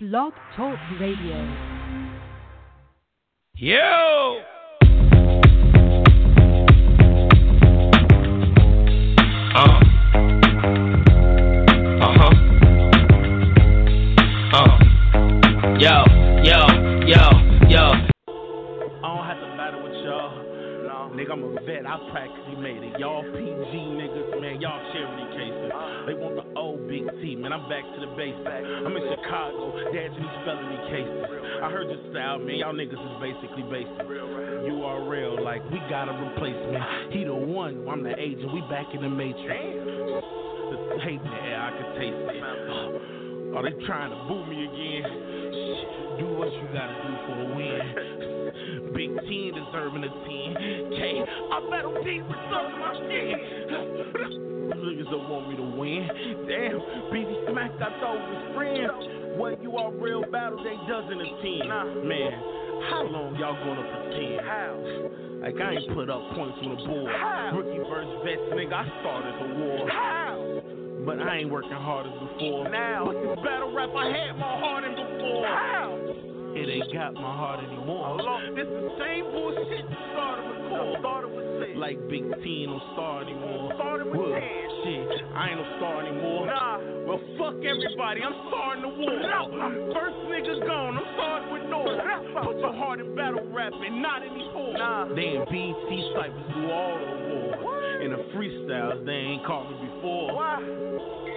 Blog Talk Radio. Yo! Yo, yo, yo, yo. I don't have to battle with y'all. No. Nigga, I'm a vet. I practically made it. Y'all PG niggas, man. Y'all charity cases. They want the old big T, man. I'm back to the basics. I'm in Chicago, dashing these felony cases. I heard your style, man. Y'all niggas is basically basic. You are real, like we got a replacement. He the one, I'm the agent. We back in the matrix. The hate in the air, I can taste it. Oh, they trying to boo me again. Do what you gotta do for a win. Big 10 deserving a 10K. I battle deep with some of my shit. Niggas don't want me to win. Damn, BD smacked, I told his friend. Well, you all real battle, they dozen a 10. Man, how long y'all gonna pretend? How? Like, I ain't put up points on the board. How? Rookie versus vets, nigga, I started the war. How? But I ain't working hard as before. Now, with this battle rap, I had my heart in before. How? It ain't got my heart anymore. This is the same bullshit you started with core. Started with six. Like Big T, no star anymore. Started with well, 10. Shit, I ain't no star anymore. Nah. Well, fuck everybody. I'm starting the war. I'm first nigga gone. I'm starting with North. Put your heart in battle rap and not anymore. Nah. Damn, BT Cyphers do all the wars. And the freestyles, they ain't caught me before. Why?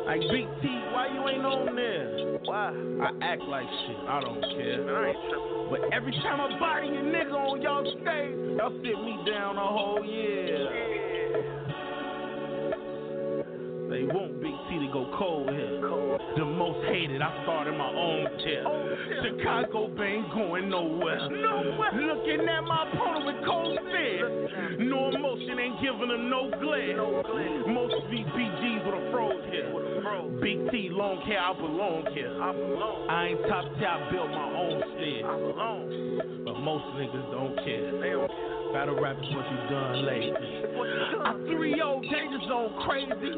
Like, Big T, why you ain't on there? Why? I act like shit, I don't care. I ain't tripping. But every time I body a nigga on y'all stage, y'all sit me down a whole year. They want Big T to go cold here. Cold. The most hated, I started my own tip. Chicago ain't going nowhere. Looking at my opponent with cold stare. No emotion, ain't giving them no glare. Most of these BGs would have froze here. Big T, long hair, I belong here. I ain't top tier, built my own stead. But most niggas don't care. They don't care. Battle rap is what you done lately. I 3-0 danger zone crazy.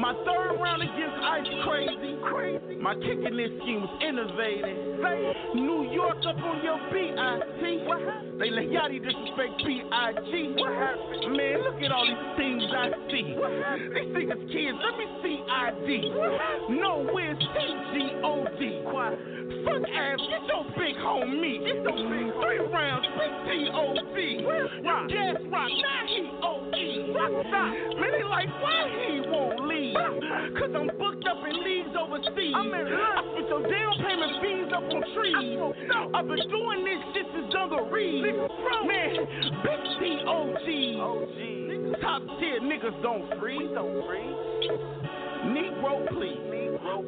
My third round against Ice crazy. My kicking this scheme was innovative. New York up on your B.I.T. They let y'all disrespect B.I.G. Man, look at all these things I see. These niggas kids, let me see ID. No, where's T.G.O.D. Fuck ass, get your big homie. Get your big 3 rounds, big T.O.D. Rock. Yes, rock, now he O.E. Rock. Man, they like, why he won't leave? Cause I'm booked up in leagues overseas. I'm in love with your damn payment fees up on trees. I've been doing this shit since younger Reed. Man, big T.O.G. Top tier niggas don't free. Negro, please.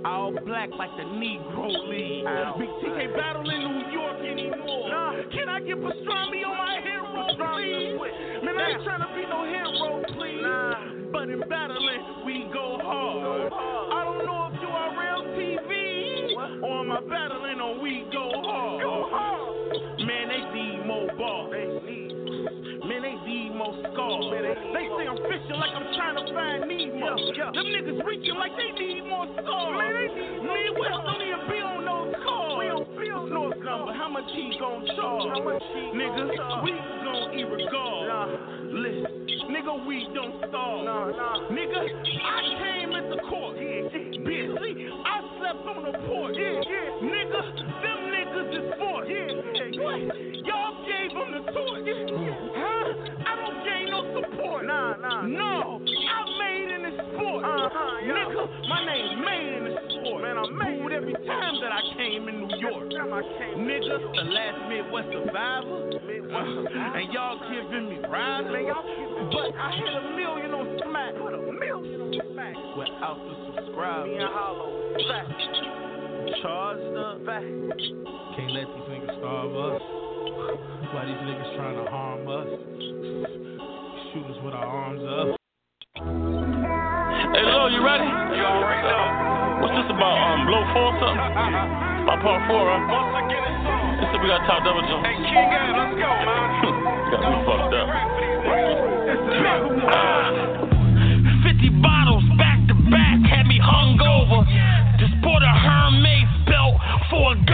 All black like the Negro League. Big T can't battle in New York anymore. Can I get pastrami on my hero, please? Man, I ain't trying to be no hero, please. But in battling, we go hard. I don't know if you are real TV or am I battling on we go hard. Man, they need more ball. Man, they need more scars. They say I'm fishing like I'm trying to find Nemo. Them niggas reaching like they need more scars. Man, we don't need to be on those cars. We don't feel no number. How much he gon' charge? Niggas, we gon' irregard. Listen, nigga, we don't starve. Nigga, I came at the court. Busy, I slept on the porch. Nigga, them niggas is forced. What? Y'all gave them the torch. I don't gain no support. No, I'm made in this sport. Nigga, my name made in this sport. Man, I made every time that I came in New York. Nigga, the last Midwest survivor. And y'all giving me rides. But I hit a million on smack. Without the subscribe. Me and Hollow. Charged up. Can't let these niggas starve us. Why these niggas trying to harm us? Shoot us with our arms up. Hey, Lil, you ready? You already know. What's this about? Blow 4 or something? About part 4, huh? Once I get it, this is we got top double jump. Hey, King A, let's go, man. Got me fucked up. It's 50 bottles back to back had me hungover. Just bought a Hermes belt for a girl.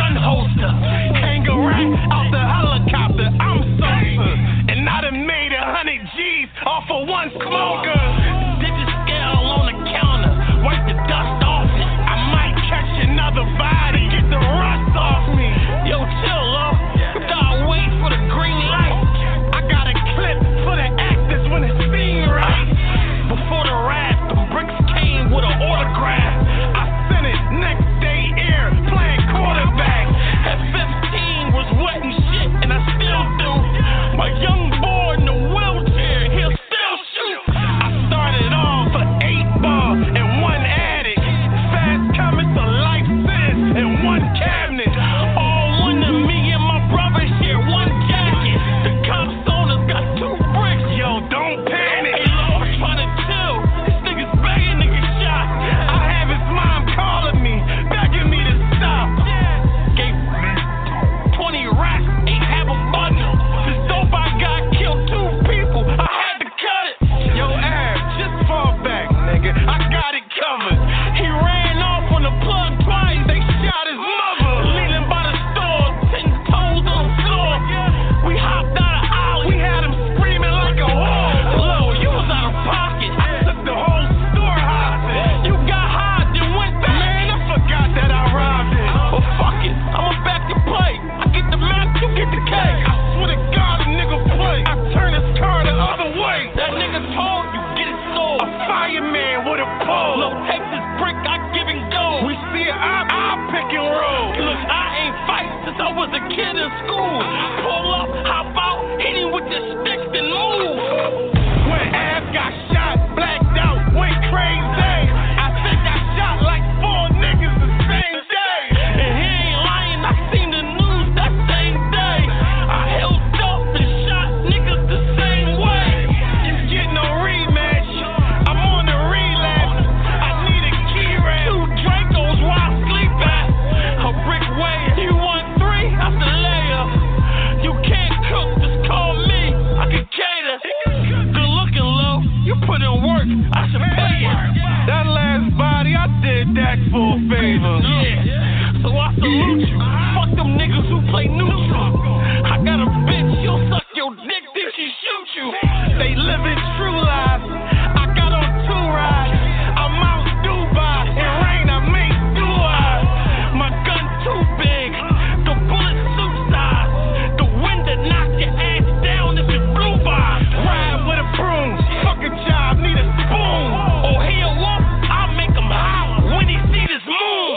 in school. Pull up, hop out, hit him with the stick, then move. When Av got shot, blacked out, went crazy. I think I shot like 4 niggas the same day. And he ain't lying, I seen the news that same day. I held up and shot niggas the same way. It's getting no rematch, I'm on the relapse. I need a key rat. 2 Dracos while I sleep at. A brick way, you want 3? I said later. You can't cook, just call me. I can cater. Good looking, low. You put in work, I should pay it. That last body, I did that full favor. Yeah, so I salute you. Fuck them niggas who play neutral. I got a bitch, she'll suck your dick, then she shoot you. They living true lives. I got on 2 rides. I'm out Dubai. It rain, I make do eyes. My gun too big. The bullet suit size. The wind that knock your ass down if it blew by. Ride with a broom. Fuck a job, need a spoon. Or he a wolf, I'll make him howl when he see this moon.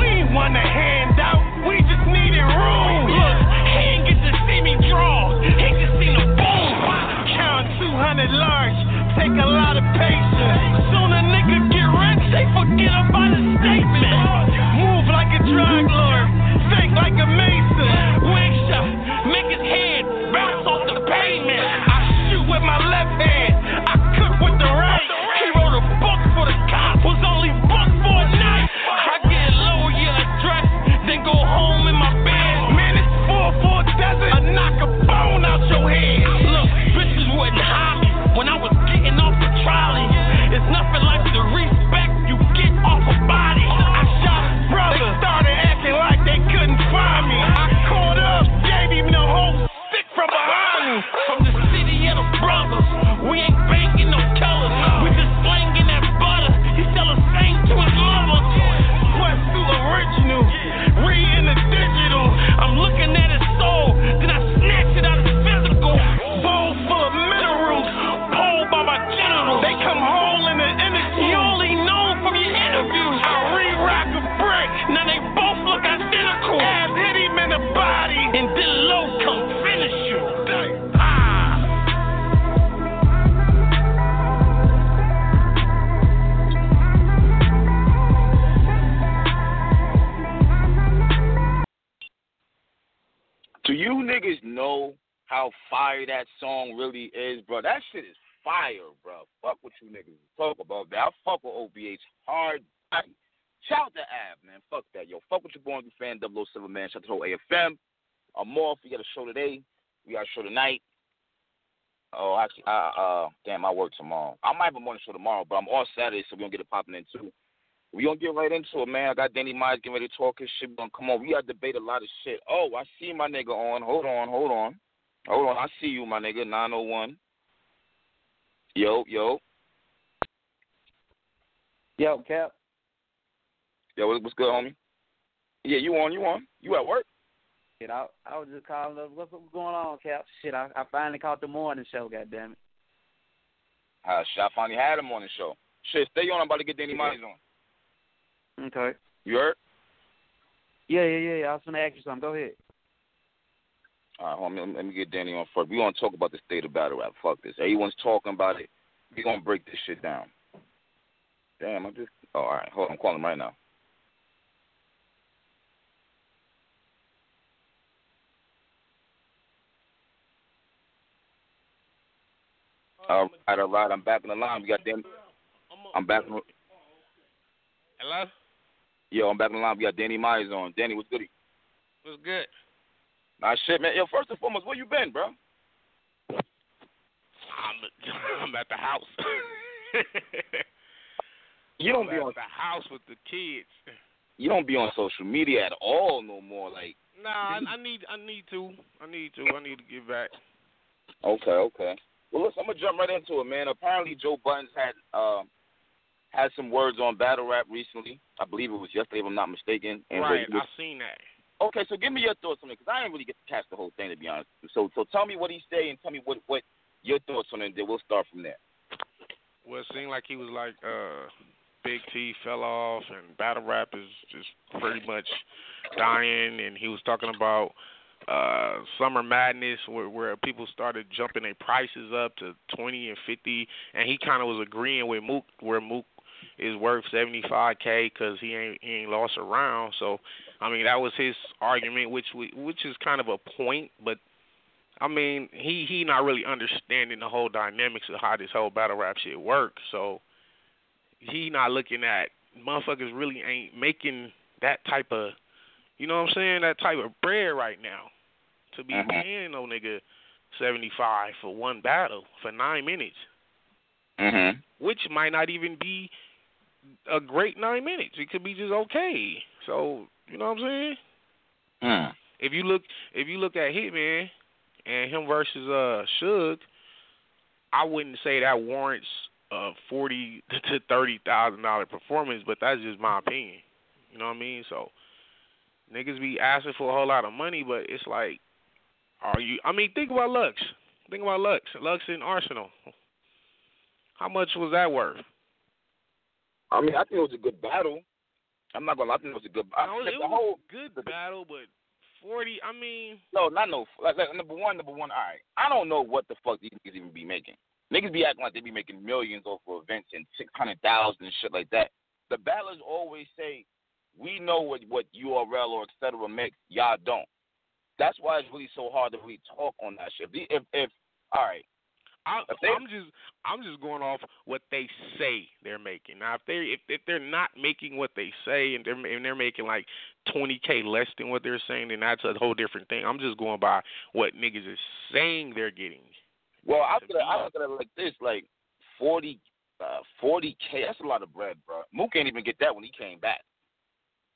We ain't want a handout, we just needed room. Look, he ain't get to see me draw. He just seen a boom. Count 200 large, take a lot of patience. Soon a nigga get rich, they forget about his statement. Move like a drug lord, think like a mason. Wig shot, make his head bounce off the pavement. I shoot with my left hand, I cook with the right. He wrote a book for the cop, was only booked for a night. I get low, yeah, I dress, then go home in my bed. Man, it's 4-4 desert, I knock a bone out your head. Look, bitches wouldn't hire me when I was getting off the trolley. It's nothing like the respect you get off a body. I shot his brother, they started acting like they couldn't find me. I caught up, gave him the whole stick from behind me. From the city of the brothers, we ain't banking no colors. We just slanging that butter, he sell a thing to his lover. What's the original? Reading the digital. I'm looking at his soul, then I snatch it out of physical. Bowl full of minerals, pulled by my genitals. They come whole in the energy, you only known from your interviews. I re-rock a brick, now they both look identical. Ab hit him in the body, and then low come finish you. Do you niggas know how fire that song really is, bro? That shit is fire, bro. Fuck what you niggas talk about, man. I fuck with OBH hard. Shout out to Av, man. Fuck that, yo. Fuck with your boy fan, 007, man. Shout out to the whole AFM. I'm off. We got a show today. We got a show tonight. Oh, actually, damn, I work tomorrow. I might have a morning show tomorrow, but I'm off Saturday, so we're going to get it popping in, too. We're going to get right into it, man. I got Danny Myers getting ready to talk his shit. We're going to come on. We got to debate a lot of shit. Oh, I see my nigga on. Hold on. I see you, my nigga. 901. Yo. Yo, Cap. Yo, what's good, homie? Yeah, you on. You at work? Shit, I was just calling up. What's going on, Cap? Shit, I finally caught the morning show, goddammit. I finally had a morning show. Shit, stay on. I'm about to get Danny Myers on. Okay. You heard? Yeah. I was going to ask you something. Go ahead. All right, homie, let me get Danny on first. We're going to talk about the state of battle rap. Fuck this. Everyone's talking about it. We're going to break this shit down. Damn, all right, hold on. I'm calling him right now. All right. I'm back in the line. We got Danny. Hello? Yo, I'm back in the line. We got Danny Myers on. Danny, what's good? What's good? Nah, shit, man. Yo, first and foremost, where you been, bro? I'm at the house. You don't be on the house with the kids. You don't be on social media at all no more, like. Nah, I need to get back. Okay. Well, listen, I'm gonna jump right into it, man. Apparently, Joe Budden's had some words on battle rap recently. I believe it was yesterday, if I'm not mistaken. And right, I've seen that. Okay, so give me your thoughts on it, because I didn't really get to catch the whole thing, to be honest. So tell me what he said and tell me what your thoughts on it, and then we'll start from there. Well, it seemed like he was like, Big T fell off, and battle rap is just pretty much dying, and he was talking about Summer Madness, where people started jumping their prices up to 20 and 50, and he kind of was agreeing with Mook, where Mook is worth $75K because he ain't lost a round. So, I mean, that was his argument, which is kind of a point, but I mean, he not really understanding the whole dynamics of how this whole battle rap shit works. So he not looking at motherfuckers really ain't making that type of, you know what I'm saying, that type of bread right now to be paying no nigga $75 for one battle for 9 minutes. Mm-hmm. Which might not even be a great 9 minutes. It could be just okay. So, you know what I'm saying? Mm. If you look at Hitman and him versus Suge, I wouldn't say that warrants a $40,000 to $30,000 performance, but that's just my opinion. You know what I mean? So niggas be asking for a whole lot of money, but it's like, are you? I mean, think about Lux. Think about Lux. Lux and Arsenal. How much was that worth? I mean, I think it was a good battle. I'm not gonna lie, I think it was a good battle. No, it was a good battle, but 40. I mean, no. Like number one. All right, I don't know what the fuck these niggas even be making. Niggas be acting like they be making millions off of events and 600,000 and shit like that. The battlers always say, we know what URL or et cetera makes. Y'all don't. That's why it's really so hard to really talk on that shit. If all right. I'm just going off what they say they're making. Now, if they're not making what they say and they're making like $20K less than what they're saying, then that's a whole different thing. I'm just going by what niggas is saying they're getting. Well, I look at it like this, like 40K. That's a lot of bread, bro. Mook can't even get that when he came back.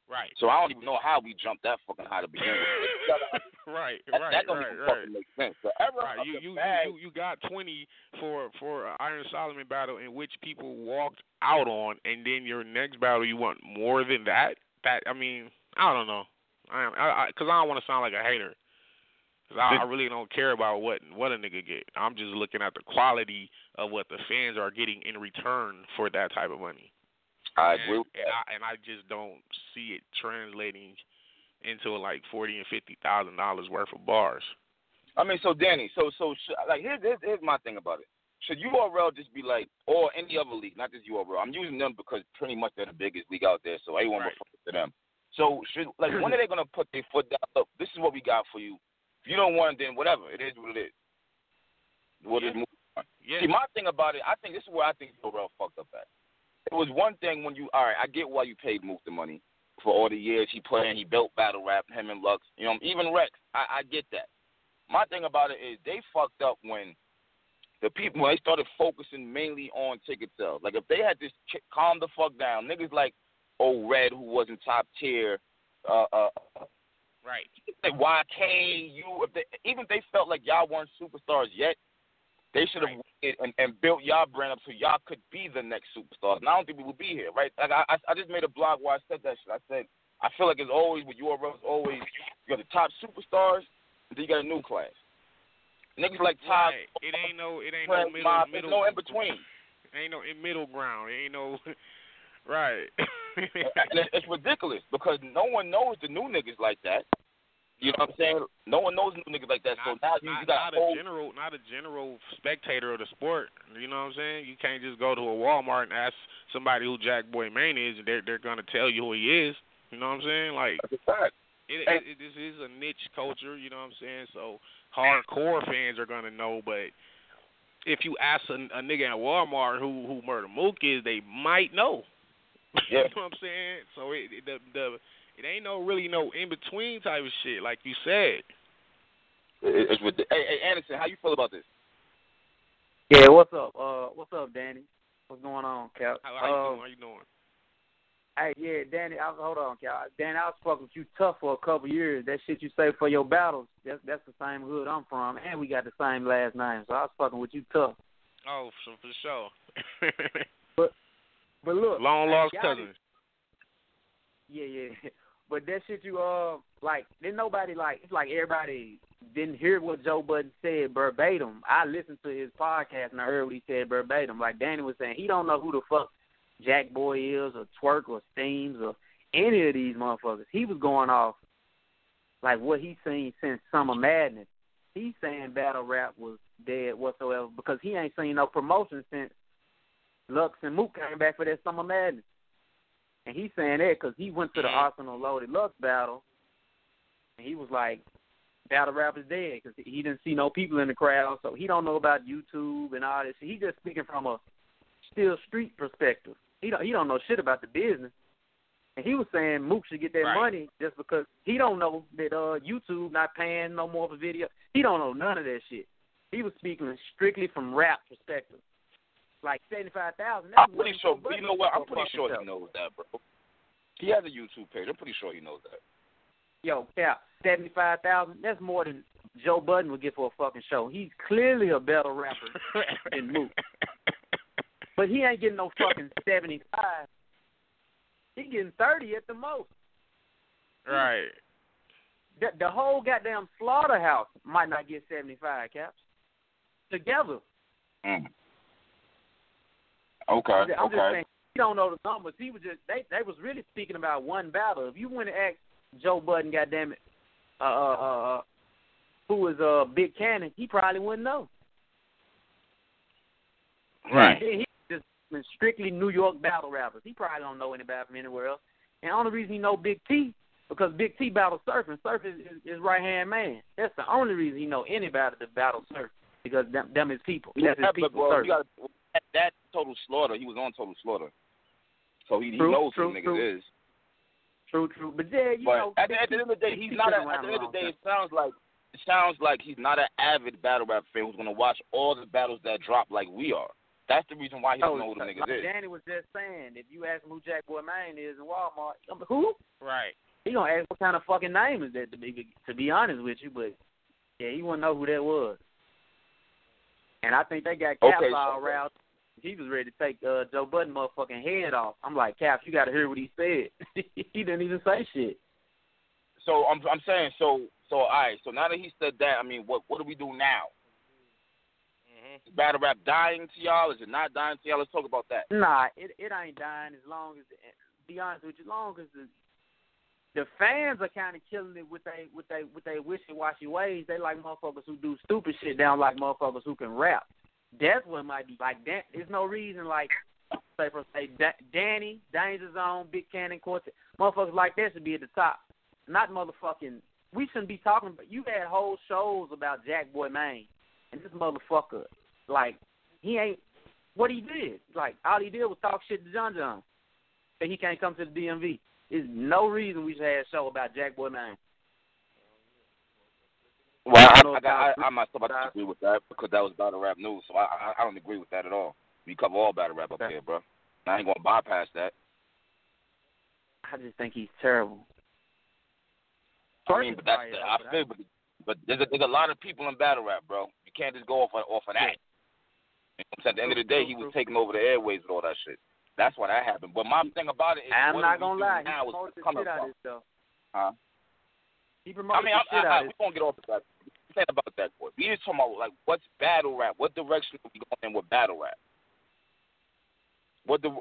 Right. So I don't even know how we jumped that fucking high to begin with. That don't even fucking make sense. You got 20 for an Iron Solomon battle in which people walked out on, and then your next battle you want more than that. That, I mean, I don't know. Because I don't want to sound like a hater. Cause I really don't care about what a nigga get. I'm just looking at the quality of what the fans are getting in return for that type of money. I agree with that. And I just don't see it translating into like $40,000 and $50,000 worth of bars. I mean, so Danny, here's my thing about it. Should URL just be like, or any other league, not just URL? I'm using them because pretty much they're the biggest league out there, so everyone refers to them. So should when are they gonna put their foot down? Look, this is what we got for you. If you don't want it, then whatever. It is what it is. We'll just move on. Yeah. See, my thing about it, I think this is where I think URL fucked up at. It was one thing when you, all right, I get why you paid Mook the money for all the years he played and he built battle rap, him and Lux, you know, even Rex. I get that. My thing about it is they fucked up when the people, they started focusing mainly on ticket sales. Like, if they had just calmed the fuck down, niggas like, Red, who wasn't top tier, right. Like YK, even if they felt like y'all weren't superstars yet, they should have waited and built y'all brand up so y'all could be the next superstars. And I don't think we would be here, right? Like I just made a blog where I said that shit. I said, I feel like it's always with URLs, always you got the top superstars, and then you got a new class. Niggas like Todd. Right. It ain't no middle. There's no in between. Ain't no middle ground. It ain't no right. It's ridiculous because no one knows the new niggas like that. You know what I'm saying? No one knows niggas like that. So now you got not a general spectator of the sport. You know what I'm saying? You can't just go to a Walmart and ask somebody who Jack Boy Maine is, and they're gonna tell you who he is. You know what I'm saying? Like, that's a fact. This is a niche culture. You know what I'm saying? So hardcore fans are gonna know, but if you ask a nigga at Walmart who Murder Mook is, they might know. Yeah. You know what I'm saying? So it ain't really no in-between type of shit, like you said. It's with hey, Anderson, how you feel about this? Yeah, what's up? What's up, Danny? What's going on, Cal? How you doing? Hey, yeah, Danny, hold on, Cal. Danny, I was fucking with you tough for a couple years. That shit you say for your battles, that's the same hood I'm from, and we got the same last name, so I was fucking with you tough. Oh, for sure. but look. Long-lost cousins. Yeah. But that shit you, there's nobody, it's like everybody didn't hear what Joe Budden said verbatim. I listened to his podcast, and I heard what he said verbatim. Like Danny was saying, he don't know who the fuck Jack Boy is or Twerk or Steams or any of these motherfuckers. He was going off, like what he's seen since Summer Madness. He's saying battle rap was dead whatsoever because he ain't seen no promotion since Lux and Mook came back for that Summer Madness. And he's saying that because he went to the Arsenal Loaded Lux battle, and he was like, battle rap is dead because he didn't see no people in the crowd, so he don't know about YouTube and all this. He just speaking from a still street perspective. He don't know shit about the business. And he was saying Mook should get that money just because he don't know that YouTube not paying no more for video. He don't know none of that shit. He was speaking strictly from rap perspective. Like 75,000. I'm pretty sure. You know what? I'm pretty sure he knows that, bro. He has a YouTube page. I'm pretty sure he knows that. Yo, Cap, 75,000. That's more than Joe Budden would get for a fucking show. He's clearly a better rapper than Mook, but he ain't getting no fucking 75. He getting 30 at the most. Right. The whole goddamn slaughterhouse might not get 75 caps together. Mm. Okay. I'm just saying, he don't know the numbers. He was just they was really speaking about one battle. If you went and asked Joe Budden, goddamn it, who is Big Cannon, he probably wouldn't know. Right. He strictly New York battle rappers. He probably don't know anybody from anywhere else. And the only reason he know Big T because Big T battles surfing. Surf is right hand man. That's the only reason he know anybody to battle surf because them is people. That's his people. Bro, that Total Slaughter. He was on Total Slaughter, so he knows who niggas is. True. But yeah, you know. At the end of the day, it sounds like he's not an avid battle rap fan who's gonna watch all the battles that drop like we are. That's the reason why he don't know who the niggas is. Danny was just saying, if you ask him who Jack Boy Maine is in Walmart, who? Right. He gonna ask what kind of fucking name is that, to be honest with you, but yeah, he wouldn't know who that was. And I think they got Cap all around. He was ready to take Joe Budden motherfucking head off. I'm like, Cap, you gotta hear what he said. He didn't even say shit. So I'm saying, so all right, so now that he said that, I mean, what do we do now? Is battle rap dying to y'all? Is it not dying to y'all? Let's talk about that. Nah, it ain't dying as long as, be honest with you, as long as the fans are kind of killing it with they wishy-washy ways. They like motherfuckers who do stupid shit. They don't like motherfuckers who can rap. That's what it might be. Like, that, there's no reason, like, say Danny, Danger Zone, Big Cannon, Quartet, motherfuckers like that should be at the top. Not motherfucking, we shouldn't be talking, but you had whole shows about Jack Boy Maine. And this motherfucker, like, he ain't what he did. Like, all he did was talk shit to John John. But he can't come to the DMV. There's no reason we should have a show about Jack Boy Maine. Well, I myself I disagree with that because that was battle rap news. So I don't agree with that at all. We cover all battle rap up here, bro. I ain't gonna bypass that. I just think he's terrible. I mean, but that's I feel. But there's a lot of people in battle rap, bro. You can't just go off of that. Yeah. At the end of the day, he was taking over the airwaves with all that shit. That's why that happened. But my thing about it is, I'm not going to lie. Now he promoted the shit out of this, though. Huh? He promoted the shit out of this. We going to get off of that. We said about that, boy. We just talking about, like, what's battle rap? What direction are we going in with battle rap? What do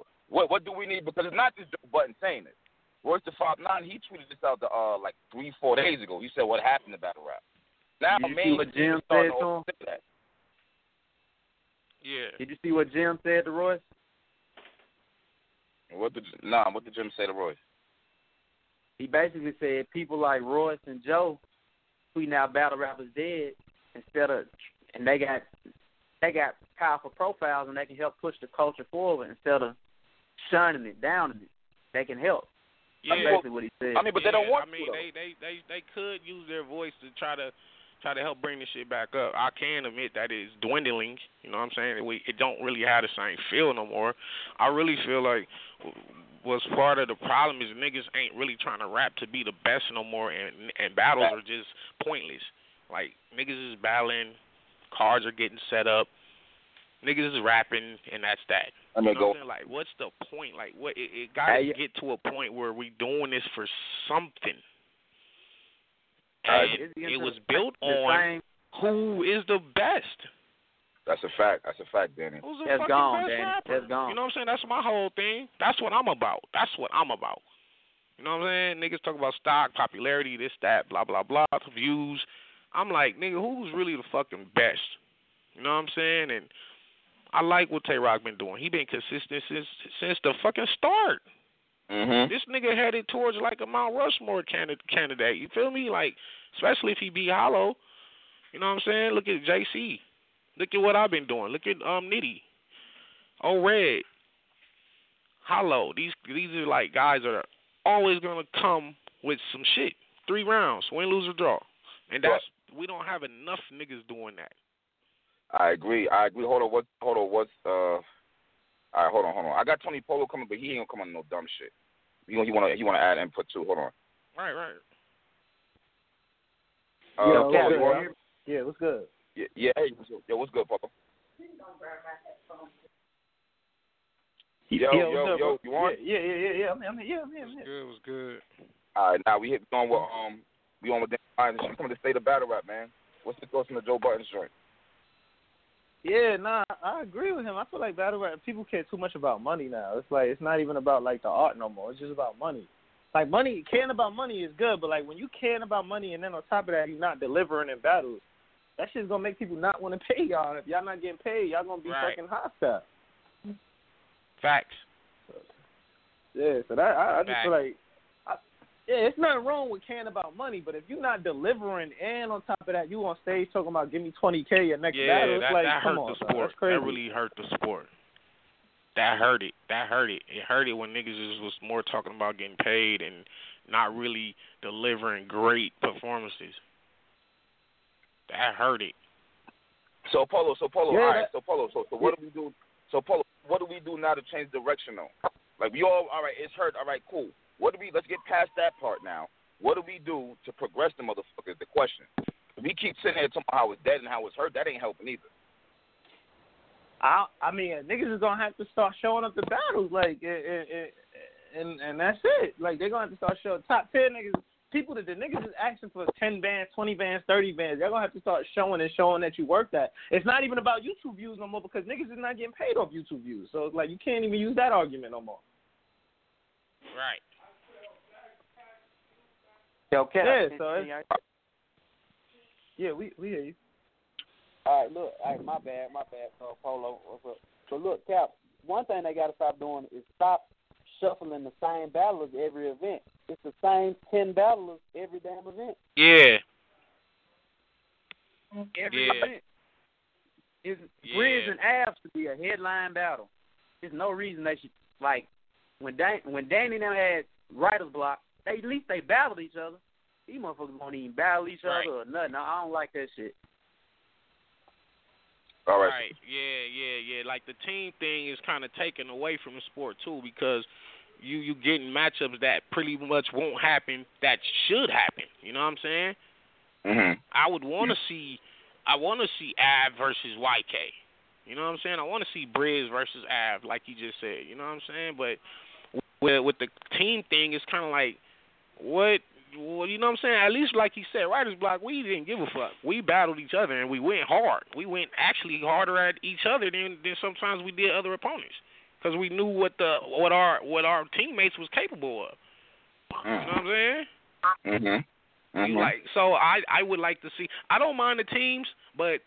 we need? Because it's not just Joe Budden saying it. Royce the 5'9", he tweeted this out like 3-4 days ago. He said, what happened to battle rap? Now, did you see what Jim said to him? Yeah. Did you see what Jim said to Royce? What did Jim say to Royce? He basically said people like Royce and Joe tweeting out battle rap is dead and they got powerful profiles and they can help push the culture forward instead of shunning it, downing it. They can help. Yeah. That's basically what he said. I mean, but they don't want to. I mean, they could use their voice to try to help bring this shit back up. I can admit that it's dwindling. You know what I'm saying? It don't really have the same feel no more. I really feel like what's part of the problem is niggas ain't really trying to rap to be the best no more, and battles are just pointless. Like, niggas is battling, cards are getting set up, niggas is rapping, and that's that. You know what I'm saying? Like, what's the point? Like, what? It gotta get to a point where we doing this for something. And it was built on who is the best. That's a fact. Danny. Who's the fucking best rapper? That's gone. You know what I'm saying? That's my whole thing. That's what I'm about. You know what I'm saying? Niggas talk about stock, popularity, this, that, blah, blah, blah, views. I'm like, nigga, who's really the fucking best? You know what I'm saying? And I like what Tay-Rock been doing. He been consistent since the fucking start. Mm-hmm. This nigga headed towards like a Mount Rushmore candidate. You feel me? Like, especially if he be hollow. You know what I'm saying? Look at JC. Look at what I've been doing. Look at Nitty. Oh, Red. Hollow. These are like guys that are always gonna come with some shit. 3 rounds, win, lose, or draw. And that's we don't have enough niggas doing that. I agree. Hold on. All right, hold on. I got Tony Polo coming, but he ain't gonna come on no dumb shit. He wanna add input too. Hold on. Right. Yeah, what's good? Yeah. Hey, what's good, Polo? Yo, you on? Yeah. I'm here. It was good. All right, now we on with Dan Lyons. She's coming to State of Battle Rap, man. What's the thoughts on the Joe Budden's joint? Yeah, I agree with him. I feel like battle rap, people care too much about money now. It's like, it's not even about like the art no more. It's just about money. Like money, caring about money is good, but like when you caring about money and then on top of that you're not delivering in battles, that shit's gonna make people not want to pay y'all. If y'all not getting paid, y'all gonna be fucking hostile. Facts. Yeah, so that I just feel like, it's nothing wrong with caring about money, but if you're not delivering and on top of that you on stage talking about give me 20K your next battle, it's that, like that come hurt on, the sport. That's crazy. That really hurt the sport. That hurt it. It hurt it when niggas just was more talking about getting paid and not really delivering great performances. That hurt it. So Polo, yeah, all right. So Polo, what do we do? So Polo, what do we do now to change direction though? Like we all right, it's hurt. All right, cool. Let's get past that part now. What do we do to progress the motherfuckers? The question. If we keep sitting here talking about how it's dead and how it's hurt, that ain't helping either. I mean, niggas is gonna have to start showing up to battles, like, and that's it. Like they're gonna have to start showing top 10 niggas. People that the niggas is asking for 10 bands, 20 bands, 30 bands. They're gonna have to start showing that you work that. It's not even about YouTube views no more because niggas is not getting paid off YouTube views. So it's like you can't even use that argument no more. Right. Okay. Yeah, so yeah, we hear you. All right, my bad, Polo. But look, Cap, one thing they got to stop doing is stop shuffling the same battlers every event. It's the same 10 battlers every damn event. Yeah. Every event. Briz and Abs should be a headline battle. There's no reason they should, like, when Danny now had writer's block, at least they battled each other. These motherfuckers won't even battle each other or nothing. I don't like that shit. All right. Right. Yeah. Like the team thing is kind of taken away from the sport too because you getting matchups that pretty much won't happen that should happen. You know what I'm saying? Mm-hmm. I want to see Av versus YK. You know what I'm saying? I want to see Briz versus Av, like you just said. You know what I'm saying? But with the team thing, it's kind of like what. Well, you know what I'm saying? At least, like he said, writer's block, we didn't give a fuck. We battled each other, and we went hard. We went actually harder at each other than sometimes we did other opponents because we knew what our teammates was capable of. You know what I'm saying? Mm-hmm. Mm-hmm. Like, so I would like to see – I don't mind the teams, but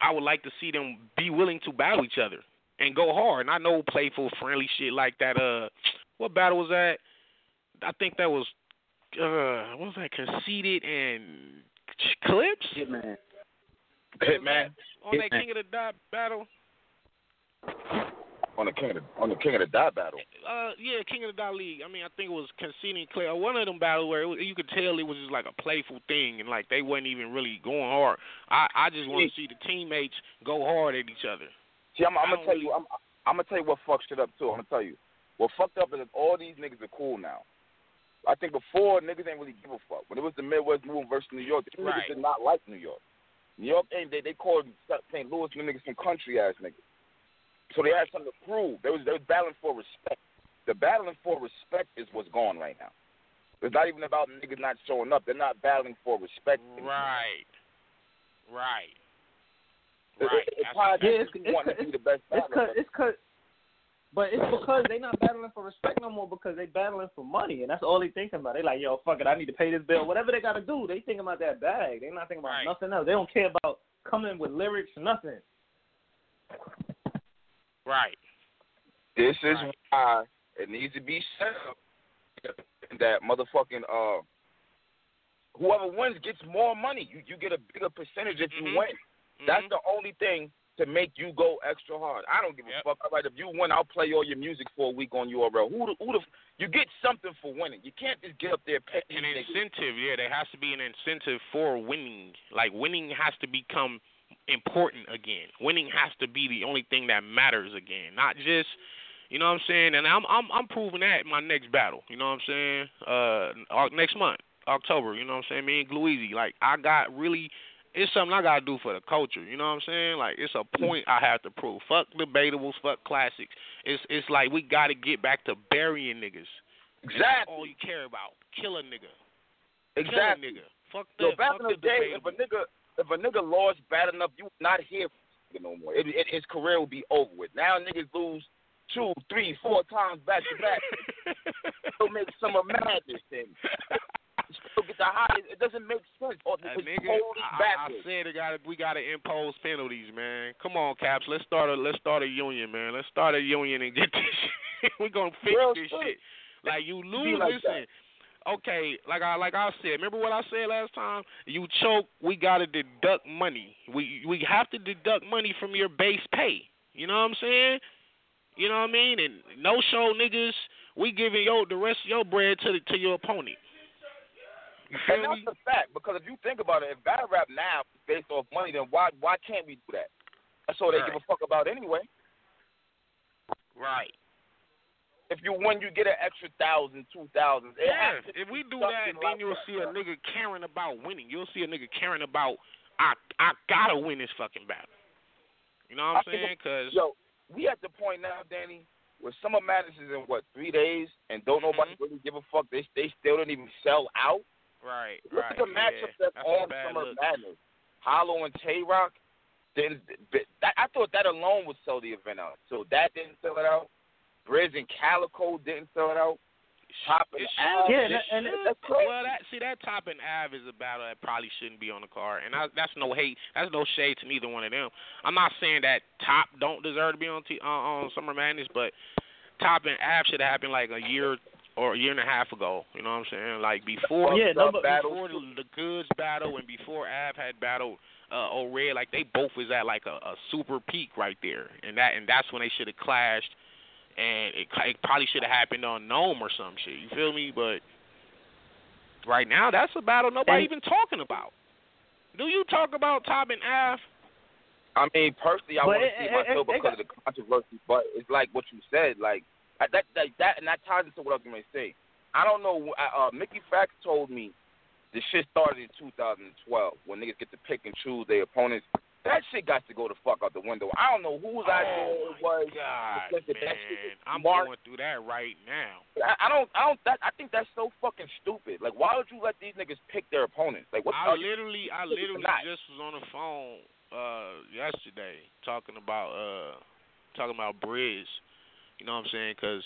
I would like to see them be willing to battle each other and go hard. And I know playful, friendly shit like that. What battle was that? I think that was – what was that? Conceited and Clips? Hitman. On that King of the Dot battle. On the King of the Dot battle. Yeah, King of the Dot league. I mean, I think it was Conceited and Clips. One of them battles where you could tell it was just like a playful thing and like they wasn't even really going hard. I just want to see the teammates go hard at each other. See, I'm gonna tell you what fucked shit up too. I'm gonna tell you what fucked up is that all these niggas are cool now. I think before, niggas didn't really give a fuck. When it was the Midwest movement versus New York, the niggas did not like New York. New York, they called St. Louis niggas some country-ass niggas. So they had something to prove. They was battling for respect. The battling for respect is what's going right now. It's not even about niggas not showing up. They're not battling for respect. Right. It's probably the best battler. But it's because they not battling for respect no more, because they battling for money, and that's all they thinking about. They like, yo, fuck it, I need to pay this bill. Whatever they got to do, they thinking about that bag. They not thinking about nothing else. They don't care about coming with lyrics, nothing. Right. This is why it needs to be set up that motherfucking whoever wins gets more money. You get a bigger percentage if you win. That's the only thing to make you go extra hard. I don't give a fuck. All right, if you win, I'll play all your music for a week on URL. You get something for winning. You can't just get up there. An incentive, there has to be an incentive for winning. Like, winning has to become important again. Winning has to be the only thing that matters again. Not just, you know what I'm saying? And I'm proving that in my next battle. You know what I'm saying? Next month, October, you know what I'm saying? Me and Glueezy, like, I got really... It's something I got to do for the culture, you know what I'm saying? Like, it's a point I have to prove. Fuck debatables, fuck classics. It's like we got to get back to burying niggas. Exactly. That's all you care about. Kill a nigga. Exactly. Kill a nigga. Fuck the back in the day, if a nigga lost bad enough, you not here for no more. His career will be over with. Now niggas lose 2, 3, 4 times back to back. It'll make someone mad this thing. Still get the highest. It doesn't make sense. We gotta impose penalties, man. Come on, Caps. Let's start a union, man. Let's start a union and get this shit. We're gonna fix this shit. Like, you lose, like, listen. That. Okay, like I said. Remember what I said last time? You choke. We gotta deduct money. We have to deduct money from your base pay. You know what I'm saying? You know what I mean? And no show niggas. We giving the rest of your bread to your opponent. And that's a fact, because if you think about it, if battle rap now is based off money, then why can't we do that? That's all they give a fuck about anyway. Right. If you win, you get an extra 1,000, 2,000. Yes, if we do that, then you'll see a nigga caring about winning. You'll see a nigga caring about, I gotta win this fucking battle. You know what I'm saying? Cause yo, we at the point now, Danny, where Summer Madness is in, what, 3 days, and don't nobody really give a fuck. They still don't even sell out. Right, look at the matchup that's all Summer Madness. Hollow and Tay-Rock. I thought that alone would sell the event out. So that didn't sell it out. Briz and Calico didn't sell it out. Top and Av. Yeah, that's crazy. Well, that Top and Av is a battle that probably shouldn't be on the card. And that's no hate. That's no shade to neither one of them. I'm not saying that Top don't deserve to be on Summer Madness, but Top and Av should have happened like a year and a half ago, you know what I'm saying? Like, before the Goods battle and before Av had battled O-Red, like, they both was at, like, a super peak right there. And that's when they should have clashed, and it probably should have happened on Gnome or some shit, you feel me? But right now, that's a battle nobody even talking about. Do you talk about Top and Av? I mean, personally, I want to see myself because of the controversy, but it's like what you said, like, and that ties into what I was going to say. I don't know. Mickey Fax told me the shit started in 2012 when niggas get to pick and choose their opponents. That shit got to go the fuck out the window. I don't know whose idea it was. God, man. I'm going through that right now. I think that's so fucking stupid. Like, why would you let these niggas pick their opponents? Like, what? I literally just was on the phone yesterday talking about Briz. You know what I'm saying? Because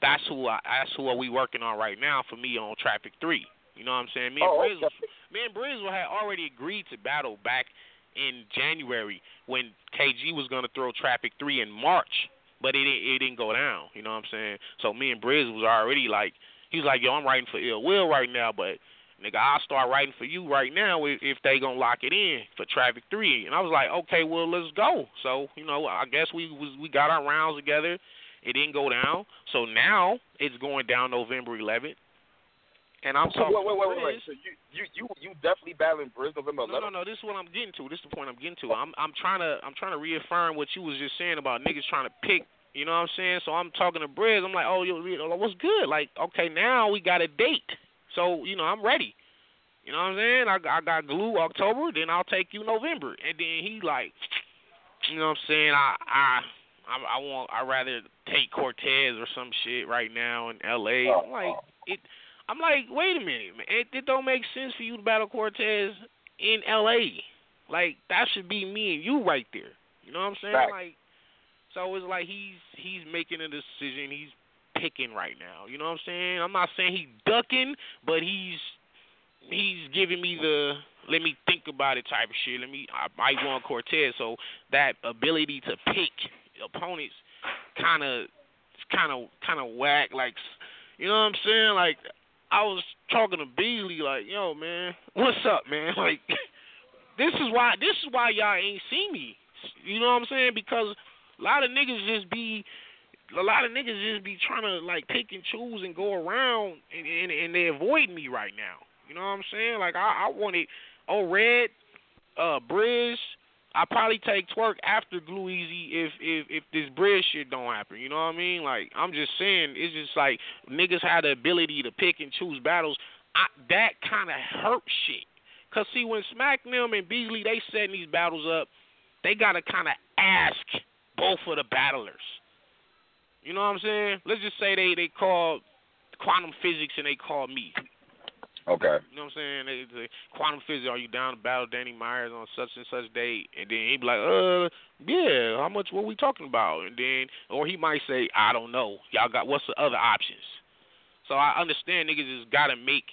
that's who we working on right now for me on Traffic 3. You know what I'm saying? Me and Briz had already agreed to battle back in January when KG was going to throw Traffic 3 in March, but it didn't go down. You know what I'm saying? So me and Briz was already like, he was like, yo, I'm writing for Ill Will right now, but nigga, I'll start writing for you right now if they going to lock it in for Traffic 3. And I was like, okay, well, let's go. So, you know, I guess we got our rounds together. It didn't go down, so now it's going down November 11th, and I'm talking. Wait. So you definitely battling Briz November 11th? No. This is what I'm getting to. This is the point I'm getting to. I'm trying to reaffirm what you was just saying about niggas trying to pick. You know what I'm saying? So I'm talking to Briz. I'm like, oh, what's good? Like, okay, now we got a date. So, you know, I'm ready. You know what I'm saying? I got Glue October, then I'll take you November, and then he like, you know what I'm saying? I'd rather take Cortez or some shit right now in L.A. I'm like, wait a minute, man. It don't make sense for you to battle Cortez in L.A. Like, that should be me and you right there. You know what I'm saying? Right. Like, So it's like he's making a decision. He's picking right now. You know what I'm saying? I'm not saying he's ducking, but he's giving me the let me think about it type of shit. I might want Cortez. So that ability to pick opponents kind of whack. Like, you know what I'm saying? Like, I was talking to Beasley, like, yo, man, what's up, man? Like, this is why y'all ain't see me. You know what I'm saying? Because a lot of niggas just be trying to, like, pick and choose and go around, and they avoid me right now. You know what I'm saying? Like, I wanted Red, Bridge. I probably take Twerk after Glueezy if this Bridge shit don't happen. You know what I mean? Like, I'm just saying, it's just like niggas had the ability to pick and choose battles. That kind of hurt shit. Because, see, when Smack them and Beasley, they setting these battles up, they got to kind of ask both of the battlers. You know what I'm saying? Let's just say they call Quantum Physics and they call me. Okay. You know what I'm saying? They Quantum Physics, are you down to battle Danny Myers on such and such date? And then he'd be like, yeah, how much, what we talking about? And then, or he might say, I don't know. Y'all got, what's the other options? So I understand niggas just got to make,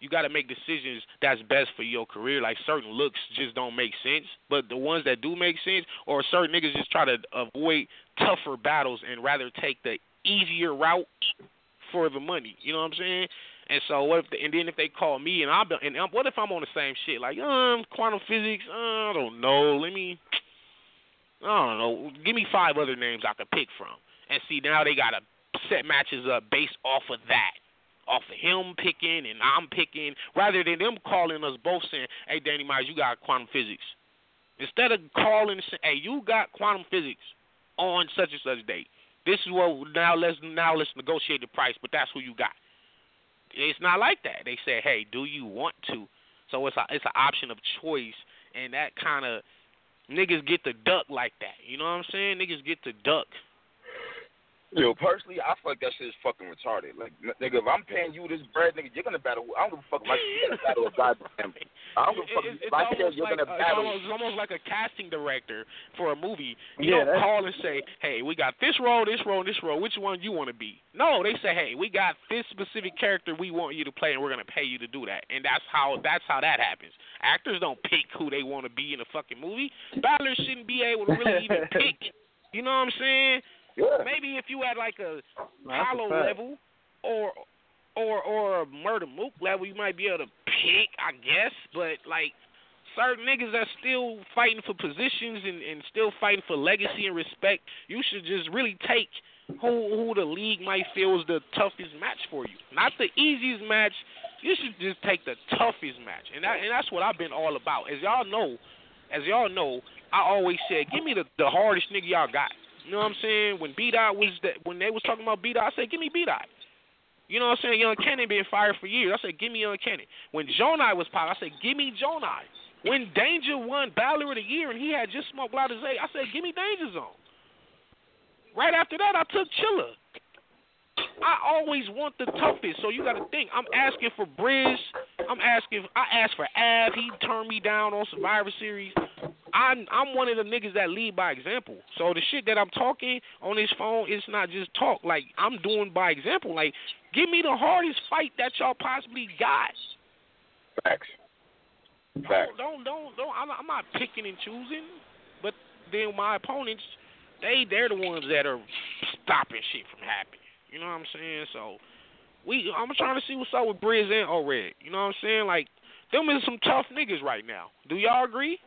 you got to make decisions that's best for your career. Like, certain looks just don't make sense. But the ones that do make sense, or certain niggas just try to avoid tougher battles and rather take the easier route for the money. You know what I'm saying? And so what if? And then if they call me and what if I'm on the same shit? Like, Quantum Physics. I don't know. I don't know. Give me 5 other names I could pick from. And see, now they gotta set matches up based off of that, off of him picking and I'm picking, rather than them calling us both saying, "Hey, Danny Myers, you got Quantum Physics." Instead of calling, saying, "Hey, you got Quantum Physics on such and such date. This is what now let's negotiate the price, but that's who you got." It's not like that. They say, "Hey, do you want to?" So it's an option of choice, and that kind of niggas get to duck like that. You know what I'm saying? Niggas get to duck. Yo, personally, I feel like that shit is fucking retarded. Like, nigga, if I'm paying you this bread, nigga, you're gonna battle. I don't give a fuck about you. You're gonna battle a goddamn. I don't give a fuck. It's almost like a casting director for a movie. You don't call and say, "Hey, we got this role, this role, this role. Which one you want to be?" No, they say, "Hey, we got this specific character we want you to play, and we're gonna pay you to do that." And that's how that happens. Actors don't pick who they want to be in a fucking movie. Battlers shouldn't be able to really even pick. You know what I'm saying? Yeah. Maybe if you had like a Hollow level or a Murder Mook level, you might be able to pick, I guess. But like, certain niggas are still fighting for positions and still fighting for legacy and respect. You should just really take who the league might feel is the toughest match for you, not the easiest match. You should just take the toughest match, and that's what I've been all about. As y'all know, I always said, give me the hardest nigga y'all got. You know what I'm saying? When B-Dot when they was talking about B-Dot, I said, give me B-Dot. You know what I'm saying? Young Cannon been fired for years. I said, give me Young Cannon. When Jonai was popped, I said, give me Jonai. When Danger won Battler of the Year and he had just smoked Lotus A, I said, give me Danger Zone. Right after that, I took Chilla. I always want the toughest, so you got to think. I'm asking for Briz. I asked for Av. He turned me down on Survivor Series. I'm one of the niggas that lead by example. So the shit that I'm talking on this phone, it's not just talk. Like, I'm doing by example. Like, give me the hardest fight that y'all possibly got. Facts. Facts. Don't. I'm not picking and choosing. But then my opponents, they're the ones that are stopping shit from happening. You know what I'm saying? So I'm trying to see what's up with Briz and O-Red. You know what I'm saying? Like, them is some tough niggas right now. Do y'all agree?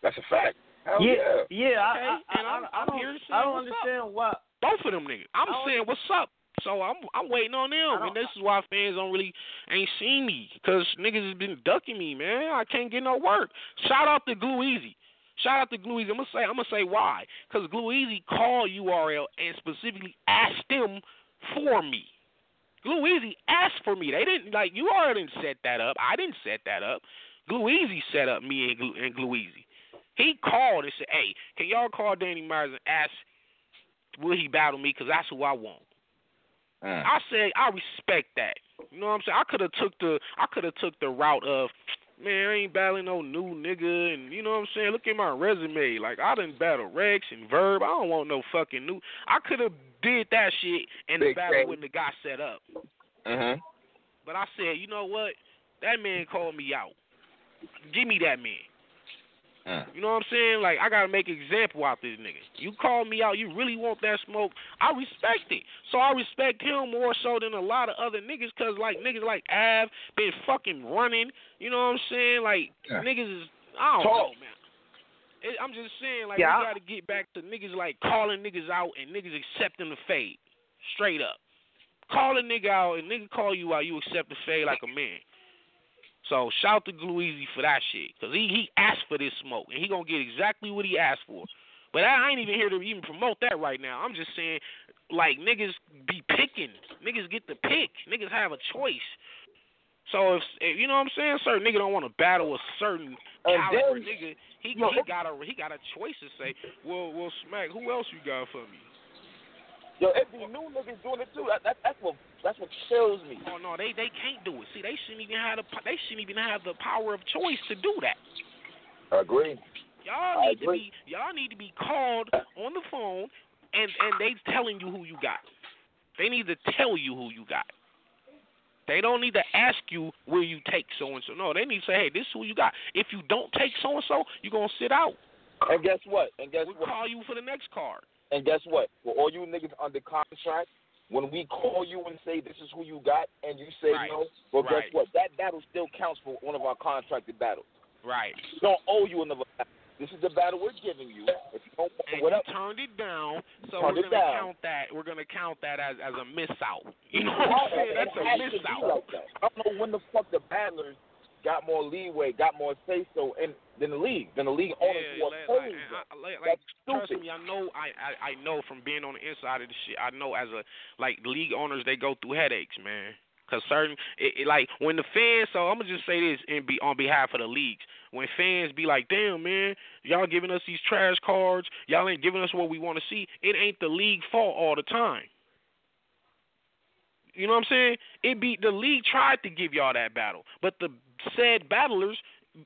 That's a fact. Hell yeah. Yeah. Okay. I don't understand why. Both of them niggas. I'm saying what's up. So I'm waiting on them. And this is why fans ain't seen me, because niggas has been ducking me, man. I can't get no work. Shout out to Glueezy. I'm going to say why. Because Glueezy called URL and specifically asked them for me. Glueezy asked for me. They didn't, like, URL didn't set that up. I didn't set that up. Glueezy set up me and Glueezy. He called and said, "Hey, can y'all call Danny Myers and ask will he battle me? Because that's who I want." I said I respect that. You know what I'm saying? I could have took the route of, man, I ain't battling no new nigga, and you know what I'm saying? Look at my resume. Like, I done battled Rex and Verb. I don't want no fucking new. I could have did that shit in the battle when the guy set up. Uh-huh. But I said, you know what? That man called me out. Give me that man. You know what I'm saying? Like, I got to make an example out this nigga. You call me out. You really want that smoke. I respect it. So I respect him more so than a lot of other niggas because, like, niggas like Av been fucking running. You know what I'm saying? Like, niggas is, I don't know, man. I'm just saying, like, we got to get back to niggas, like, calling niggas out and niggas accepting the fade. Straight up. Call a nigga out and nigga call you out. You accept the fade like a man. So shout to Glueezy for that shit, cause he asked for this smoke, and he gonna get exactly what he asked for. But I ain't even here to even promote that right now. I'm just saying, like, niggas be picking, niggas get the pick, niggas have a choice. So if you know what I'm saying, certain nigga don't want to battle a certain caliber nigga. He got a choice to say, well, Smack, who else you got for me? Yo, it be new niggas doing it too. That's what kills me. Oh no, they can't do it. See, they shouldn't even have the power of choice to do that. I agree. Y'all need to be called on the phone, and they telling you who you got. They need to tell you who you got. They don't need to ask you, will you take so and so. No, they need to say, hey, this is who you got. If you don't take so and so, you're gonna sit out. And guess what? We'll call you for the next card. And guess what? For all you niggas under contract, when we call you and say this is who you got, and you say no, well, guess what? That battle still counts for one of our contracted battles. Right. We don't owe you another battle. This is the battle we're giving you. If you don't turned it down, so we're gonna count that. We're gonna count that as a miss out. You know what I'm saying? That's a miss out. Like that. I don't know when the fuck the battlers got more leeway, got more say so, and than the league owners who are playing. Like, trust me, I know. I know from being on the inside of the shit. I know as a league owners, they go through headaches, man. Cause when the fans. So I'm gonna just say this and be on behalf of the leagues. When fans be like, damn man, y'all giving us these trash cards. Y'all ain't giving us what we want to see. It ain't the league fault all the time. You know what I'm saying? It be the league tried to give y'all that battle, but the said battlers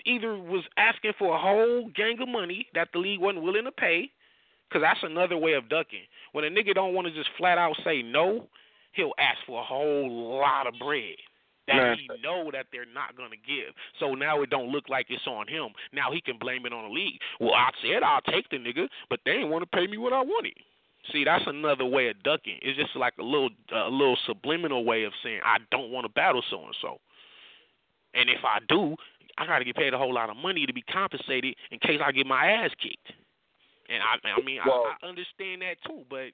either was asking for a whole gang of money that the league wasn't willing to pay, because that's another way of ducking. When a nigga don't want to just flat out say no, he'll ask for a whole lot of bread that he know that they're not going to give. So now it don't look like it's on him. Now he can blame it on the league. Well, I said I'll take the nigga, but they didn't want to pay me what I wanted. See, that's another way of ducking. It's just like a little subliminal way of saying I don't want to battle so-and-so. And if I do, I got to get paid a whole lot of money to be compensated in case I get my ass kicked. And I understand that too, but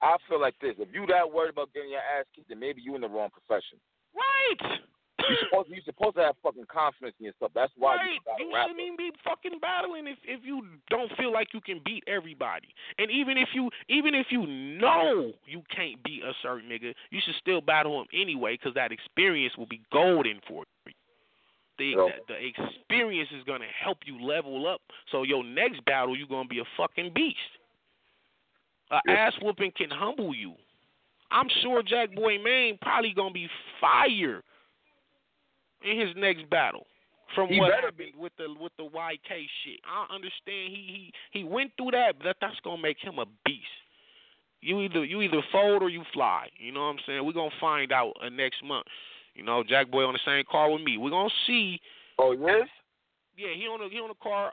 I feel like this. If you that worried about getting your ass kicked, then maybe you in the wrong profession. Right. You're supposed to have fucking confidence in yourself. That's why you shouldn't even be fucking battling if you don't feel like you can beat everybody. And even if you know you can't beat a certain nigga, you should still battle him anyway, because that experience will be golden for you. The experience is gonna help you level up. So your next battle, you're gonna be a fucking beast. Ass whooping can humble you. I'm sure Jack Boy Maine probably gonna be fire in his next battle, from what happened with the YK shit. I understand he went through that, but that's gonna make him a beast. You either fold or you fly. You know what I'm saying? We're gonna find out next month. You know, Jack Boy on the same car with me. We're gonna see. Oh yes. Yeah, he on the car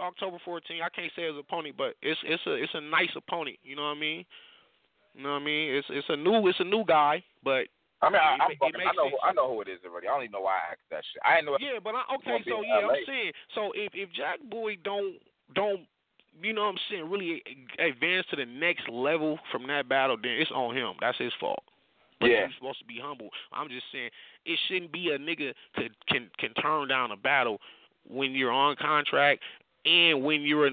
October 14th. I can't say his opponent, but it's a nice opponent. You know what I mean? You know what I mean? It's a new guy, but. I mean, I know who it is already. I don't even know why I asked that shit. I didn't know. Yeah, but I'm saying, so if Jack Boy don't, you know what I'm saying, really advance to the next level from that battle, then it's on him. That's his fault. But he's supposed to be humble. I'm just saying, it shouldn't be a nigga can turn down a battle when you're on contract and when you're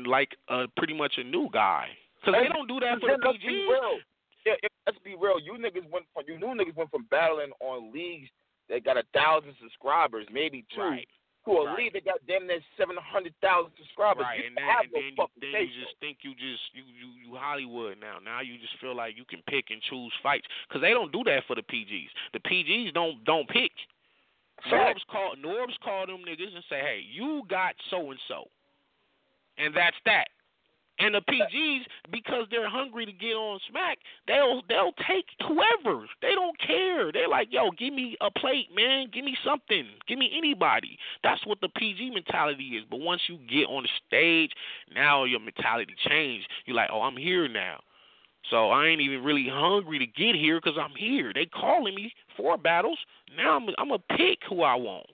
pretty much a new guy, because they don't do that for the PG. Yeah, let's be real. You new niggas went from battling on leagues that got 1,000 subscribers, maybe two, to a league that got damn near 700,000 subscribers. Right, you Hollywood now. Now you just feel like you can pick and choose fights, because they don't do that for the PGs. The PGs don't pick. Norbs called them niggas and say, hey, you got so-and-so. And that's that. And the PGs, because they're hungry to get on smack, they'll take whoever. They don't care. They're like, yo, give me a plate, man. Give me something. Give me anybody. That's what the PG mentality is. But once you get on the stage, now your mentality changed. You're like, oh, I'm here now. So I ain't even really hungry to get here because I'm here. They calling me for battles. Now I'm going to pick who I want.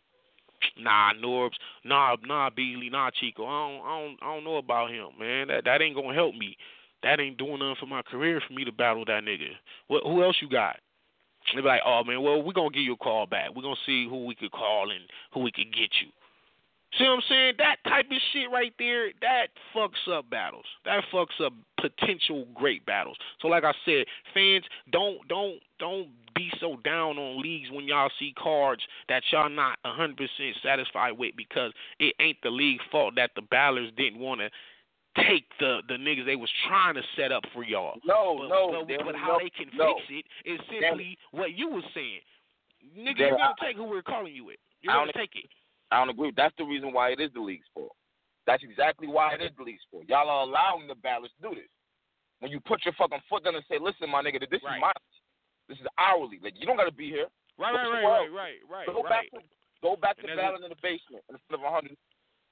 Nah, Norbs. Nah, Beasley. Nah, Chico. I don't know about him, man. That ain't gonna help me. That ain't doing nothing for my career for me to battle that nigga. Who else you got? They be like, oh man, well we gonna give you a call back. We gonna see who we could call and who we could get you. See what I'm saying? That type of shit right there, that fucks up battles. That fucks up potential great battles. So like I said, fans, don't be so down on leagues when y'all see cards that y'all not 100% satisfied with, because it ain't the league's fault that the battlers didn't want to take the niggas they was trying to set up for y'all. But how they can fix it is simply what you was saying. Nigga, you're going to take who we're calling you with. You're going to take it. I don't agree. That's the reason why it is the league's fault. That's exactly why it is the league's fault. Y'all are allowing the battlers to do this. When you put your fucking foot down and say, listen, my nigga, this is my league. This is our league. Like, you don't got to be here. Right. Go back to battling in the basement instead of 100.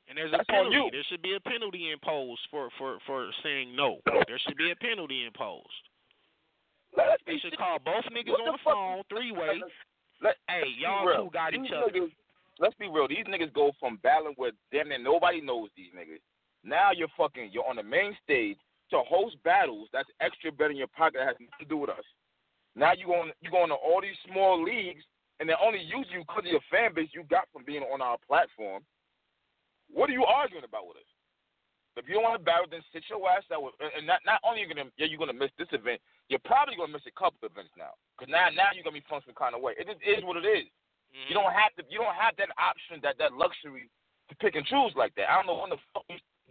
And there's a penalty. There should be a penalty imposed for saying no. There should be a penalty imposed. They should call both niggas on the phone, three-way. Hey, y'all two got each other. Let's be real. These niggas go from battling where damn near nobody knows these niggas. Now you're on the main stage to host battles. That's extra bread in your pocket that has nothing to do with us. Now you're going to all these small leagues, and they only use you because of your fan base you got from being on our platform. What are you arguing about with us? If you don't want to battle, then sit your ass out. And not only you're gonna miss this event, you're probably gonna miss a couple events now. Because now you're gonna be functioning kind of way. It just is what it is. You don't have that option, that luxury to pick and choose like that. I don't know when the fuck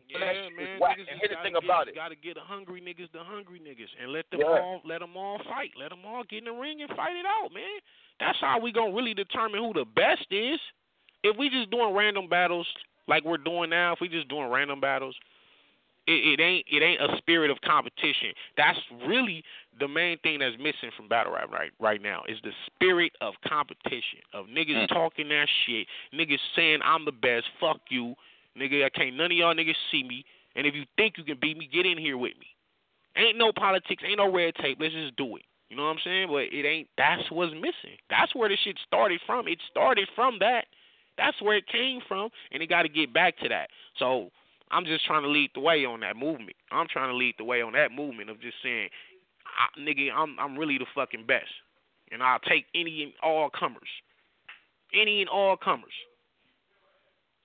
you man. And here's the thing about it. You gotta get the hungry niggas and let them all fight. Let them all get in the ring and fight it out, man. That's how we gonna really determine who the best is. If we just doing random battles like we're doing now, it ain't a spirit of competition. That's really the main thing that's missing from battle rap right now is the spirit of competition, of niggas talking that shit, niggas saying I'm the best, fuck you, nigga, I can't none of y'all niggas see me, and if you think you can beat me, get in here with me. Ain't no politics, ain't no red tape, let's just do it. You know what I'm saying? But that's what's missing. That's where the shit started from. It started from that. That's where it came from, and it got to get back to that. So I'm just trying to lead the way on that movement. I'm trying to lead the way on that movement of just saying, nigga, I'm really the fucking best. And I'll take any and all comers.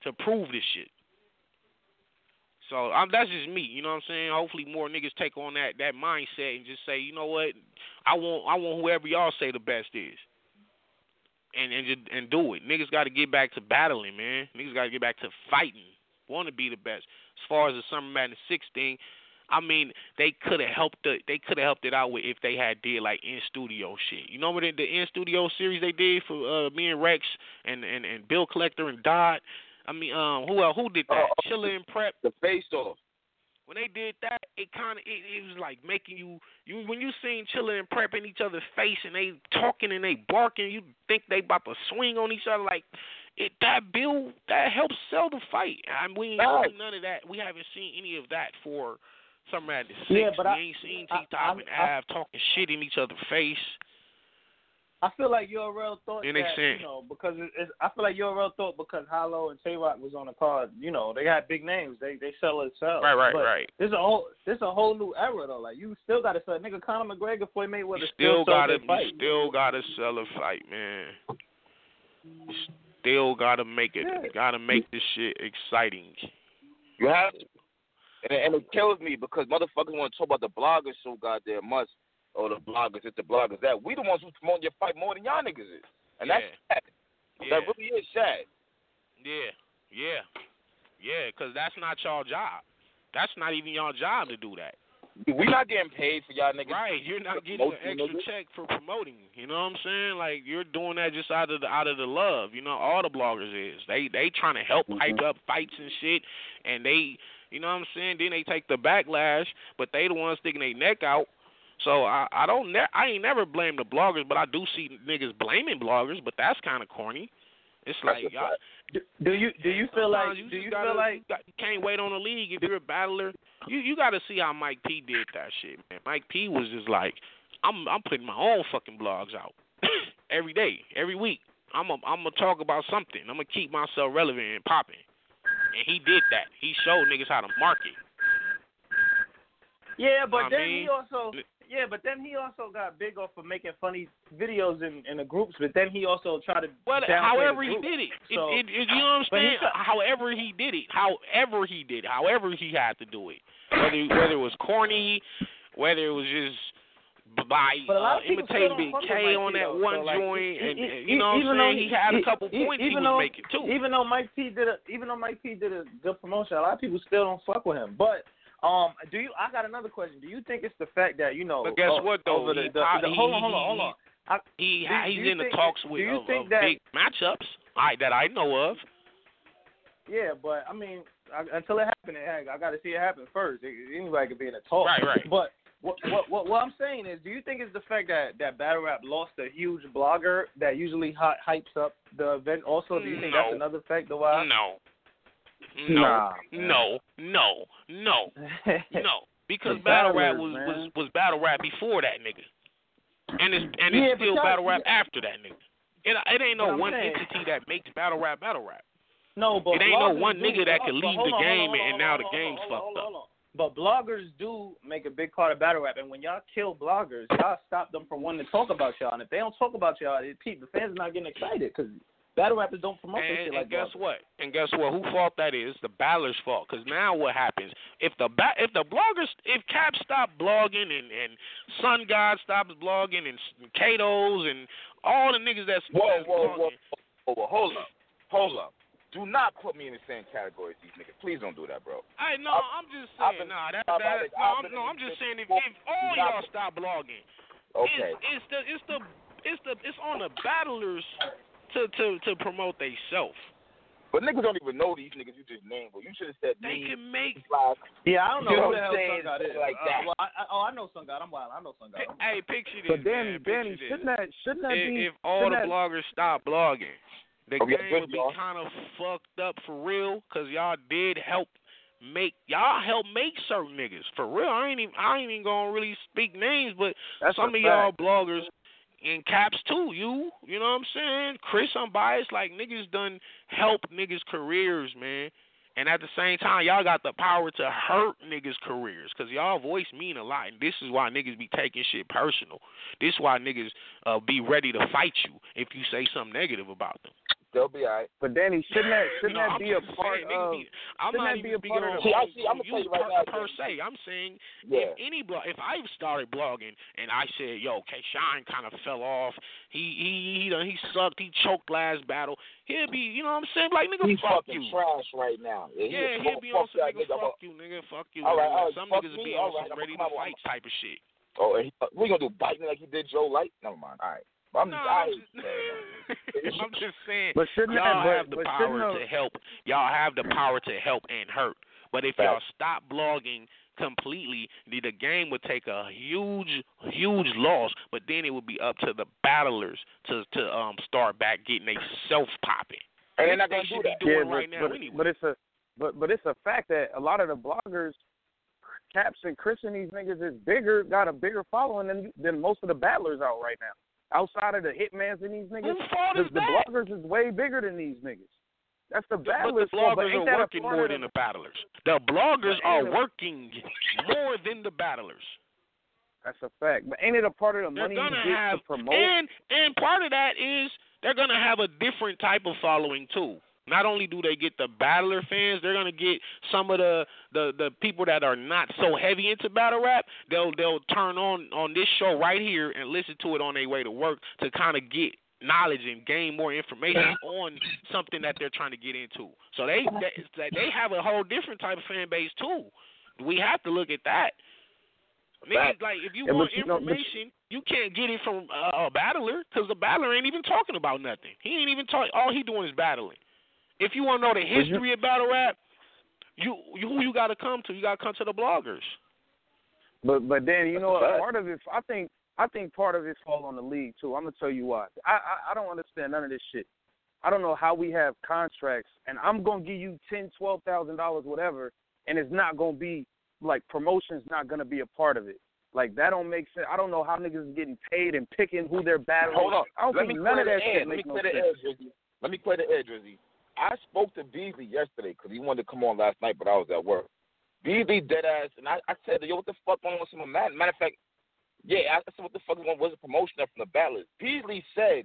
To prove this shit. So that's just me, you know what I'm saying? Hopefully more niggas take on that mindset and just say, you know what, I want whoever y'all say the best is. And do it. Niggas got to get back to battling, man. Niggas got to get back to fighting. Want to be the best. As far as the Summer Madness 6 thing, I mean, they could have helped it out with if they had did like in studio shit. You know what the in studio series they did for me and Rex and Bill Collector and Dodd. I mean, who did that? Chilla and Prep. The face off. When they did that, it was like making you when you seen Chilla and Prep in each other's face and they talking and they barking, you think they about to swing on each other like. That helps sell the fight. I mean, we ain't seen none of that. We haven't seen any of that for Summer Madness 6. Yeah, but we ain't seen T-Top and Av talking shit in each other's face. I feel like URL thought because Hollow and Tay-Rock was on the card. You know, they had big names. They sell it themselves. Right. This is a whole new era though. Like you still got to sell. Nigga, Conor McGregor, Floyd Mayweather still got to sell a fight, man. Still gotta make it. Gotta make this shit exciting. You have to. And it kills me because motherfuckers want to talk about the bloggers so goddamn much. Oh, the bloggers. That we the ones who promote your fight more than y'all niggas is, and that's sad. Yeah. That really is sad. Yeah. Because that's not y'all job. That's not even y'all job to do that. We not getting paid for y'all niggas. Right, you're not getting an extra check for promoting. You know what I'm saying? Like, you're doing that just out of the love. You know, all the bloggers is. They trying to help hype up fights and shit, and they, you know what I'm saying? Then they take the backlash, but they the ones sticking their neck out. So I ain't never blame the bloggers, but I do see niggas blaming bloggers, but that's kind of corny. It's like y'all. Do you feel like you can't wait on the league if you're a battler? You got to see how Mike P did that shit, man. Mike P was just like, I'm putting my own fucking blogs out every day, every week. I'm gonna talk about something. I'm gonna keep myself relevant and popping. And he did that. He showed niggas how to market. Yeah, but then he also got big off for making funny videos in the groups. But then he also tried to however he did it. However he had to do it. Whether it was corny, whether it was just by imitating Big K on that one joint, and you know what I'm saying. He had a couple points he was making too. Even though Mike P did a good promotion, a lot of people still don't fuck with him, but. I got another question. Do you think it's the fact that, you know? But guess what though? Hold on. He's in the talks with big matchups that I know of. Yeah, but I mean, until it happened, I got to see it happen first. Anybody could be in a talk. Right. But what I'm saying is, do you think it's the fact that battle rap lost a huge blogger that usually hypes up the event? Also, do you think that's another factor why? No. No. Because battle rap was battle rap before that nigga, and it's still battle rap after that nigga. It ain't no one entity that makes battle rap. No, but it ain't no one nigga that can leave the game and now the game's fucked up. But bloggers do make a big part of battle rap, and when y'all kill bloggers, y'all stop them from wanting to talk about y'all. And if they don't talk about y'all, the fans are not getting excited because. Battle rappers don't promote this shit like that. And guess what? Who fault that is? The battler's fault. Because now what happens? If Cap stopped blogging and Sun God stops blogging and Kato's and all the niggas that's whoa, hold up. Do not put me in the same category as these niggas. Please don't do that, bro. I'm just saying if all y'all stop blogging, okay, it's on the battlers. To promote they self. But niggas don't even know these niggas you just named, but you should have said they can make. Yeah, I don't know who the hell Sun God is. Like that. I know Sun God. I'm wild. I know Sun God. Hey, picture this. But then, Danny, shouldn't that be? If all the bloggers stop blogging, the game would be kind of fucked up for real. Cause y'all did help make certain niggas for real. I ain't even gonna really speak names, but that's some of y'all bloggers. In Caps too, you know what I'm saying? Chris Unbiased, like niggas done help niggas' careers, man. And at the same time, y'all got the power to hurt niggas' careers, cause y'all voice mean a lot, and this is why niggas be taking shit personal. This is why niggas be ready to fight you if you say something negative about them. They'll be alright. But Danny, shouldn't that be a part of, I'm not even speaking on you per se. I'm saying if any blog, if I started blogging and I said, yo, K-Shine kind of fell off, he sucked, he choked last battle, he'll be, you know what I'm saying, like nigga, he's fuck you. He's fucking trash right now. Yeah, he'll be on some nigga, fuck you. All right, some niggas will be on some ready to fight type of shit. Oh, we gonna do biting like he did Joe Light? Never mind. All right. I'm just saying. But y'all have the power to help and hurt. But if y'all stop blogging completely, the game would take a huge loss. But then it would be up to the battlers to start back getting they self popping. And they're not gonna do that. But it's a fact that a lot of the bloggers, Caps and Chris and these niggas got a bigger following than most of the battlers out right now. Outside of the hitmans and these niggas, the bloggers is way bigger than these niggas. That's the battlers. But the bloggers are working more than the battlers. The bloggers are working more than the battlers. That's a fact. But ain't it a part of the money you get to promote? And part of that is they're going to have a different type of following too. Not only do they get the battler fans, they're gonna get some of the people that are not so heavy into battle rap. They'll turn on this show right here and listen to it on their way to work to kind of get knowledge and gain more information on something that they're trying to get into. So they have a whole different type of fan base too. We have to look at that. Niggas, like, if you want information, you can't get it from a battler, because the battler ain't even talking about nothing. He ain't even talking. All he doing is battling. If you want to know the history of battle rap, who you got to come to? You got to come to the bloggers. But Danny, you know what? Part of it, I think part of it falls on the league too. I'm gonna tell you why. I don't understand none of this shit. I don't know how we have contracts, and I'm gonna give you $10,000, $12,000, whatever, and it's not gonna be like promotion's not gonna be a part of it. Like that don't make sense. I don't know how niggas is getting paid and picking who they're battling. Hold on, I don't think none of that shit makes no sense. Let me play the edge, Rizzy. I spoke to Beasley yesterday because he wanted to come on last night, but I was at work. Beasley dead ass, and I said, yo, what the fuck going on with some Madden? Matter of fact, yeah, I said, what the fuck was a promotion up from the ballot? Beasley said,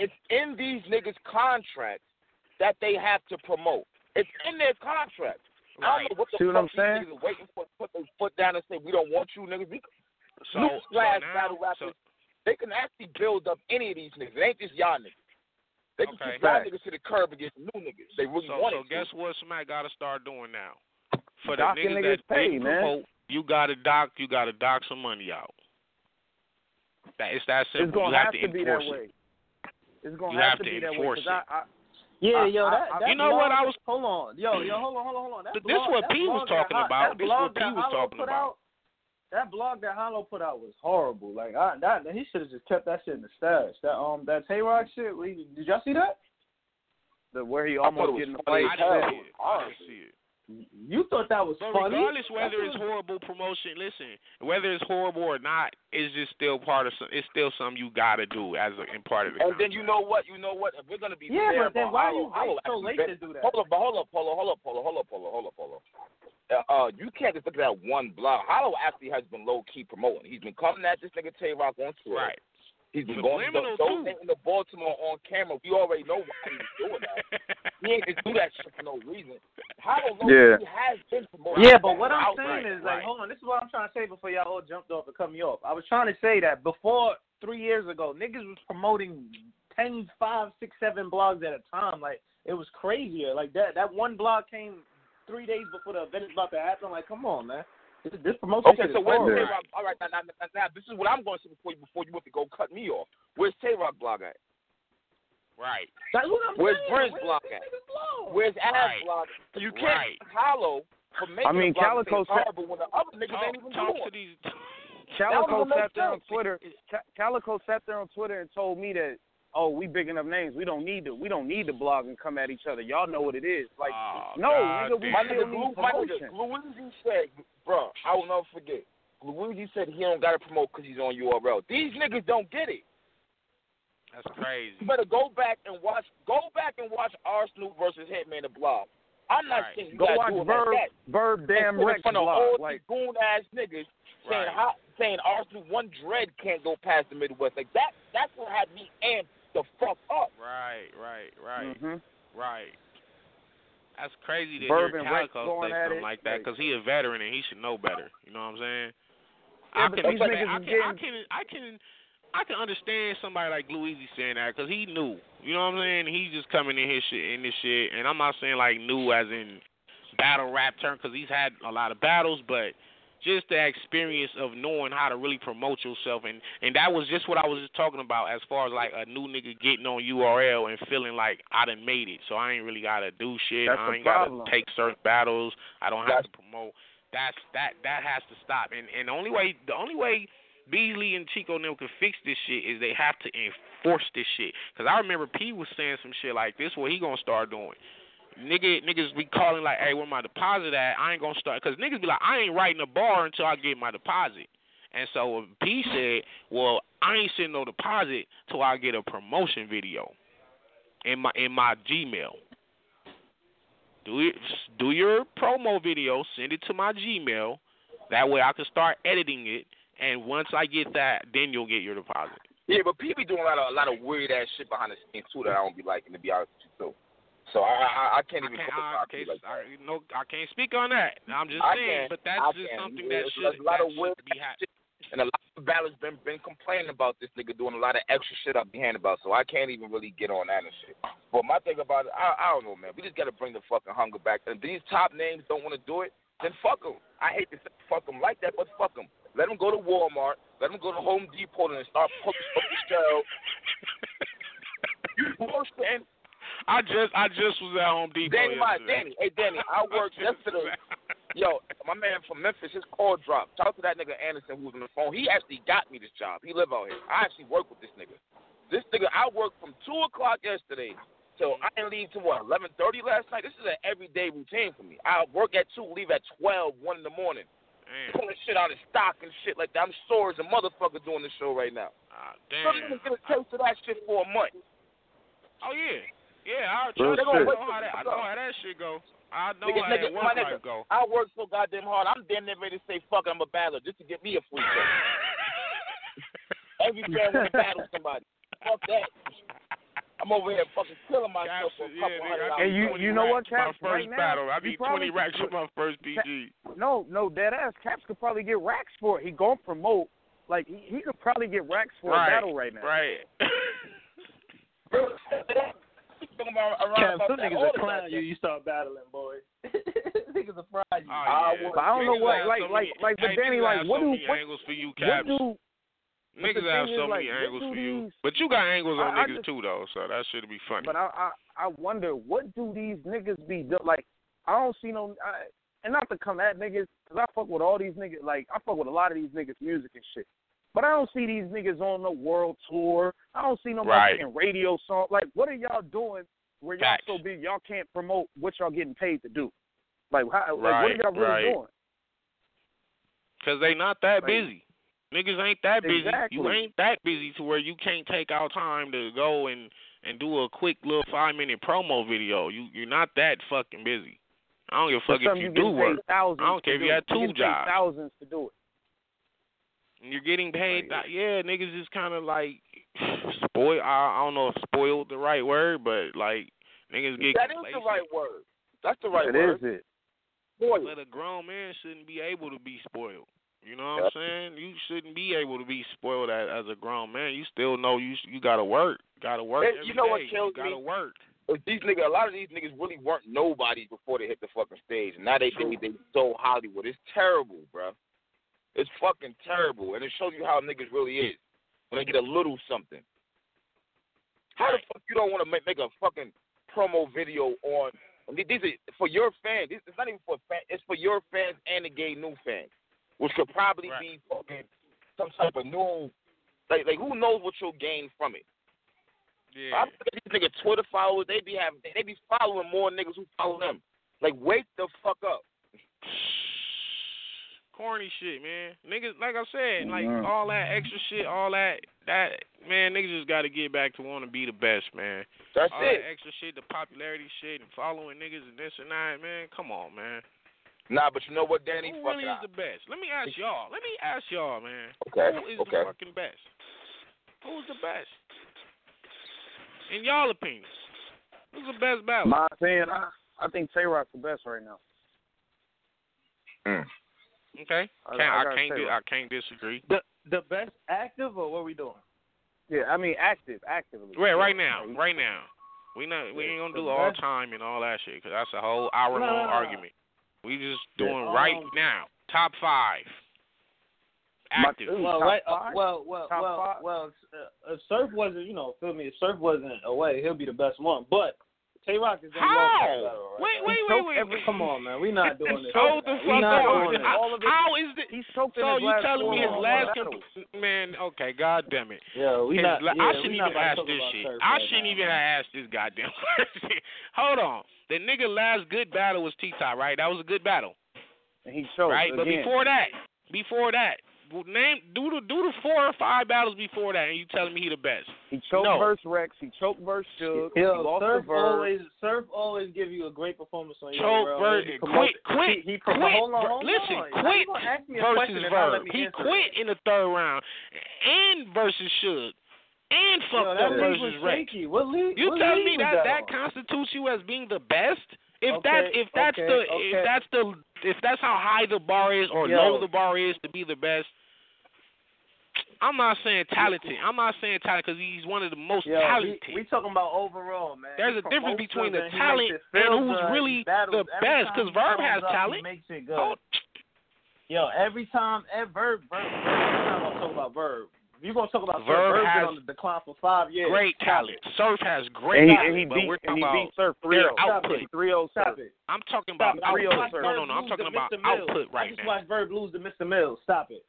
it's in these niggas' contracts that they have to promote. It's in their contracts. Right. I don't know what the fuck these niggas are waiting for to put their foot down and say, we don't want you niggas. They can actually build up any of these niggas. It ain't just y'all niggas. They can keep y'all niggas to the curb against new niggas. They really want it. So guess what Smack got to start doing now? For the niggas that pay, man. You gotta dock some money out. It's that simple. It's gonna have to be that way. It's gonna have to be that way. Yeah, yo, that. You know what? I was hold on, yo, hold on. This is what P was talking about. This is what P was talking about. That blog that Hollow put out was horrible. Like, he should have just kept that shit in the stash. That Tay Rock shit. Did y'all see that? Where he almost getting played. I didn't see it. You thought that was funny? Regardless whether it's horrible promotion, listen, whether it's horrible or not, it's just still part of it's still something you gotta do as a in part of it. And then you know what? If we're gonna be fair, but then why are you so late to do that? Hold up. You can't just look at that one blog. Hollow actually has been low key promoting. He's been coming at this nigga Tay Rock on tour. Right. He's been going to Baltimore on camera. We already know why he's doing that. He ain't just do that shit for no reason. Hollow he has been promoting. Yeah, but what I'm saying is, like, hold on. This is what I'm trying to say before y'all all jumped off and cut me off. I was trying to say that before 3 years ago, niggas was promoting 10, 5, 6, 7 blogs at a time. Like, it was crazier. Like, that one blog came 3 days before the event is about to happen. Like, come on, man. This promotion is horrible. All right, now, this is what I'm going to say before you have to go cut me off. Where's Tay Rock blog at? Right. Where's Brent's blog at? Where's Adam's blog at? You can't Hollow for making Calico horrible when the other niggas ain't even doing it. Calico sat there on Twitter. Calico sat there on Twitter and told me that, oh, we big enough names. We don't need to blog and come at each other. Y'all know what it is. Like, no, nigga, we still need promotion. Luigi said, bro, I will never forget. Luigi said he don't got to promote because he's on URL. These niggas don't get it. That's crazy. You better go back and watch Arsenal versus Hitman the blog. I'm not saying you got to do Verb damn Rex in front of all these goon-ass niggas saying Arsenal one dread can't go past the Midwest. Like, that's what had me amped the fuck up. Right. Mm-hmm. Right. That's crazy to hear Calico say something like that because he a veteran and he should know better. You know what I'm saying? Yeah, I can understand somebody like Luigi saying that because he knew. You know what I'm saying? He's just coming in his shit, and I'm not saying like new as in battle rap term because he's had a lot of battles, but just the experience of knowing how to really promote yourself. And that was just what I was just talking about as far as, like, a new nigga getting on URL and feeling like I done made it, so I ain't really got to do shit. I ain't got to take certain battles. I don't have to promote. That has to stop. And the only way Beasley and Chico and them can fix this shit is they have to enforce this shit. Because I remember P was saying some shit like this, what he going to start doing. Niggas be calling like, hey, where my deposit at? I ain't gonna start, because niggas be like, I ain't writing a bar until I get my deposit. And so P said, well, I ain't sending no deposit till I get a promotion video in my Gmail. Do your promo video, send it to my Gmail. That way I can start editing it, and once I get that, then you'll get your deposit. Yeah, but P be doing a lot of weird ass shit behind the scenes too that I don't be liking, to be honest with you too. So I can't speak on that. I'm just saying, but that's just something that should be happening. And a lot of battles been complaining about this nigga doing a lot of extra shit up behind about, so I can't even really get on that and shit. But my thing about it, I don't know, man. We just got to bring the fucking hunger back. And if these top names don't want to do it, then fuck them. I hate to say fuck them like that, but fuck them. Let them go to Walmart. Let them go to Home Depot and start poking the shell. You understand? I just was at Home Depot. Danny, I worked yesterday. Yo, my man from Memphis, his call dropped. Talk to that nigga Anderson who was on the phone. He actually got me this job. He live out here. I actually work with this nigga. This nigga, I worked from 2:00 yesterday. So I didn't leave till, 11:30 last night? This is an everyday routine for me. I work at 2, leave at 12, 1 in the morning. Damn. Pulling shit out of stock and shit like that. I'm sore as a motherfucker doing this show right now. Damn. So they can get a taste of that shit for a month. Oh, yeah. Yeah, I know how that shit go. I know how that work life go. I work so goddamn hard, I'm damn near ready to say, fuck it, I'm a battler, just to get me a free check. Every man wants to battle somebody. Fuck that. I'm over here fucking killing myself for a couple hundred hours. And you know what, Caps? My first battle. I be 20 racks for my first PG. No, dead ass. Caps could probably get racks for it. He gon' promote. Like, he could probably get racks for a battle right now. Right. Caps, some niggas a clown you start battling, boy. Niggas a fraud you. I don't know what, like, but Danny, like, what do... angles for you, Caps. Niggas have so many angles for you. But you got angles on niggas too, though, so that should be funny. But I wonder, what do these niggas be doing? Like, I don't see no... and not to come at niggas, because I fuck with all these niggas. Like, I fuck with a lot of these niggas' music and shit. But I don't see these niggas on the world tour. I don't see no fucking radio song. Like, what are y'all doing where y'all so big y'all can't promote what y'all getting paid to do? Like, what are y'all really doing? Because they not that busy. Niggas ain't that busy. Exactly. You ain't that busy to where you can't take out time to go and do a quick little 5-minute promo video. You're not that fucking busy. I don't give a fuck if you do work. I don't care if you had two jobs. Thousands to do it. You're getting paid. Yeah, niggas is kind of like spoiled. I don't know if spoiled the right word, but like niggas get complacent. That is the right word. That's the right word. That is it. Spoiled. But a grown man shouldn't be able to be spoiled. You know what I'm saying? You shouldn't be able to be spoiled as a grown man. You still know you gotta work. Gotta work. And you know what kills me? Gotta work. A lot of these niggas really weren't nobodies before they hit the fucking stage, and now they think they so Hollywood. It's terrible, bro. It's fucking terrible, and it shows you how niggas really is when they get a little something. How the fuck you don't want to make a fucking promo video on? I mean, these are for your fans. It's not even for fans. It's for your fans and the gay new fans, which could probably be fucking some type of new. Like who knows what you'll gain from it? Yeah. I look at these niggas Twitter followers. They be following more niggas who follow them. Like, wake the fuck up. Corny shit, man. Niggas, like I said, like all that extra shit, all that man, niggas just gotta get back to wanna be the best, man. That's all it. All that extra shit, the popularity shit, and following niggas and this and that, man. Come on, man. Nah, but you know what, Danny? Who really is the best? Let me ask y'all, man. Okay. Who is the fucking best? Who's the best? In y'all opinion, who's the best battle? My opinion, I think Tay-Rock's the best right now. Mm. Okay, I can't disagree. The best active, or what are we doing? Yeah, I mean actively. Well, right now, we ain't gonna do all time and all that shit because that's a whole hour long argument. We just doing right now. Top five. Active. Well, if Surf wasn't, if Surf wasn't away, he'll be the best one. But Tay-Rock is going to battle, right? Wait. Come on, man. We're not doing this. Right the fuck not doing this. How is it? He's soaked in his last. So you telling me his last man, okay, God damn it. Yeah, I shouldn't even ask this shit. I shouldn't even have asked this goddamn question. Hold on. The nigga last good battle was T-Top, right? That was a good battle. And he choked right? Again. But before that, do the 4 or 5 battles before that, and you telling me he the best? He choked verse Rex. He choked verse Suge. He lost the verse. Surf always give you a great performance on your choke verse. Quit. Hold on. Listen, quit versus verb. He quit in the third round and versus Suge. And fucked up versus Rex. You telling me that constitutes you as being the best? If that's how high the bar is or low the bar is to be the best. I'm not saying talented. I'm not saying talented because he's one of the most talented. We talking about overall, man. There's a difference between the talent and who's really the best. Because Verb has talent. Makes it good. Oh. Yo, every time, Verb. Every time I'm talking about Verb. You're going to talk about Verb has on the decline for 5 years. Great talent. Surf has great talent. And he beat Surf 3-0. Stop it. I'm talking about output. No. I'm talking about output right now. I just watched Verb lose to Mr. Mills. Stop it.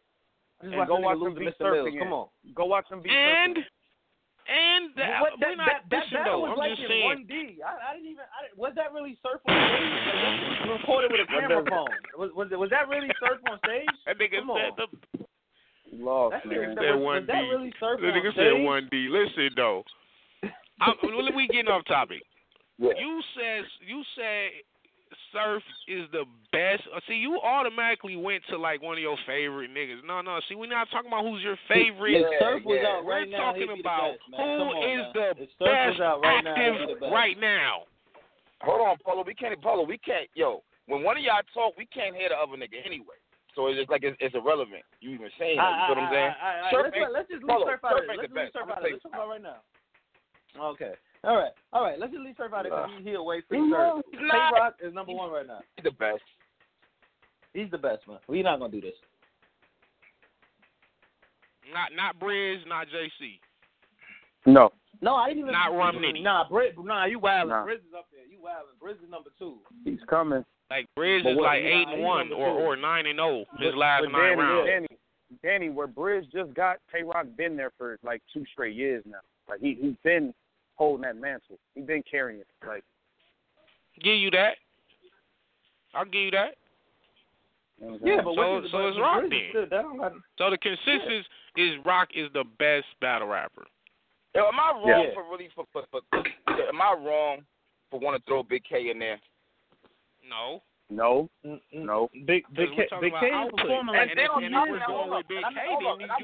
And go watch them beat Surf. Come on. Go watch them beat Surf. And that was like in 1D. I didn't even was that really Surf on stage? Like, recorded with a camera phone. Was that really Surf on stage? That nigga said the... Lost, that nigga said 1D. That really Surf on stage? That nigga said 1D. Listen, though. We getting off topic. Yeah. You said Surf is the best. See, you automatically went to like one of your favorite niggas. No. See, we're not talking about who's your favorite. Surf was out right now. We're talking about who is the best active right now. Hold on, Polo. We can't. Yo, when one of y'all talk, we can't hear the other nigga anyway. So it's just like it's irrelevant. You even saying that? You know what I'm saying? Let's just leave Surf out of it. Let's talk about right now. Okay. All right. Let's just leave Surf out of it because he's away from Surf. K-Rock is number one right now. He's the best. He's the best, man. We're not gonna do this. Not Bridge, not JC. No. No, I didn't even. Not Romney. Nah, you wildin'. Nah. Bridge is up there. You wildin'. Bridge is number two. He's coming. Like Bridge is like 8-1 or 9-0 his last 9 rounds. Danny, where Bridge just got, K-Rock been there for like 2 straight years now. Like he's been holding that mantle. He's been carrying it. Like, give you that. I'll give you that. Okay. Yeah, but so it's Rock then. So the consensus is Rock is the best battle rapper. Yo, am I wrong for wanting to throw Big K in there? No. Big K is performing like that. And I was going with Big K. I'm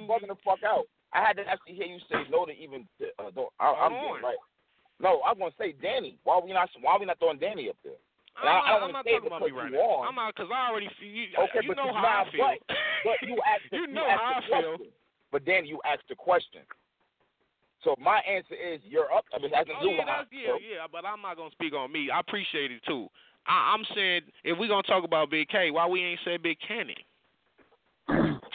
bugging the fuck out. I had to actually hear you say no to even. I'm doing right. No, I'm gonna say Danny. Why are we not throwing Danny up there? I'm not talking about me right now. I'm out because I already feel. Okay, you know how I feel. But you asked. You know how I feel. But Danny, you asked the question. So my answer is you're up. I mean, I can do it. Yeah. But I'm not gonna speak on me. I appreciate it too. I'm saying if we're gonna talk about Big K, why we ain't say Big Cannon?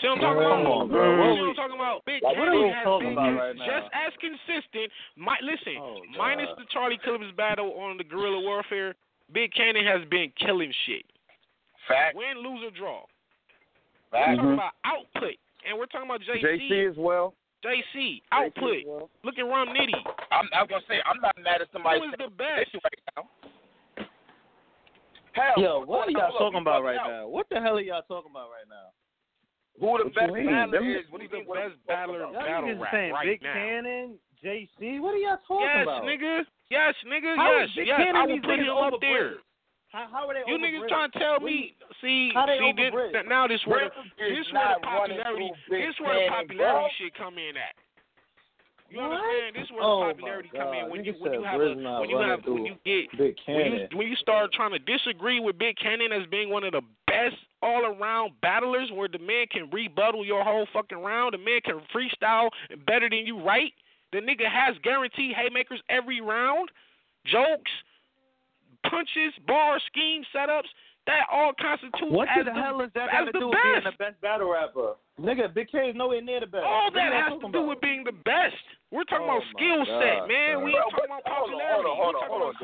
See what I'm talking about? See what I'm talking about? Big Cannon has been right just as consistent. Minus the Charlie Clippers battle on the guerrilla warfare, Big Cannon has been killing shit. Fact. Win, lose, or draw. Fact. We're talking about output, and we're talking about JC as well. JC, output. Well. Look at Rum Nitty. I'm gonna say I'm not mad at somebody. Who is the best right now? Hell, yo, what are y'all talking about right now? What the hell are y'all talking about right now? Who the best battler is? What do you think? Best battler battle rap right Big now? Cannon, JC. What are y'all talking about? Yes, nigga. Yes. I will put him up there. How are they? You niggas trying to tell me? Now this where the popularity shit come in at. You understand? This is where the popularity come in when you start trying to disagree with Big Cannon as being one of the best all around battlers, where the man can rebuttal your whole fucking round, the man can freestyle better than you, right? The nigga has guaranteed haymakers every round, jokes, punches, bars, schemes, setups. That all constitutes what as the hell is that got to do with being the best battle rapper? Nigga, Big K is nowhere near the best. All that has to do with being the best. We're talking about skill set, man. We ain't talking about popularity. Hold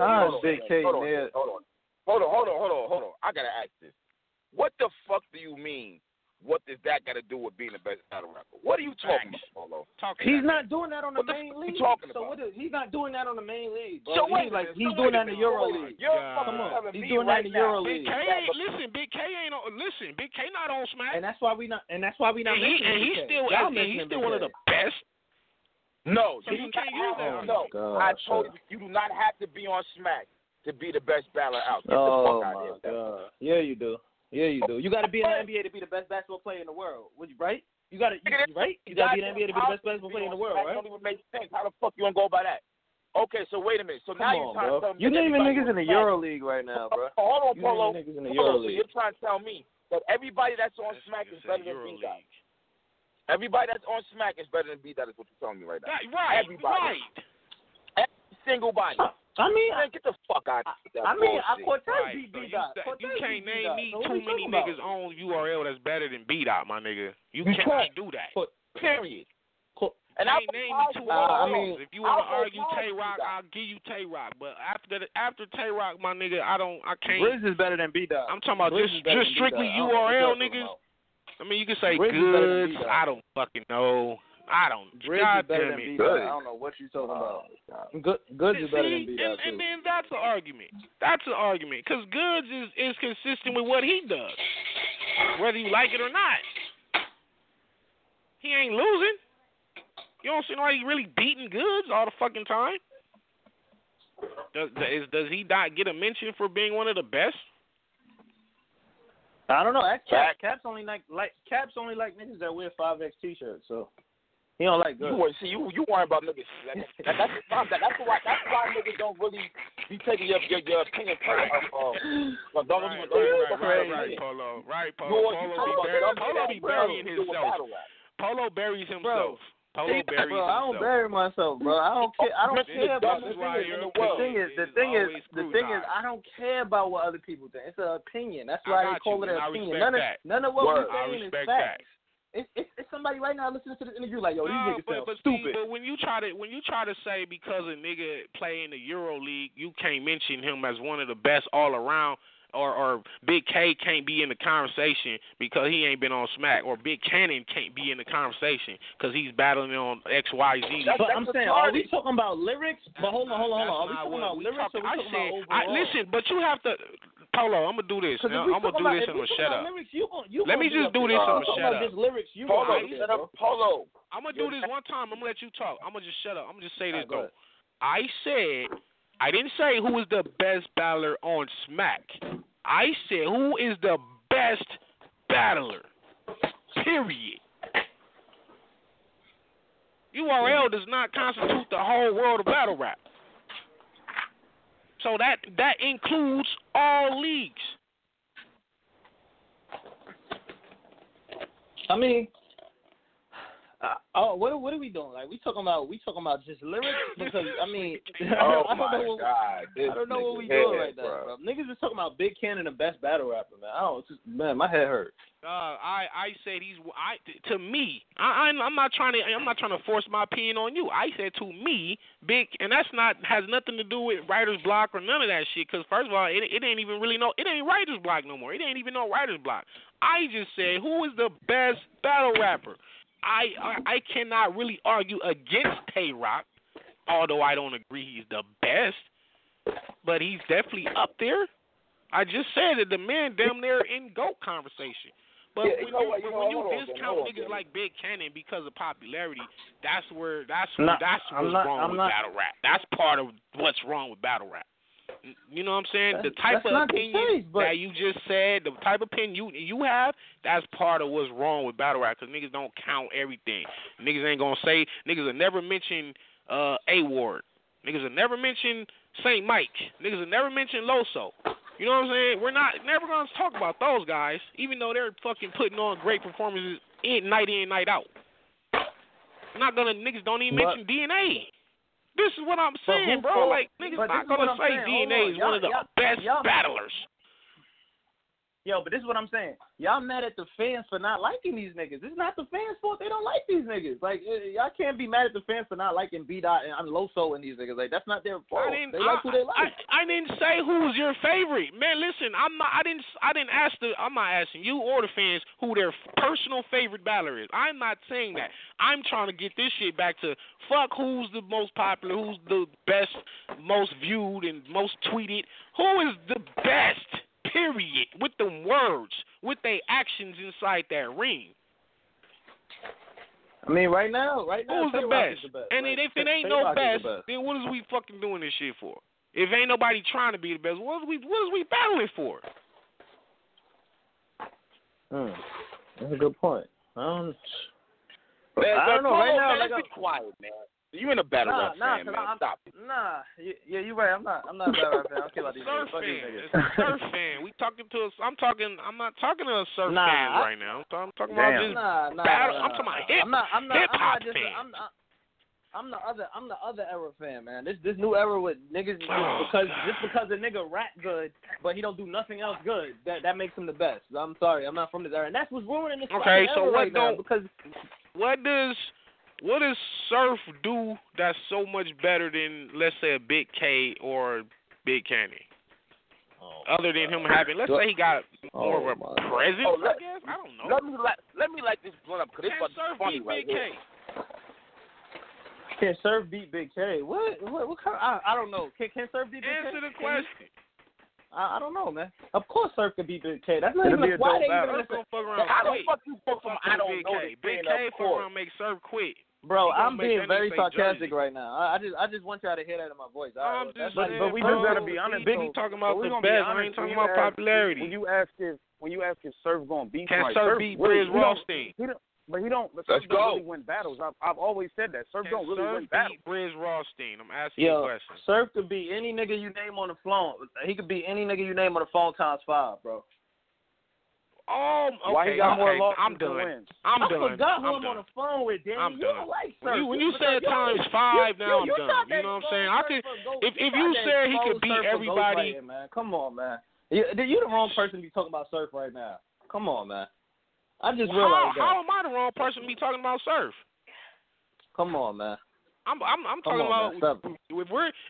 on. I gotta ask this. What the fuck do you mean? What does that got to do with being the best battle rapper? What are you talking about, Polo? He's not doing that on the main league. He's not doing that on the main league. So he's doing that in the Euro league. He's doing that in the Euro league. Big K ain't on. Big K not on Smack. And that's why we not. And he's still one of the best. No, so you can't use that. No, I told you do not have to be on Smack to be the best battler out. Get the fuck out of here. Yeah, you do. Yeah, you do. You got to be in the NBA to be the best basketball player in the world, right? You got to be in the NBA to be the best basketball player in the world, right? That don't even make sense. How the fuck you gonna go by that? Okay, so wait a minute. So now you're trying to tell me you're naming niggas in the Euro League right now, bro. Hold on, Polo. So you're trying to tell me that everybody that's on Smack is better than Big Guy. Everybody that's on Smack is better than B. That is what you're telling me right now. Right, everybody. Right. Every single body. I mean, man, get the fuck out of that. I mean, Cortez beat B-Dot. You can't name me too many niggas on URL that's better than B-Dot, my nigga. You can't do that. Period. And I can't name you two if you want to argue Tay-Rock, I'll give you Tay-Rock. But after Tay-Rock, my nigga, I can't. Riz is better than B-Dot. I'm talking about just strictly URL, niggas. I mean, you can say goods. I don't fucking know. I don't. God damn it. I don't know what you're talking about. Goods is better than B-Dot. And then that's an argument. Because goods is consistent with what he does, whether you like it or not. He ain't losing. You don't see nobody really beating goods all the fucking time. Does he not get a mention for being one of the best? I don't know. Cap's only like niggas that wear 5X T-shirts, so he don't like goods. You worry about niggas. That's why niggas don't really be taking your opinion. Polo be burying himself. Polo buries himself. I don't bury myself, bro. I don't care about this. The thing is, I don't care about what other people think. It's an opinion. That's why they call it an opinion. None of what we're saying is facts. It's somebody right now listening to this interview like, yo, these niggas sound stupid. But when you try to say because a nigga play in the EuroLeague, you can't mention him as one of the best all around. Or Big K can't be in the conversation because he ain't been on Smack, or Big Cannon can't be in the conversation because he's battling on XYZ. But I'm saying, are we talking about lyrics? But hold on. Are we talking about lyrics or we talking about overall? Listen, but you have to, Polo, I'm going to do this. I'm going to shut up. Let me just do this. I'm going to shut up. Polo, I'm going to do this one time. I'm going to let you talk. I'm going to just shut up. I'm going to just say this, though. I didn't say who is the best battler on Smack. I said who is the best battler. Period. URL does not constitute the whole world of battle rap. So that includes all leagues. I mean, what are we doing? Like, we talking about just lyrics? Because I mean, I don't know what we doing right now, bro. Niggas is talking about Big Cannon, the best battle rapper, man. My head hurts. I'm not trying to force my opinion on you. I said to me, Big, and has nothing to do with writer's block or none of that shit. Because first of all, it ain't writer's block no more. It ain't even no writer's block. I just said who is the best battle rapper. I cannot really argue against Tay-Rock, although I don't agree he's the best, but he's definitely up there. I just said that the man damn near in GOAT conversation. But when you discount niggas like Big Cannon because of popularity, that's what's wrong with battle rap. That's part of what's wrong with battle rap. You know what I'm saying? The type of opinion you have, that's part of what's wrong with battle rap, because niggas don't count everything. Niggas ain't going to say, niggas will never mention A-Ward. Niggas will never mention St. Mike. Niggas will never mention Loso. You know what I'm saying? We're not never going to talk about those guys, even though they're fucking putting on great performances night in, night out. Niggas don't even mention DNA. This is what I'm saying, bro. Like, niggas not gonna say DNA is one of the best battlers. Yo, but this is what I'm saying. Y'all mad at the fans for not liking these niggas. It's not the fans' fault they don't like these niggas. Like, y'all can't be mad at the fans for not liking B-Dot and Loso and these niggas. Like, that's not their fault. They like who they like. I didn't say who's your favorite. Man, listen, I'm not asking you or the fans who their personal favorite battler is. I'm not saying that. I'm trying to get this shit back to fuck who's the most popular, who's the best, most viewed, and most tweeted. Who is the best? Period. With the words, with their actions inside that ring. I mean, right now, who's the best? And if it ain't no best, then what is we fucking doing this shit for? If ain't nobody trying to be the best, what is we battling for? That's a good point. I don't know. Right now, let's be quiet, man. You in a battle rap fan, man. Stop it. Nah, yeah, you're right. I'm not a battle rap fan. I don't care about these niggas. It's a surf fan. We talking to us. I'm not talking to a surf fan right now. I'm talking about this battle. I'm talking about hip hop fan. I'm the other era fan, man. This new era with niggas because a nigga rap good, but he don't do nothing else good. That makes him the best. I'm sorry, I'm not from this era, and that's what's ruining this era right now. Because what does Surf do that's so much better than, let's say, a Big K or Big Kenny? Other than him having, let's say he got more of a presence, I guess. I don't know. Let me light this blunt up because it's funny right now. Can Surf beat Big K? What kind of, I don't know. Can Surf beat Big K? Answer the question. I don't know, man. Of course Surf can beat Big K. That's not even why they even listen. How the fuck you fuck from I don't know this Big K for make Surf quit. Bro, I'm being very sarcastic right now. I just want y'all to hear that in my voice. But we just gotta be honest. Biggie talking about the best. I ain't talking about popularity. When you ask if Surf gonna beat, can Surf beat Briz Rothstein? But he don't. But Surf don't really win battles. I've always said that Surf don't really win battles. Surf beat Briz Rothstein. I'm asking you a question. Surf could be any nigga you name on the phone. He could be any nigga you name on the phone times 5, bro. Okay. Why he got more losses than wins? I'm done. I forgot who I'm on the phone with, Danny. I'm done. You don't like Surf. When you said times 5, now I'm done. You know what I'm saying? I could. If you said he could beat everybody, man. Come on, man. You the wrong person to be talking about Surf right now. Come on, man. I just realized that. How am I the wrong person to be talking about Surf? Come on, man. I'm talking about, man,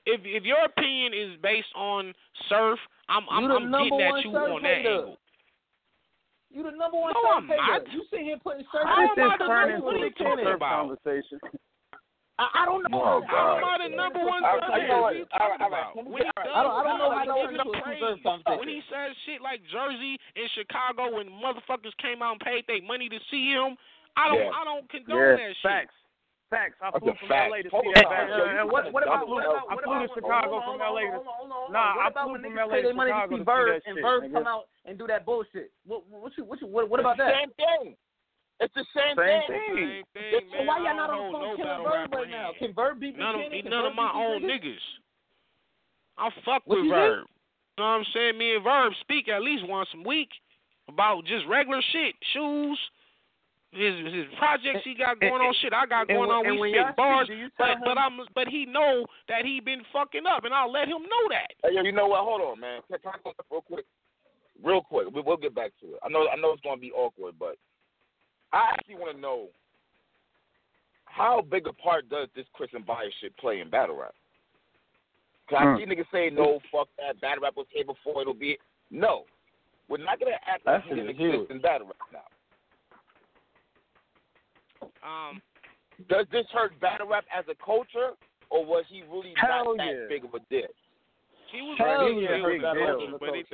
if your opinion is based on Surf, I'm getting at you on that angle. You the number one Surf hater. You sit here putting Surf hater. What are you talking about? I don't know. Oh, I'm not the number one surfer. When he says shit like Jersey and Chicago, when motherfuckers came out and paid their money to see him, I don't condone that shit. Facts. I flew from LA to see that. What about I flew to Chicago from LA. Nah, I flew from LA to Chicago to see that shit. And Bird come out and do that bullshit. What about that? Same thing. It's the same thing. So why y'all not on the phone killing Bird right now? Can Bird beat me? None of my own niggas. I fuck with Verb. You know what I'm saying? Me and Verb speak at least once a week about just regular shit, shoes, his projects he got going on, shit I got going on. We spit bars, but he know that he been fucking up, and I'll let him know that. Hey, yo, you know what? Hold on, man. Can I go real quick? We'll get back to it. I know it's gonna be awkward, but I actually want to know how big a part does this Chris and Bias shit play in battle rap? Because I see niggas say, no, fuck that, battle rap was here before, it'll be it. No. We're not going to act like it didn't exist in battle rap now. Does this hurt battle rap as a culture, or was he really not that big of a dick? He was culture, but it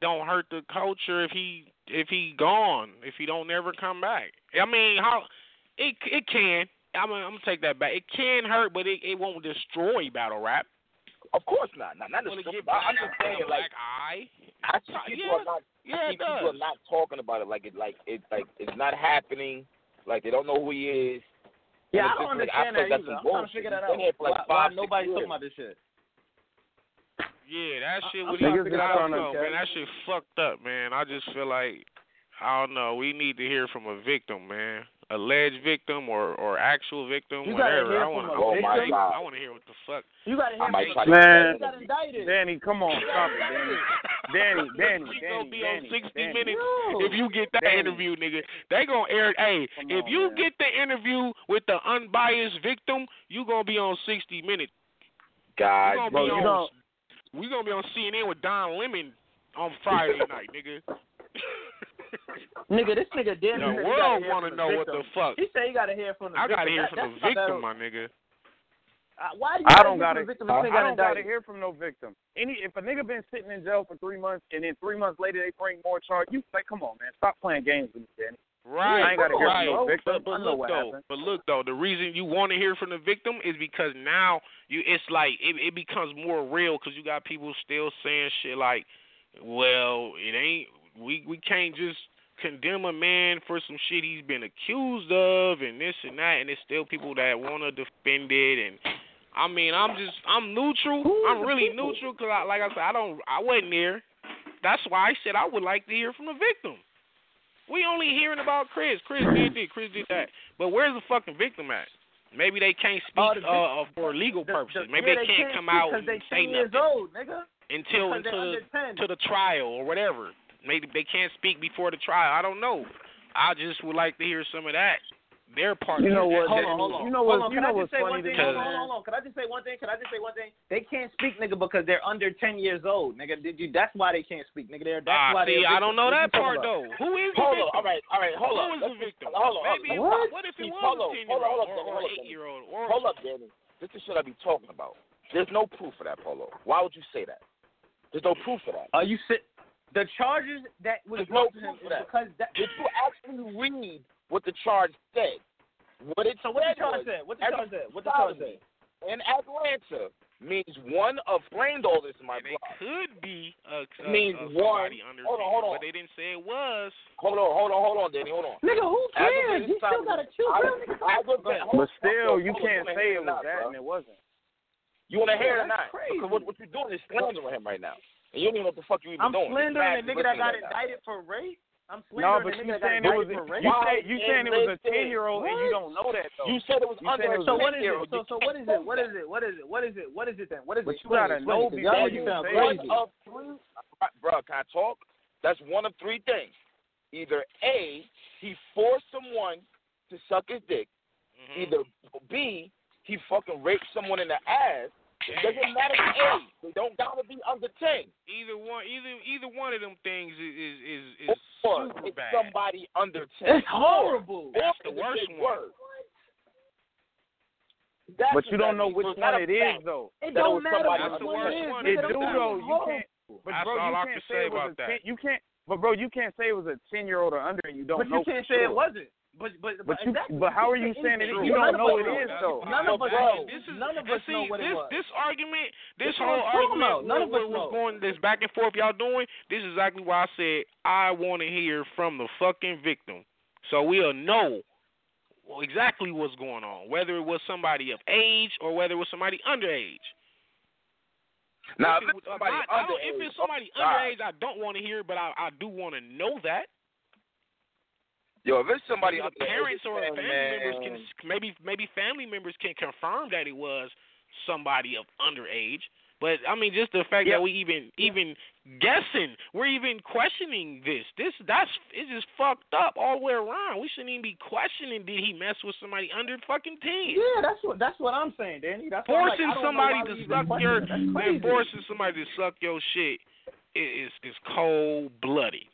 don't hurt the culture if he gone, if he don't ever come back. I mean, it can. I'm gonna take that back. It can hurt, but it won't destroy battle rap. Of course not. Not destroy. I'm just saying, like I see people are not talking about it. Like it's not happening. Like they don't know who he is. Yeah, I don't understand that either. I'm trying to figure that out. Why nobody's talking about this shit? Yeah, that shit. I don't know, man. That shit fucked up, man. I just feel like, I don't know. We need to hear from a victim, man. Alleged victim or actual victim, whatever. I want to hear what the fuck. You gotta hear from a man. Danny, come on, stop it, Danny. Danny. She's gonna be on 60 Minutes if you get that interview, nigga. They gonna air. Hey, if you get the interview with the unbiased victim, you gonna be on 60 Minutes. God, bro, you know. We're going to be on CNN with Don Lemon on Friday night, nigga. Nigga, this nigga did. The world want to know what the fuck. He said he got to hear from the victim. I got to hear from the victim, my nigga. Why do you I don't got to hear from no victim. If a nigga been sitting in jail for 3 months, and then 3 months later they bring more charge, you like, come on, man. Stop playing games with me, Danny. Right, I ain't gotta hear from no victim. But look though, the reason you want to hear from the victim is because now it's like it becomes more real because you got people still saying shit like, well, it ain't we can't just condemn a man for some shit he's been accused of and this and that, and there's still people that want to defend it. And I mean, I'm neutral. I'm really neutral because, like I said, I wasn't there. That's why I said I would like to hear from the victim. We only hearing about Chris. Chris did that. But where's the fucking victim at? Maybe they can't speak for legal purposes. Maybe they can't come out and say nothing old, nigga. until the trial or whatever. Maybe they can't speak before the trial. I don't know. I just would like to hear some of that. Their part. You know what? Hold on. Can I just say one thing? They can't speak, nigga, because they're under 10 years old, nigga. That's why they can't speak, nigga. I don't know that part though. Who is the victim? All right. Hold on. Who is the victim? Maybe what if it was a 10-year-old or an 8-year-old? Hold up, Danny. This is shit I be talking about. There's no proof for that, Polo. Why would you say that? There's no proof for that. The charges that was brought to him because did you actually read what the charge said? What the charge said? In Atlanta means one of landowners in my block. It could be somebody under. Hold on. But they didn't say it was. Hold on, Danny. Hold on. Nigga, who cares? You still got to choose. But still, you can't say it was that and it wasn't. You want to hear it or not? Because what you're doing is slandering him right now. And you don't even know what the fuck you're even doing. I'm slandering a nigga that got indicted for rape. I'm slandering a nigga that got indicted for rape. You saying it was a 10-year-old and you don't know that, though. You said it was under a 10-year-old. So what is it? What is it then? What is it? You got to know before you sound crazy. Bro, can I talk? That's one of three things. Either A, he forced someone to suck his dick. Either B, he fucking raped someone in the ass. It doesn't matter the age. They don't gotta be under 10. Either one of them things is super bad. Somebody under 10. It's horrible. That's the worst one. But you don't know which one it is, though. It don't matter which one it is. It do though. You can't. That's all I can say about that. You can't. But bro, you can't say it was a 10-year-old or under, and you don't know. But you can't say it wasn't. But how are you saying it? You don't know it is though. None of us know what it was. This argument, this whole argument, none of us was going this back and forth y'all doing. This is exactly why I said I want to hear from the fucking victim, so we'll know exactly what's going on, whether it was somebody of age or whether it was somebody underage. Now, if it's somebody underage, I don't want to hear, but I do want to know that. Yo, if it's somebody up there, parents or family members can confirm that it was somebody of underage. But I mean, just the fact that we even guessing, we're even questioning this, it's just fucked up all the way around. We shouldn't even be questioning did he mess with somebody under fucking 10. Yeah, that's what I'm saying, Danny. That's forcing somebody to suck your shit is cold blooded.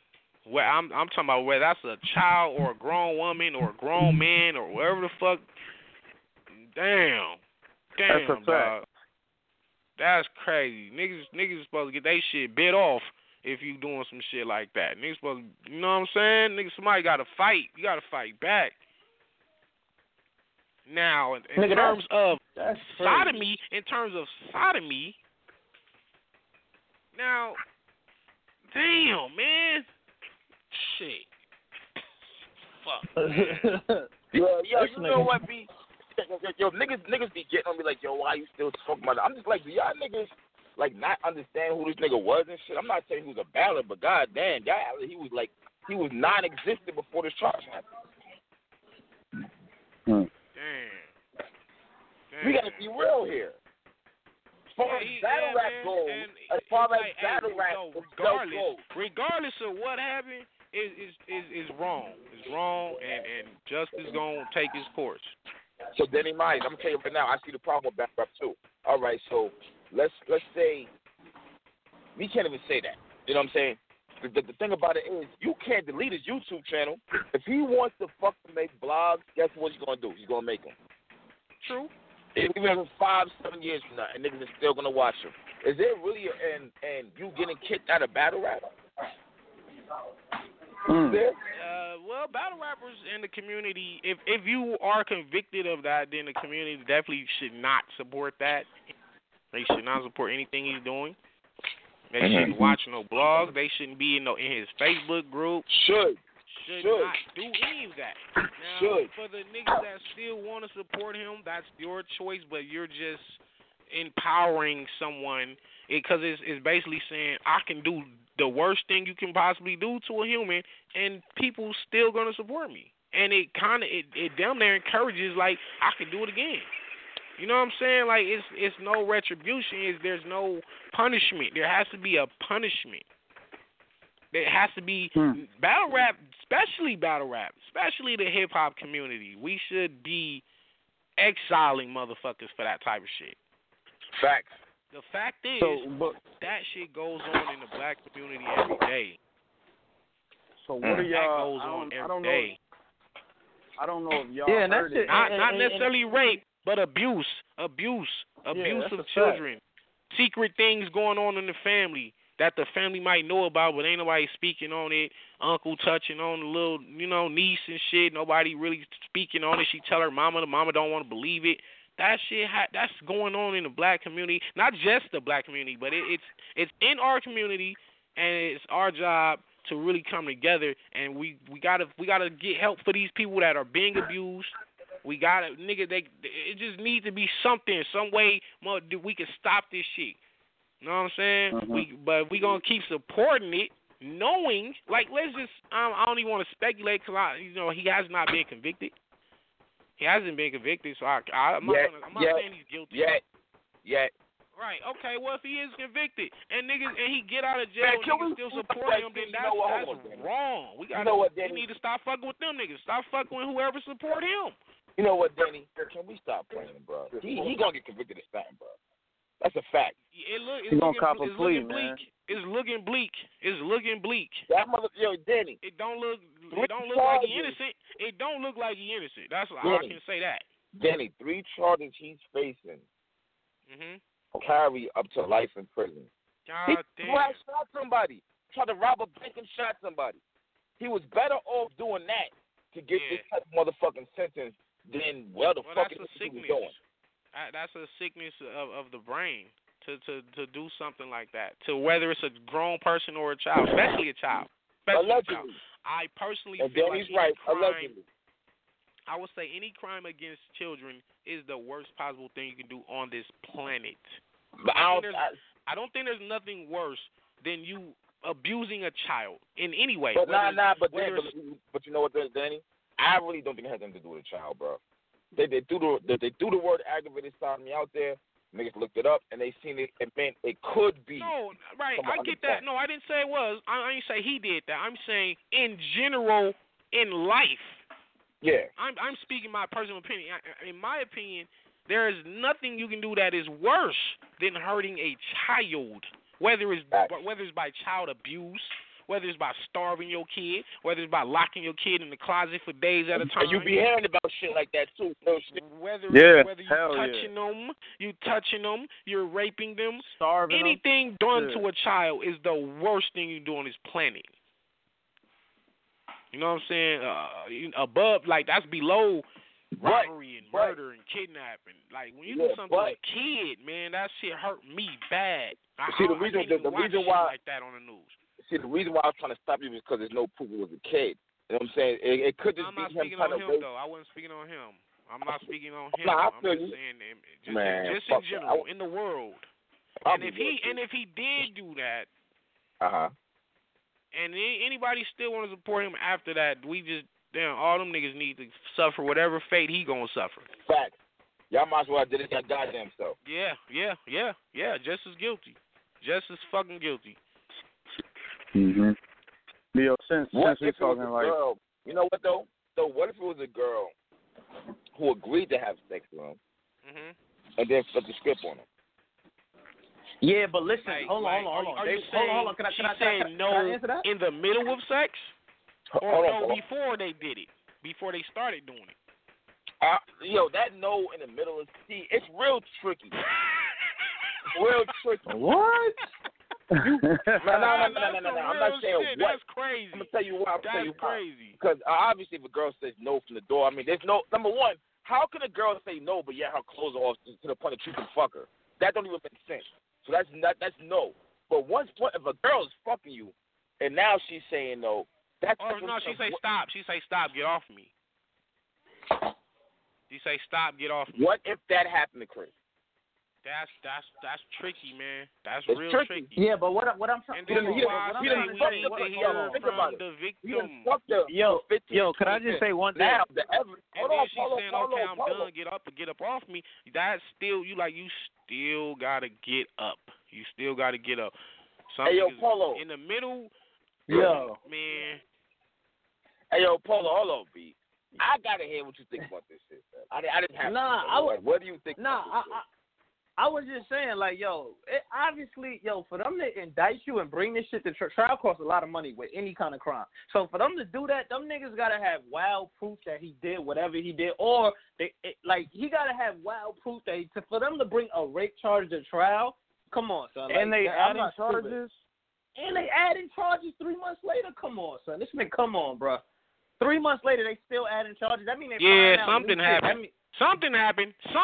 Well, I'm talking about whether that's a child or a grown woman or a grown man or whatever the fuck. Damn, that's a fact. That's crazy. Niggas supposed to get they shit bit off if you doing some shit like that. Niggas supposed to, you know what I'm saying? Niggas, somebody got to fight. You got to fight back. Now, in terms of sodomy, now, damn, man. Shit. Fuck. yo, you know what, B? Yo, niggas be getting on me like, yo, why you still talking about that? I'm just like, do y'all niggas, like, not understand who this nigga was and shit? I'm not saying he was a baller, but goddamn, he was non-existent before this charge happened. Damn. We gotta be real here. As far as battle rap goes, regardless of what happened, is wrong. It's wrong, and justice gonna take its course. So Danny Myers, I'm telling you right now, I see the problem with battle rap too. All right, so let's say we can't even say that. You know what I'm saying? The thing about it is you can't delete his YouTube channel. If he wants to fucking make blogs, guess what he's gonna do? He's gonna make them. True. Even 5-7 years from now, and niggas are still gonna watch him. Is there really and you getting kicked out of battle rap? Well, battle rappers in the community, if you are convicted of that, then the community definitely should not support that. They should not support anything he's doing. They shouldn't watch no blogs. They shouldn't be in his Facebook group. Should. should not do any of that. Now, for the niggas that still want to support him, that's your choice, but you're just empowering someone because it's basically saying I can do the worst thing you can possibly do to a human, and people still gonna support me. And it kind of it damn near encourages like I can do it again. You know what I'm saying? Like it's no retribution. There's no punishment. There has to be a punishment. There has to be battle rap, especially the hip hop community. We should be exiling motherfuckers for that type of shit. Facts. The fact is, that shit goes on in the black community every day. So what are y'all? That goes on every day. I don't know if y'all heard it. Not necessarily rape, but abuse of children. Fact. Secret things going on in the family that the family might know about, but ain't nobody speaking on it. Uncle touching on the little, niece and shit. Nobody really speaking on it. She tell her mama. The mama don't want to believe it. That shit, that's going on in the black community. Not just the black community, but it's in our community, and it's our job to really come together. And we gotta get help for these people that are being abused. We gotta, it just needs to be something, some way we can stop this shit. You know what I'm saying? Mm-hmm. But we gonna keep supporting it, knowing, like, let's just, I don't even want to speculate because he has not been convicted. He hasn't been convicted, so I'm not saying he's guilty. Yet. Right, okay, well, if he is convicted and he get out of jail, and still support him, then that's wrong. We need to stop fucking with them niggas. Stop fucking with whoever support him. You know what, Danny? Can we stop playing, bro? He gonna get convicted of something, bro. That's a fact. It's looking bleak. Yo, Danny. It don't look like he innocent. It don't look like he innocent. That's why I can say that. Danny, 3 charges he's facing carry up to life in prison. God damn. Shot somebody. Tried to rob a bank and shot somebody. He was better off doing that to get this type of motherfucking sentence than fuck that's he was doing. That's a sickness of the brain to do something like that, to whether it's a grown person or a child, especially a child. Allegedly. I personally feel like allegedly. I would say any crime against children is the worst possible thing you can do on this planet. But I don't think there's nothing worse than you abusing a child in any way. But you know what, Danny? I really don't think it has anything to do with a child, bro. They threw the word aggravated sodomy out there. Niggas looked it up, and they seen it, and it could be. No, right, I get that. No, I didn't say it was. I didn't say he did that. I'm saying in general, in life. Yeah. I'm speaking my personal opinion. In my opinion, there is nothing you can do that is worse than hurting a child, whether it's by child abuse, whether it's by starving your kid, whether it's by locking your kid in the closet for days at a time. You be hearing about shit like that too. Whether you're touching them, you're raping them. Starving anything done to a child is the worst thing you do on this planet. You know what I'm saying? Above, like, that's below robbery and murder and kidnapping. Like, when you do something to a kid, man, that shit hurt me bad. The reason why I was trying to stop you was because there's no proof it was a kid. You know what I'm saying? It could just be him trying to rape. I wasn't speaking on him, though. I'm not speaking on him. I'm just saying, in general, in the world. And if he did do that, and anybody still want to support him after that, all them niggas need to suffer whatever fate he gonna suffer. Facts. Y'all might as well have did it that goddamn stuff. Yeah. Just as guilty. Just as fucking guilty. Mhm. Leo, since we're talking like, girl, you know what though? So what if it was a girl who agreed to have sex with him, and then flipped the script on him? Yeah, but listen, hold on. Are you saying can I in the middle of sex, before they did it, before they started doing it? That no in the middle of it's real tricky. What? No. I'm not saying shit. What. That's crazy. I'm gonna tell you why. That's crazy. Because obviously, if a girl says no from the door, I mean, there's no number one. How can a girl say no, but yet her clothes are off to the point that you can fuck her? That don't even make sense. So that's no. But if a girl is fucking you, and now she's saying no, That's oh, no, she say stop. She say stop, get off me. She say stop, get off me. What if that happened to Chris? That's tricky, man. That's it's real tricky. Yeah, but what I'm trying to do. Yo, could I just say one thing? Now, the evidence. And then she's saying, okay, I'm done, get up off me. That's still you still gotta get up. You still gotta get up. Something in the middle. Yo, man. Hey, yo, Polo, hold on, B. I gotta hear what you think about this shit, man. I didn't have. What do you think? About this shit? I was just saying, like, yo, it, obviously, yo, for them to indict you and bring this shit to trial costs a lot of money with any kind of crime. So for them to do that, them niggas got to have wild proof that he did whatever he did. Or, he got to have wild proof that for them to bring a rape charge to trial, come on, son. Like, and they adding charges? And they adding charges 3 months later? Come on, son. This man, come on, bro. 3 months later, they still adding charges? That mean they something happened. Something happened. That's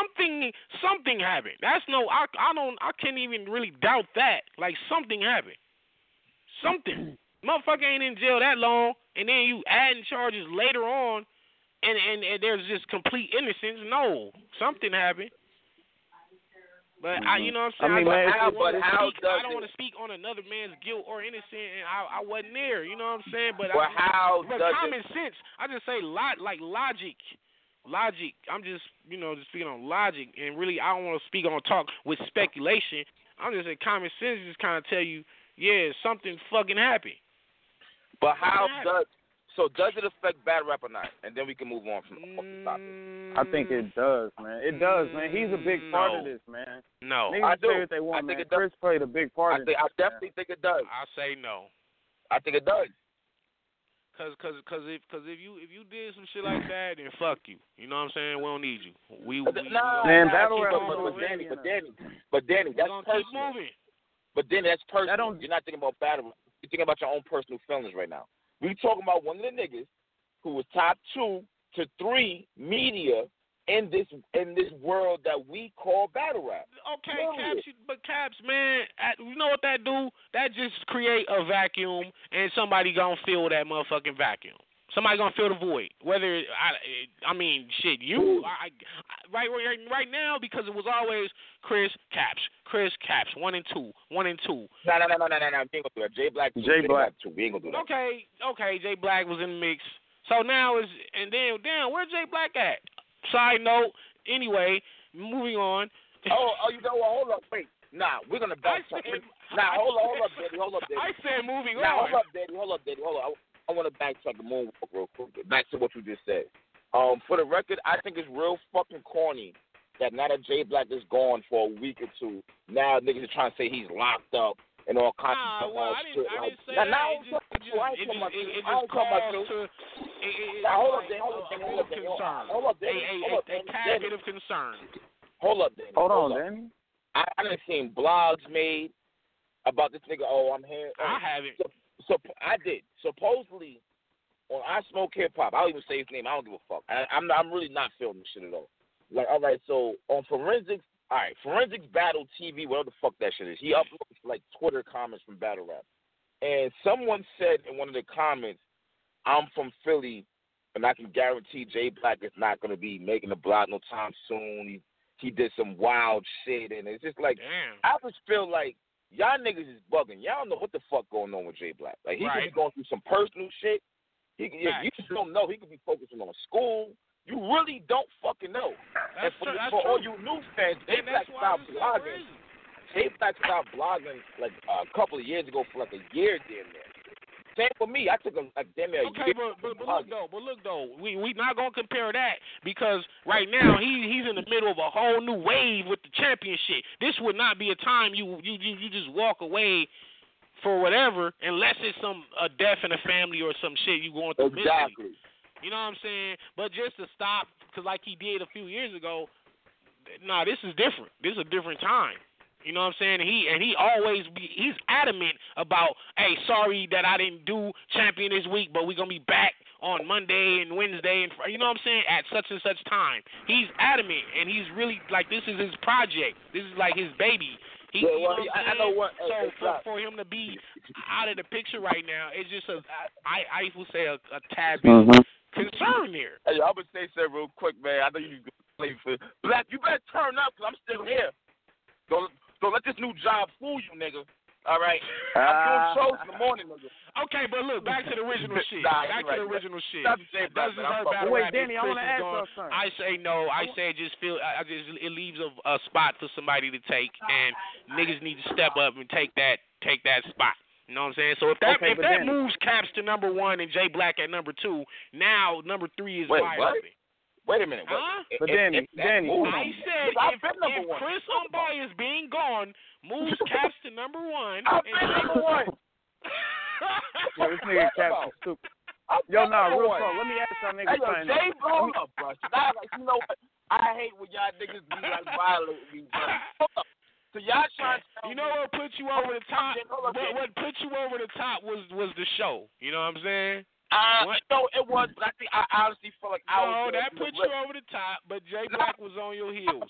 I can't even really doubt that. Like, something happened. Something. Motherfucker ain't in jail that long, and then you adding charges later on, and there's just complete innocence. No, something happened. But I, you know what I'm saying? I mean, I don't want to speak on another man's guilt or innocent, and I wasn't there. You know what I'm saying? But common sense. I just say logic. Logic. I'm just, just speaking on logic, and really, I don't want to speak on talk with speculation. I'm just saying common sense just kind of tell you, yeah, something fucking happened. But how does it affect Bad Rap or not? And then we can move on from the topic. I think it does, man. It does, man. He's a big part of this, man. No, niggas say what they want, I think it does. Chris played a big part of this. I definitely think it does. I say no. I think it does. Cause if you did some shit like that, then fuck you. You know what I'm saying? We don't need you. But Danny, that's personal. But Danny, that's personal. You're not thinking about battle. You're thinking about your own personal feelings right now. We talking about one of the niggas who was top 2 to 3 media in this world that we call battle rap. Okay, Caps, man, you know what that do? That just create a vacuum, and somebody gonna fill that motherfucking vacuum. Somebody gonna fill the void. Whether right now, because it was always Chris Caps, 1 and 2. No. We ain't gonna do that. J Black 2. We ain't gonna do that. Okay. J Black was in the mix. So now where's J Black at? Side note. Anyway, moving on. Oh, you know what? Hold up, wait. Nah, we're gonna backtrack. Hold up, Daddy. I said moving on. Hold up, Daddy. I want to backtrack the moonwalk real quick. Back to what you just said. For the record, I think it's real fucking corny that now that J Black is gone for a week or two, now niggas are trying to say he's locked up and all kinds of shit. Hold up, Danny. I done seen blogs made about this nigga. Oh, I'm here. I haven't. So I did. Supposedly, on I Smoke Hip Hop, I'll even say his name. I don't give a fuck. I'm really not feeling this shit at all. Like, all right, so on Forensics, all right, Forensics Battle TV, whatever the fuck that shit is, he uploads like Twitter comments from battle rap, and someone said in one of the comments, "I'm from Philly, and I can guarantee J Black is not going to be making the block no time soon. He did some wild shit," and it's just like, damn. I just feel like y'all niggas is bugging. Y'all don't know what the fuck going on with J Black. Like, he could be going through some personal shit. You just don't know. He could be focusing on school. You really don't fucking know. That's and for all you news fans, J Black stopped blogging like a couple of years ago for like a year damn near. Same for me. I took a year. Okay, but look though, we not gonna compare that because right now he's in the middle of a whole new wave with the championship. This would not be a time you just walk away for whatever, unless it's a death in the family or some shit you going through. Exactly. Mentally. You know what I'm saying? But just to stop, cause like he did a few years ago. Nah, this is different. This is a different time. You know what I'm saying? He's adamant about, hey, sorry that I didn't do champion this week, but we're going to be back on Monday and Wednesday and you know what I'm saying, at such and such time. He's adamant, and he's really, like, this is his project. This is like his baby. For him to be out of the picture right now, it's just I would say a tad bit concern there. Hey, I would say something real quick, man. I know you play for Black. You better turn up because I'm still here. Don't let this new job fool you, nigga. All right, I'm doing shows in the morning. Okay, but look, back to the original shit. Back to the original shit. Wait, Danny, I want to ask you something. I say no. It leaves a spot for somebody to take, and niggas need to step up and take that spot. You know what I'm saying? So if that moves Caps to number 1 and J Black at number 2, now number 3 is wide open. Wait a minute. But Danny. I said if Chris Humbai is being gone, moves Caps to number 1. I've been number 1. Yo, this nigga Caps is stupid. Yo, nah, real quick. Let me ask y'all niggas something. Hey, yo, hold up, bro. You know what? I hate when y'all niggas be like violent me, bro. Hold up. So y'all trying to... You know what put you over the top? What put you over the top was the show. You know what I'm saying? No, it was, but I think I honestly feel like I was. No, that put you over the top, but J Black was on your heels.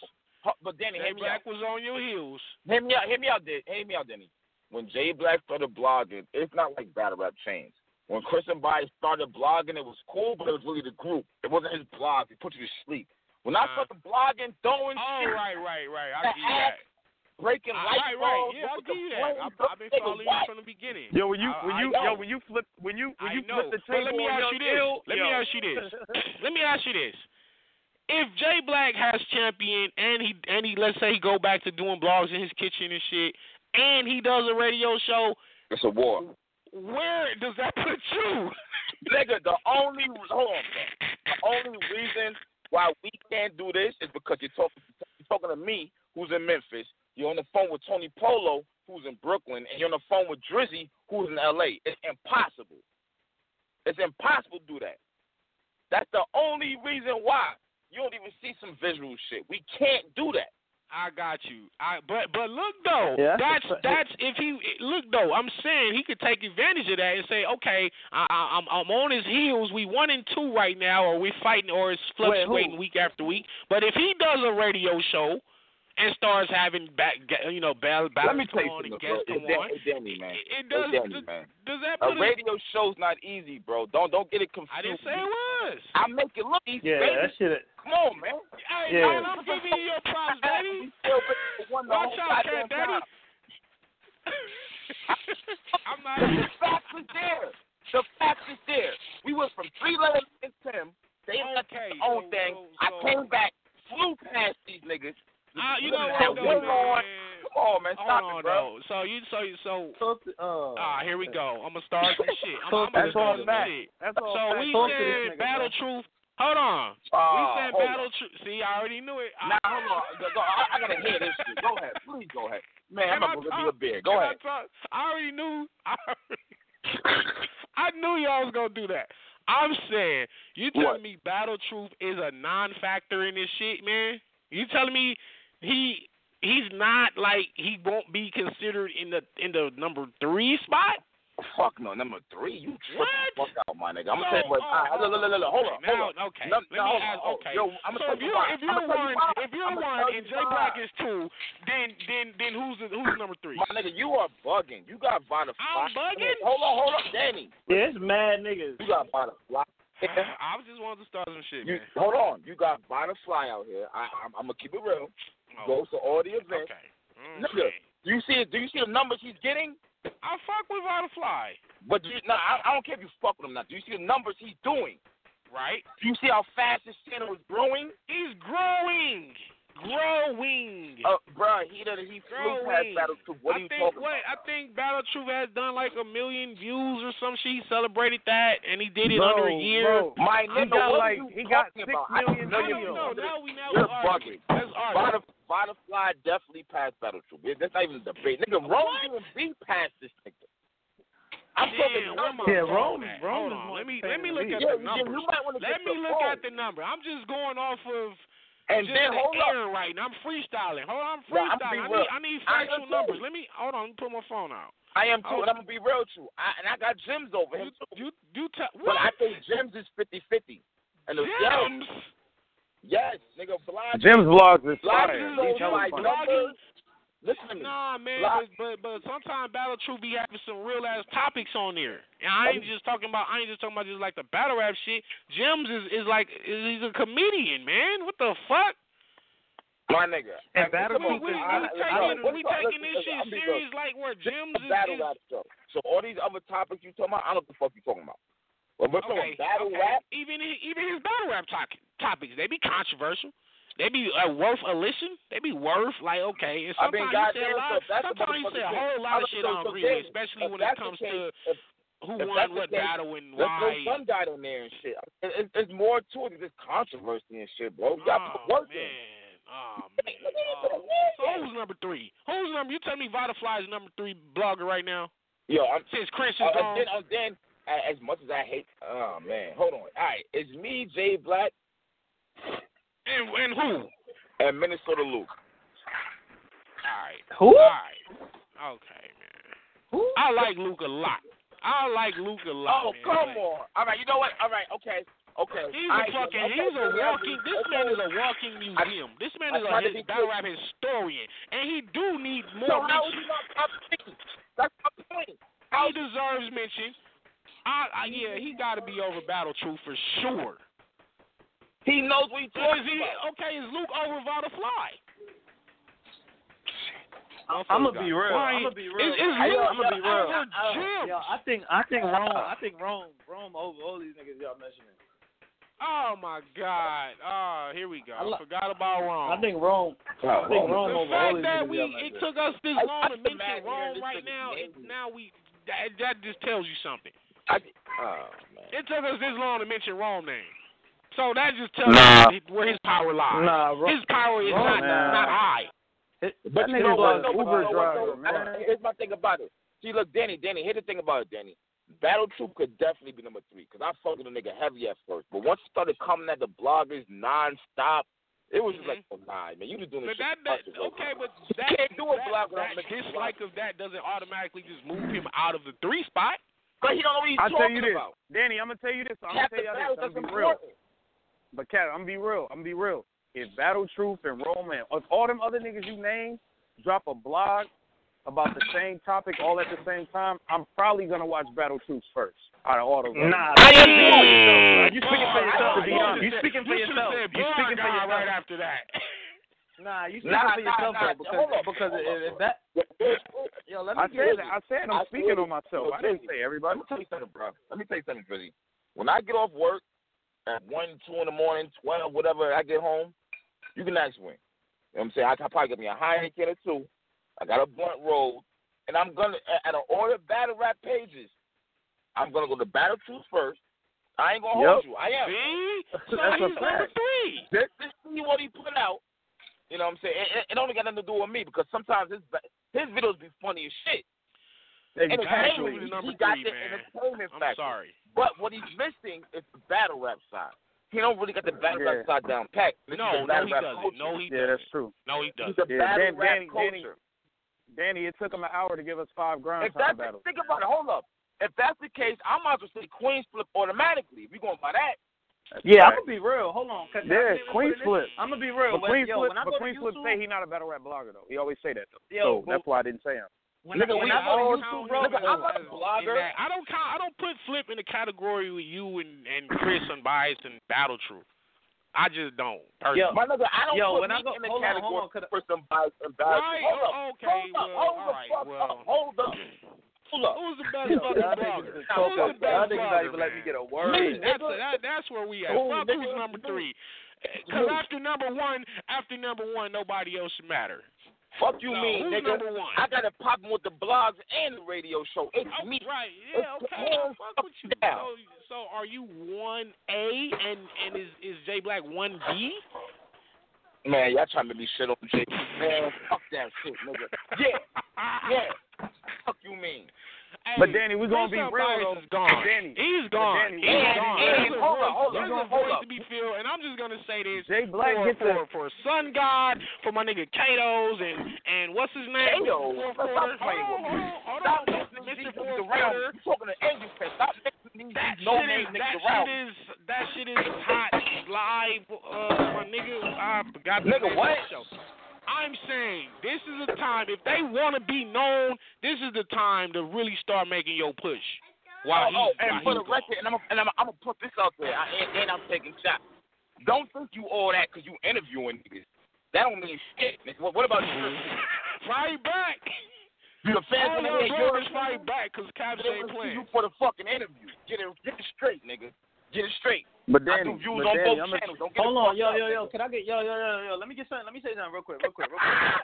But Danny, J Black was on your heels. Hear me out, Danny. When J Black started blogging, it's not like battle rap changed. When Chris Humbai started blogging, it was cool, but it was really the group. It wasn't his blog. It put you to sleep. When I started blogging, throwing shit. Right. I see that. Breaking light bulbs. Yeah, I give you that. I've been following you from the beginning. Yo, when you flip the table, Let me ask you this. If J Black has champion and he let's say he go back to doing blogs in his kitchen and shit, and he does a radio show, it's a war. Where does that put you, nigga? The only reason why we can't do this is because you're talking to me, who's in Memphis. You're on the phone with Tony Polo, who's in Brooklyn, and you're on the phone with Drizzy, who's in L.A. It's impossible. To do that. That's the only reason why. You don't even see some visual shit. We can't do that. I got you. But look, though. Yeah. That's if he – look, though. I'm saying he could take advantage of that and say, okay, I'm on his heels. We 1-2 right now, or we're fighting, or it's fluctuating week after week. But if he does a radio show – and starts having battles on and guests come on. Does that put a radio show's not easy, bro. Don't get it confused. I didn't say it was. I make it look easy, baby. That shit. Come on, man. Hey, yeah. I'm giving you your props, daddy. Watch out, cat, daddy. I'm not. The facts is there. We went from 3 letters and Tim. They left their own thing. I came back, flew past these niggas. You know what? Come on, man. Stop it, bro. Here we go. I'm going to start this shit. We said Battle Truth. Hold on. We said Battle Truth. See, I already knew it. Nah, hold on. I got to hear this shit. Go ahead. Please go ahead. Man, I'm not going to do a beer. Go ahead. I already knew. I knew y'all was going to do that. I'm saying, you telling me Battle Truth is a non-factor in this shit, man? You telling me... He's not like he won't be considered in the number 3 spot. Fuck no, number 3. You what? Fuck out, my nigga. I'm gonna tell you what. Hold on. Okay. Okay. Yo, if you're one and J Black is 2, then who's number 3? My nigga, you are bugging. You got by the fly. I'm bugging. Hold on, Danny. Yeah, it's mad niggas. You got by the fly. Yeah. I just wanted to start some shit, man. Hold on. You got by the fly out here. I'm gonna keep it real. Goes to all the events. Okay. Nigga, do you see the numbers he's getting? I fuck with Vitafly. But I don't care if you fuck with him now. Do you see the numbers he's doing? Right. Do you see how fast his channel is growing? He's growing. Bro, he flew past Battle Truth. What are you talking about? I think Battle Truth has done like 1 million views or some shit. He celebrated that, and he did it under a year. My nigga, he got 6 million views. You're bugging. That's art. Butterfly definitely passed Battle Truth. That's not even a debate. Nigga, Rome even beat past this nigga. I'm talking numbers. Yeah, Rome. Let me look at the numbers. Let me look at the number. I'm just going off of. And just then hold on, right now I'm freestyling. I need factual numbers. Let me put my phone out. I am too, and I'm gonna be real too. And I got Jims over him too. But I think Jims is 50-50. And the Jims. Yes, nigga, Jims vlogs is fire. Listen, nah, man, but sometimes Battle Truth be having some real ass topics on there, and I ain't just talking about just like the battle rap shit. Gems is he's a comedian, man. What the fuck? My nigga, and Battle Truth, we taking this shit serious, like where Gems is battle rap stuff. So all these other topics you talking about, I don't know what the fuck you talking about. But we're talking battle rap. Even his battle rap topics, they be controversial. They be worth a listen. They be worth, like, okay. And sometimes you say a whole lot of shit I don't agree with, especially when it comes to who won what battle and why. There's no gun died on there and shit. It's more to it than just controversy and shit, bro. Y'all put work in. So who's number three? You tell me Vitafly is number three blogger right now? Yo, since Chris is gone. Then, as much as I hate, oh, man. Hold on. All right. It's me, Jay Black. And who? And Minnesota Luke. All right. Who? All right. Okay, man. Who? I like Luke a lot. Oh, man. Come on. All right. You know what? All right. Okay. Okay. This man is a walking museum. This man is a battle rap historian. And he do need more mention. That's my point. He deserves mention. Yeah, he got to be over Battle Truth for sure. He knows what he's talking about. Okay, is Luke over Vitafly? I'm gonna be real. I'm gonna be real. I think Rome over all these niggas y'all mentioning. Oh my God! Oh, here we go. I forgot about Rome. I think Rome over all these niggas. The fact that it took us this long to mention Rome right now, that just tells you something. It took us this long to mention Rome name. So that just tells you where his power lies. His power is not high. But you know what? Here's my thing about it. See, look, Danny, here's the thing about it, Danny. Battle Troop could definitely be number three because I fucked with a nigga heavy at first. But once it started coming at the bloggers nonstop, it was just like, oh, nah, man, you just doing this shit. You can't do a blogger. That dislike of that doesn't automatically just move him out of the three spot. But he don't know what he's talking about. Danny, I'm going to tell you this. I'm going to be real. But, Cat, I'm going to be real. If Battle Truth and Roman, if all them other niggas you name drop a blog about the same topic all at the same time, I'm probably going to watch Battle Truth first out of all those. Nah. You're speaking for yourself right after that. Nah, you speaking for yourself, Yo, let me tell you that. I said I'm speaking on myself. I didn't say everybody. Let me tell you something, bro. Let me tell you something, Billy. When I get off work, at 1, 2 in the morning, 12, whatever, I get home, you can ask me. You know what I'm saying? I probably get me a high-end can or two. I got a blunt roll. And I'm going to, at an order battle rap pages, I'm going to go to Battle Truth first. I ain't going to hold you. I am. See? So he's number three. This is what he put out. You know what I'm saying? It only got nothing to do with me because sometimes his videos be funny as shit. Exactly. He got the entertainment factor. But what he's missing is the battle rap side. He don't really got the battle rap side down pat. No, he doesn't. That's true. No, he doesn't. He's a battle rap culture. Danny, it took him an hour to give us 5 ground time battles. Think about it. Hold up. If that's the case, I might as well say Queen's Flip automatically. If you're going by that. That's right. I'm going to be real. Hold on. Yeah, Queen's Flip. I'm going to be real. But Queen's Flip say he's not a battle rap blogger, though. He always say that, though. So that's why I didn't say him. I don't put Flip in the category with you and Chris Unbiased and Battle Truth. I just don't. Personally. Yo, my nigga, I don't put in the category for Unbiased and Battle Truth. Hold up. Who's the best fucking blogger? Who's the best blogger? Let me get a word. That's where we at. Fuck who's number three. Because after number one, nobody else should matter. Fuck you mean, nigga. I got a problem with the blogs and the radio show. It's me. Right, yeah, okay. Fuck with you. So are you 1A and is J Black 1B? Man, y'all trying to be shit on J. Man, fuck that shit, nigga. Yeah. Fuck you mean. Hey, but Danny, we're gonna be real. He's gone. Hold up. To be filled, and I'm just gonna say this. Jay Black for Sun God, for my nigga Kato's, and what's his name? Kato. Hold on. Mr. Porter. Talking to Angel Fest. That shit is hot live. My nigga, I forgot. Nigga, what? I'm saying this is the time. If they want to be known, this is the time to really start making your push. And for the record, I'm gonna put this out there, and I'm taking shots. Don't think you all that because you interviewing niggas. That don't mean shit. What about you? Fight back. The fans when they fight back because Cavs ain't playing. You for the fucking interview. Get it straight, nigga. Get it straight. But Danny, hold on, yo. Can I get yo? Let me get something. Let me say something real quick.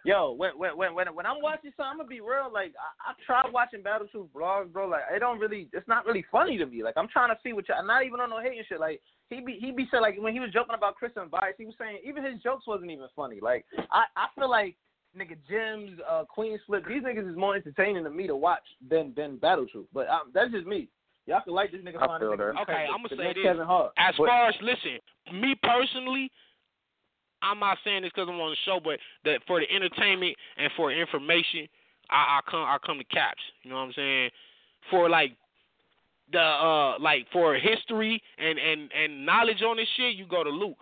Yo, when I'm watching something, I'm gonna be real. Like I tried watching Battle Truth vlogs, bro. Like it's not really funny to me. Like I'm trying to see what y'all. Not even on no hating shit. Like he be saying like when he was joking about Chris and Vice, he was saying even his jokes wasn't even funny. Like I feel like nigga Jims, Queen Flip, these niggas is more entertaining to me to watch than Battle Truth. But that's just me. Y'all can like this nigga. Okay, I'm gonna say this. Listen, me personally, I'm not saying this because I'm on the show, but that for the entertainment and for information, I come to Caps. You know what I'm saying? For like the for history and knowledge on this shit, you go to Luke.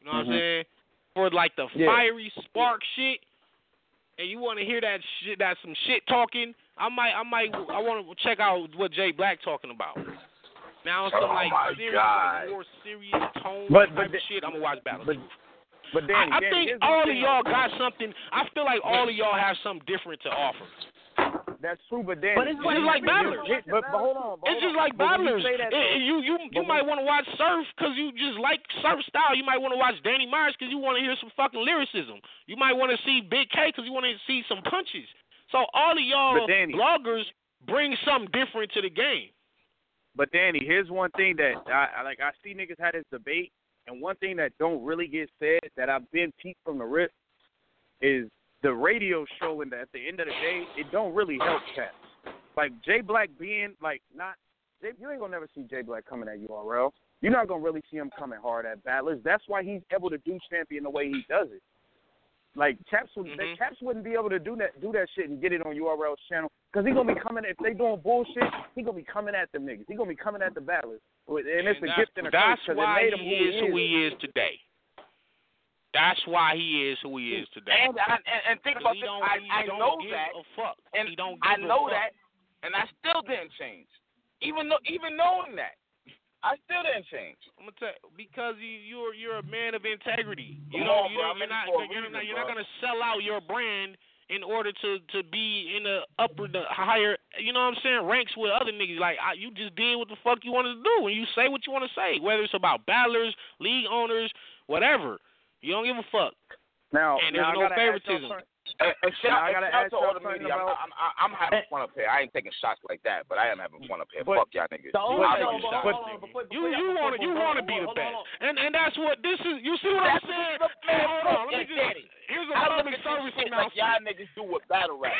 You know what I'm saying? For like the fiery spark shit, and you want to hear that shit, that some shit talking. I want to check out what Jay Black talking about. Now some more serious tone type of shit. I'm gonna watch Battle Truth. But Danny, I think all of y'all got something. I feel like all of y'all have something different to offer. That's true, but Danny, but it's like battlers. But hold on, it's just like battlers. You might want to watch Surf because you just like Surf style. You might want to watch Danny Myers because you want to hear some fucking lyricism. You might want to see Big K because you want to see some punches. So all of y'all bloggers bring something different to the game. But Danny, here's one thing that I see niggas had this debate, and one thing that don't really get said that I've been peeped from the rip is the radio show. And at the end of the day, it don't really help Cats. Like Jay Black being like you ain't gonna never see Jay Black coming at URL. You're not gonna really see him coming hard at battlers. That's why he's able to do Champion the way he does it. Like Caps wouldn't be able to do that shit and get it on URL's channel because he gonna be coming if they doing bullshit. He gonna be coming at them niggas. He gonna be coming at the battlers, and it's a gift and a curse because it made him who he is today. That's why he is who he is today. And think about this. I know that, and I still didn't change. Even knowing that, I still didn't change. I'm gonna tell you, because you're a man of integrity. You're not gonna sell out your brand in order to be in the higher. You know what I'm saying? Ranks with other niggas. Like you just did what the fuck you wanted to do, and you say what you want to say, whether it's about battlers, league owners, whatever. You don't give a fuck. Now, and there's no favoritism. I'm having fun up here. I ain't taking shots like that, but I am having fun up here. Fuck y'all niggas. You want to be the best, and that's what this is. You see what I'm saying? Hold on, let me just. Here's a public service announcement. Like y'all niggas do with battle rap.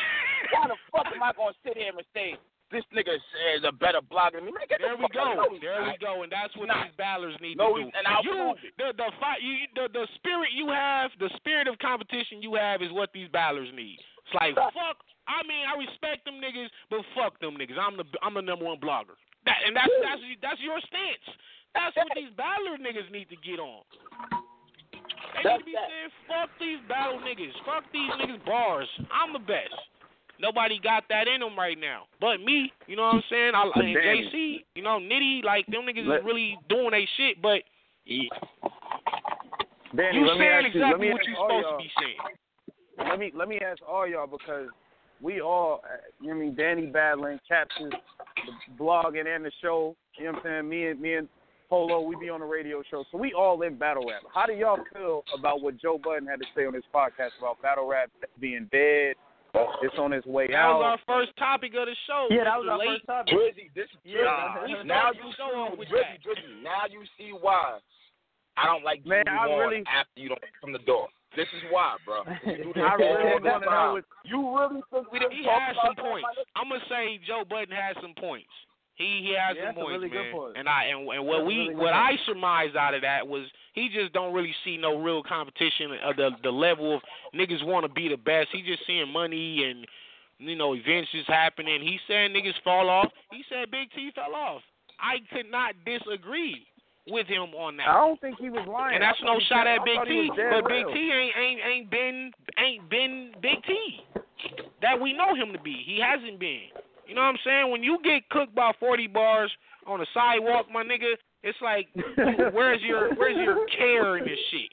Why the fuck am I gonna sit here and say this nigga is a better blogger than me? There we go, and that's what these battlers need to do. The spirit you have, the spirit of competition you have, is what these battlers need. It's like fuck. I mean, I respect them niggas, but fuck them niggas. I'm the number one blogger. That's your stance. That's what these battler niggas need to get on. They need to be saying fuck these battle niggas, fuck these niggas bars. I'm the best. Nobody got that in them right now, but me. You know what I'm saying? And JC, you know, Nitty, like them niggas is really doing they shit. But Danny, you saying exactly what you supposed to be saying. Let me ask all y'all because we all, you know what I mean, Danny battling, captions, the blogging, and the show. You know what I'm saying? Me and Polo, we be on the radio show, so we all in battle rap. How do y'all feel about what Joe Budden had to say on his podcast about battle rap being dead? It's on its way out. That was our first topic of the show. Yeah, that was our first topic. Drizzy, this is Drizzy. Now you see Drizzy. Now you see why I don't like you really after you don't come to the door. This is why, bro. You really think we didn't talk about some points? I'm gonna say Joe Budden has some points. He has some points, really, man. I surmised out of that was he just don't really see no real competition of the level of niggas want to be the best. He just seeing money and events just happening. He said niggas fall off. He said Big T fell off. I could not disagree. with him on that. I don't think he was lying. And that's no shot at Big T, but Big T ain't been Big T that we know him to be. He hasn't been. You know what I'm saying? When you get cooked by 40 bars on the sidewalk, my nigga, it's like, dude, where's your care in this shit?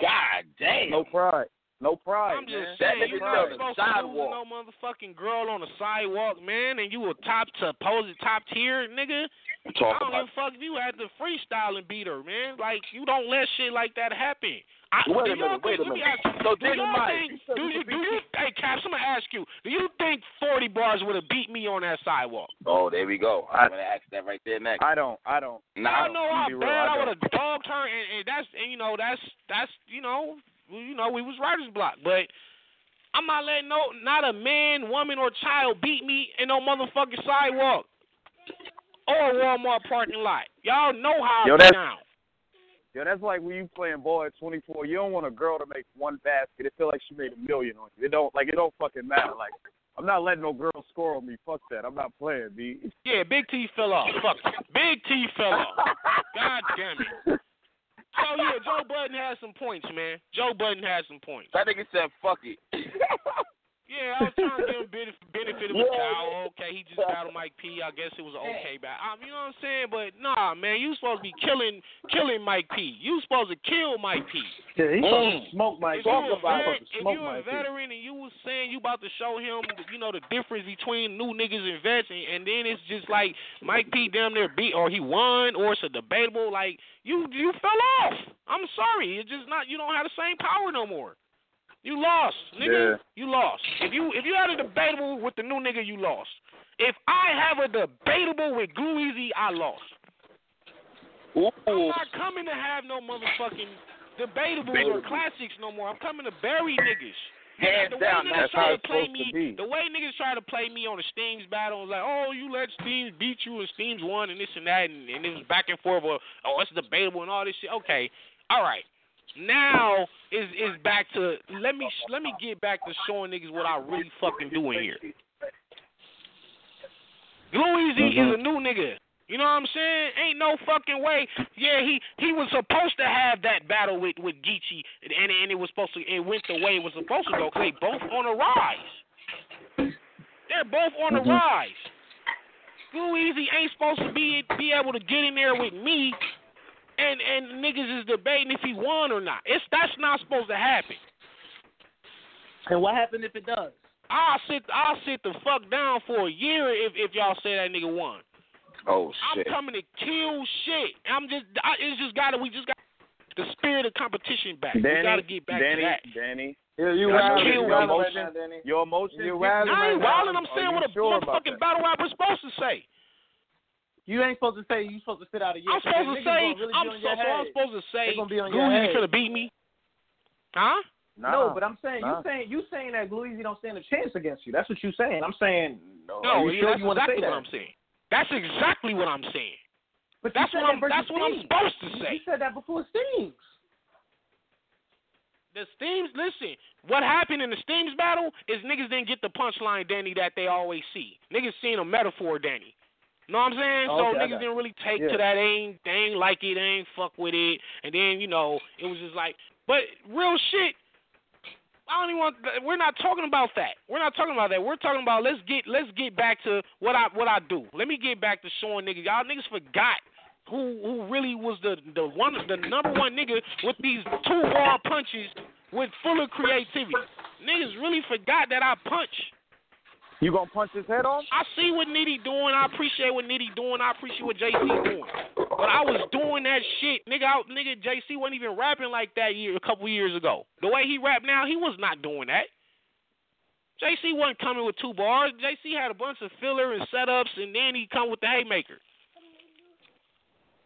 God damn. No pride. No pride. I'm just saying, you're not supposed to lose no motherfucking girl on the sidewalk, man, and you a top tier, nigga. I don't give a fuck if you had to freestyle and beat her, man. Like, you don't let shit like that happen. Hey, Caps, I'm going to ask you, do you think 40 bars would have beat me on that sidewalk? Oh, there we go. I'm going to ask that right there next. I don't. Nah, I know how bad I would have dogged her, and we was writer's block, but I'm not letting not a man, woman, or child beat me in no motherfucking sidewalk or a Walmart parking lot. Y'all know how I'm down. Yo, that's like when you playing ball at 24. You don't want a girl to make one basket. It feel like she made $1 million on you. It don't fucking matter. Like, I'm not letting no girl score on me. Fuck that. I'm not playing, B. Yeah, Big T fell off. Fuck it. Big T fell off. God damn it. So yeah, Joe Budden has some points, man. Joe Budden has some points. That nigga said, "Fuck it." Yeah, I was trying to give him benefit of the doubt. Okay, he just battled Mike P. I guess it was an okay battle. You know what I'm saying? But nah, man, you supposed to be killing Mike P. You supposed to kill Mike P. Yeah, he's supposed to smoke Mike P. If you're a veteran and you was saying you about to show him, you know, the difference between new niggas and vets, and then it's just like Mike P. damn near beat, or he won, or it's a debatable. Like you fell off. I'm sorry, it's just not. You don't have the same power no more. You lost, nigga. Yeah. You lost. If you had a debatable with the new nigga, you lost. If I have a debatable with Glue-Eazy, I lost. Ooh. I'm not coming to have no motherfucking debatable or classics no more. I'm coming to bury niggas. Hands down, that's how it's supposed to be. The way niggas try to play me on the Steams battle, like, oh, you let Steams beat you and Steams won and this and that, and it was back and forth. Or, oh, it's debatable and all this shit. Okay, all right. Now is back to let me get back to showing niggas what I really fucking do in here. Glue-Eazy is a new nigga. You know what I'm saying? Ain't no fucking way. Yeah, he was supposed to have that battle with Geechee, and it was supposed to. It went the way it was supposed to go. 'Cause they both on the rise. They're both on the rise. Glue-Eazy ain't supposed to be able to get in there with me. And niggas is debating if he won or not. That's not supposed to happen. And what happened if it does? I'll sit the fuck down for a year if y'all say that nigga won. Oh shit! I'm coming to kill shit. We just got the spirit of competition back. Danny, we gotta get back to that. Danny. Yeah, your emotions. I ain't wilding. I'm saying what a motherfucking battle rapper's supposed to say. You ain't supposed to say. You supposed to sit out a year. I'm supposed to say. Glue-Eazy finna beat me, huh? Nah, no, but I'm saying you saying that Glue-Eazy don't stand a chance against you. That's what you saying. I'm saying no. That's exactly what I'm saying. But that's what I'm supposed to say. You said that before Steams. The Steams. Listen, what happened in the Steams battle is niggas didn't get the punchline, Danny, that they always see. Niggas seen a metaphor, Danny. Know what I'm saying? So niggas didn't really take to that. They ain't like it. They ain't fuck with it. And then, you know, it was just like, but real shit, we're not talking about that. We're not talking about that. We're talking about let's get back to what I do. Let me get back to showing niggas. Y'all niggas forgot who really was the number one nigga with these two raw punches with full of creativity. Niggas really forgot that I punch. You gonna punch his head off? I see what Nitty doing. I appreciate what Nitty doing. I appreciate what JC doing. But I was doing that shit, nigga. JC wasn't even rapping like that a couple years ago. The way he rap now, he was not doing that. JC wasn't coming with two bars. JC had a bunch of filler and setups, and then he come with the haymaker.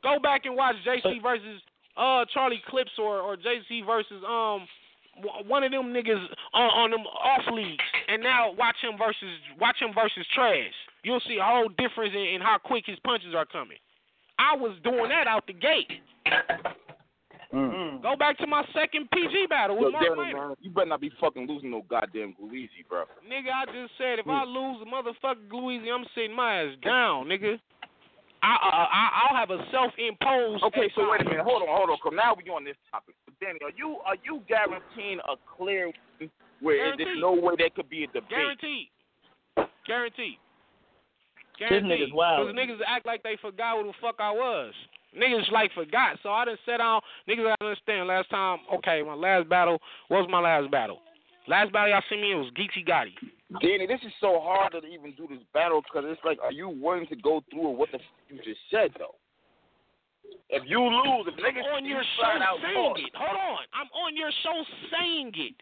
Go back and watch JC versus Charlie Clips or JC versus one of them niggas on them off leagues, and now watch him versus Trash. You'll see a whole difference in how quick his punches are coming. I was doing that out the gate. Go back to my second PG battle with Mark Mayer. You better not be fucking losing no goddamn Glue-Eazy, bro. Nigga, I just said if I lose the motherfucking Glue-Eazy, I'm sitting my ass down, nigga. I'll have a self-imposed. Okay, so wait a minute. Hold on. Cause now we on this topic. Danny, are you guaranteeing a clear where there's no way that could be a debate? Guaranteed. This nigga's wild. Cause niggas act like they forgot who the fuck I was. Niggas like forgot. So I done sat down. Niggas, I understand. Last time, okay, my last battle. What was my last battle? Last battle y'all seen me, it was Geechee Gotti. Danny, this is so hard to even do this battle because it's like, are you willing to go through what the you just said, though? If you lose, if niggas on your show saying it. Hold on. I'm on your show saying it.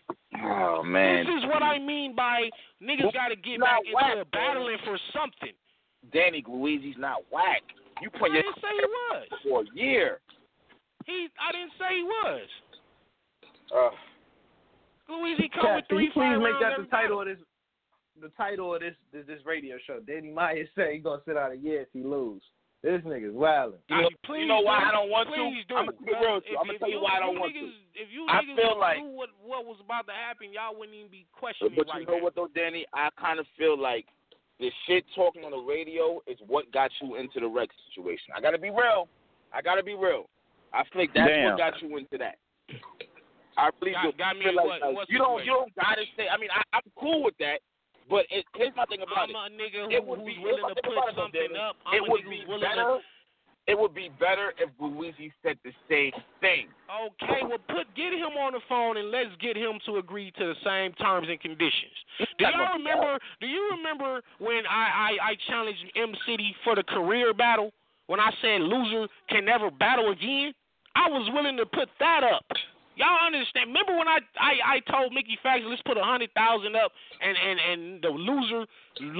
Oh, man. This is what I mean by niggas got to get back into battling for something. Danny Luigi's not whack. You put your didn't say he was. For a year. I didn't say he was. Luigi come with three, please make that the title of this radio show. Danny Myers said he's gonna sit out a year if he lose. This nigga's wildin'. You know why I don't want to? I'm gonna tell you why I don't want to. If you niggas like knew what was about to happen, y'all wouldn't even be questioning. But you know what though, Danny? I kind of feel like the shit talking on the radio is what got you into the Rex situation. I gotta be real. I feel like that's what got you into that. I believe you don't gotta say. I mean, I'm cool with that, but here's my thing about it. I'm a nigga who's willing to put something up. It would be better if Luigi said the same thing. Okay, well, get him on the phone and let's get him to agree to the same terms and conditions. Do you remember when I challenged M City for the career battle when I said loser can never battle again? I was willing to put that up. Y'all understand? Remember when I told Mickey Faxon, let's put 100,000 up, and the loser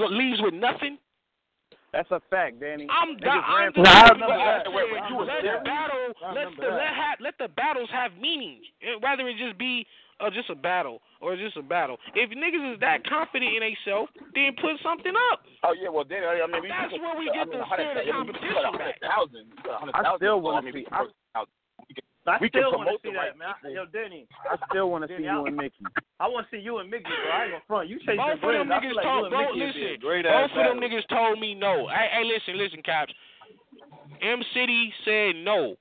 leaves with nothing? That's a fact, Danny. Let the battles have meaning, rather it just be just a battle or just a battle. If niggas is that confident in themselves, then put something up. Oh yeah, well Danny, I mean that's where we get the spirit of competition back. I still want to see that, man. Yo, Denny. I still want to see you and Mickey. I want to see you and Mickey, bro. I ain't gonna front. You chasing both bread. Of them niggas like told, bro, listen. Both of them niggas told me no. Hey, listen, cops. M City said no.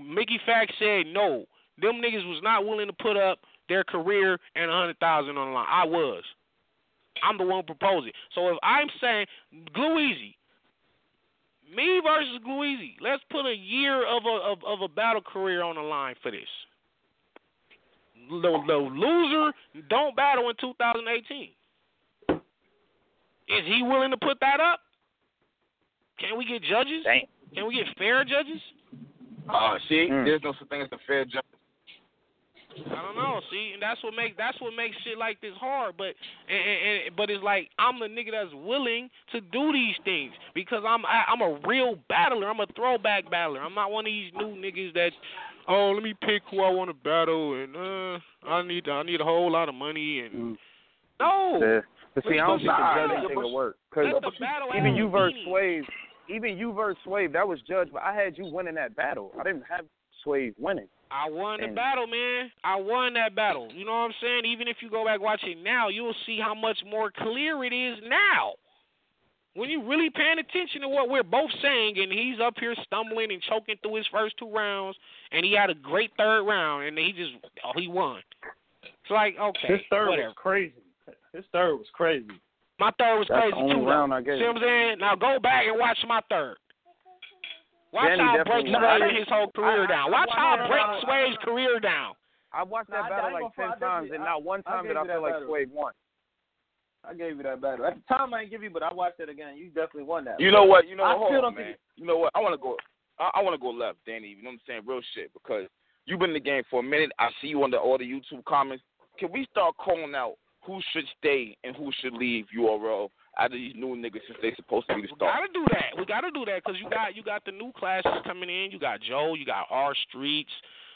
Mickey Fax said no. Them niggas was not willing to put up their career and 100,000 on the line. I was. I'm the one proposing. So if I'm saying, Glueezy. Me versus Luigi. Let's put a year of a battle career on the line for this. The loser don't battle in 2018. Is he willing to put that up? Can we get judges? Dang. Can we get fair judges? There's no such thing as a fair judge. I don't know. See, and that's what makes shit like this hard. But but it's like I'm the nigga that's willing to do these things because I'm a real battler. I'm a throwback battler. I'm not one of these new niggas that let me pick who I want to battle and I need a whole lot of money and no. But see, I don't think the judging thing will work because even you versus Swave, that was judged. But I had you winning that battle. I didn't have Swave winning. I won the battle, man. I won that battle. You know what I'm saying? Even if you go back watch it now, you'll see how much more clear it is now. When you really paying attention to what we're both saying, and he's up here stumbling and choking through his first two rounds, and he had a great third round, and he won. It's like, okay, his third was crazy. My third was crazy, too. See what I'm saying? Now go back and watch my third. Watch how I break his whole career down. Watch how I break Swave's career down. I watched that battle like 10 times, and not one time did I feel like Swave won. I gave you that battle. At the time, I didn't give you, but I watched it again. You definitely won that. You know what? I want to go left, Danny. You know what I'm saying? Real shit, because you've been in the game for a minute. I see you under all the YouTube comments. Can we start calling out who should stay and who should leave URL? Out of these new niggas since they supposed to be the star. We gotta do that because you got the new classes coming in. You got Joe. You got R Streets.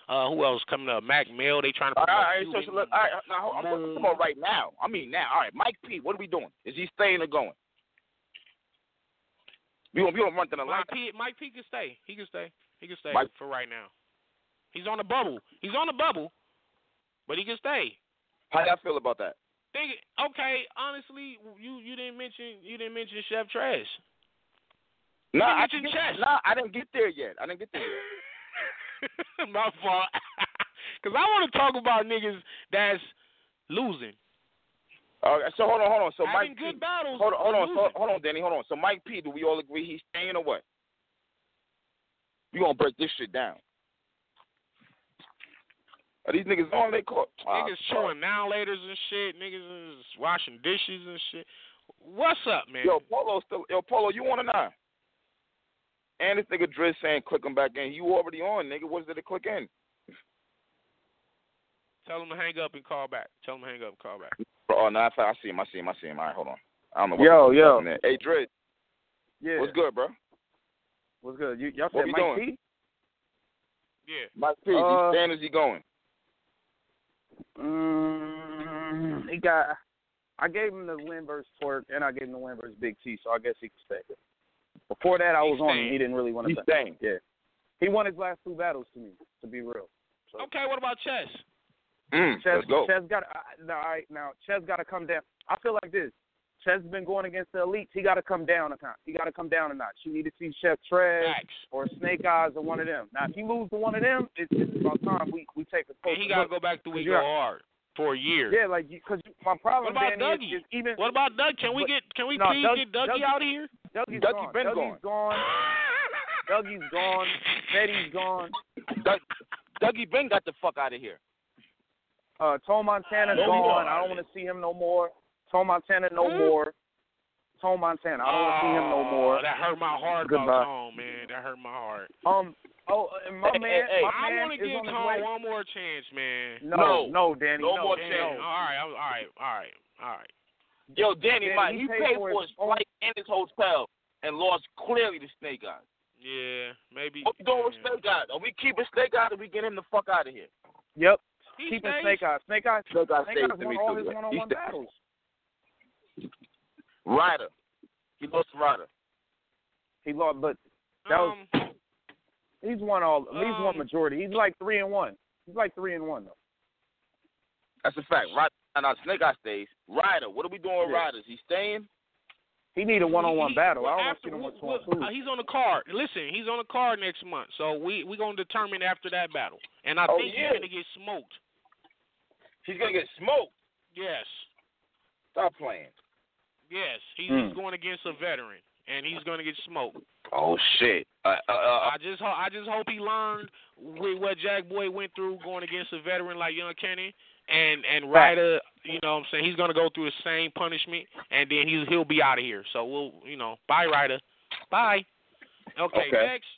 Who else coming up? Mac Mill. They trying to. All right. Now, I'm talking about right now. I mean now. All right, Mike P. What are we doing? Is he staying or going? We gonna run to the line. Mike P. can stay. He can stay Mike. For right now. He's on the bubble, but he can stay. How do y'all feel about that? Honestly, you didn't mention Chef Trash. I didn't get there yet. My fault. Because I want to talk about niggas that's losing. So hold on. So Mike P. Good battles. Hold on, Danny. Hold on. So Mike P. Do we all agree he's staying or what? We gonna break this shit down. Are these niggas on? They caught niggas showing down-laters and shit. Niggas is washing dishes and shit. What's up, man? Yo, Polo, you on or not? And this nigga Driz saying click him back in. You already on, nigga. What's there to click in? Tell him to hang up and call back. Oh, no, I see him. All right, hold on. I don't know what yo. Hey, Dred. Yeah. What's good, bro? What's good? Y'all said Mike doing? P? Yeah. Mike P, he's staying, is he going? I gave him the win versus Twerk, and I gave him the win versus Big T, so I guess he can stay. Before that, I was on him. He didn't really want to stay. Yeah. He won his last two battles to me, to be real. So. Okay, what about Chess? Chez got to come down. I feel like this. Chez been going against the elites. He got to come down a notch. You need to see Chef Trez or Snake Eyes or one of them. Now, if he loses to one of them, it's about time we take a close. And he got to go back to Ego hard for a year. Yeah, like because my problem is even. What about Doug? Can we please get Dougie out of here? Dougie's gone. Dougie's gone. Betty's gone. Dougie Ben got the fuck out of here. Tone Montana gone. I don't want to see him no more. I don't want to see him no more. That hurt my heart. Goodbye. About Tone, man. That hurt my heart. I want to give Tone one more chance, man. No, Danny. No more chance. All right. Yo, Danny, Mike, he paid for his flight and his hotel and lost clearly to Snake Eyes. Yeah, maybe. What we doing with Snake Eyes? Are we keeping Snake Eyes or we getting him the fuck out of here? Yep. Keeping Snake Eyes won all his one-on-one battles. Ryder. He lost to Ryder. He lost, but that was... He's won all... At least one majority. He's like 3-1. Though. That's a fact. Snake Eyes stays. Ryder. What are we doing with Ryder? Is he staying? He need a one-on-one battle. Well, I don't want to see him with 1-2. He's on the card. Listen, he's on the card next month, so we're going to determine after that battle. And I think he's going to get smoked. He's going to get smoked? Yes. Stop playing. Yes, he's going against a veteran, and he's going to get smoked. Oh, shit. I just hope he learned what Jack Boy went through going against a veteran like Young Kenny, and Ryder, you know what I'm saying, he's going to go through the same punishment, and then he'll be out of here. So, we'll, bye, Ryder. Bye. Okay. Next.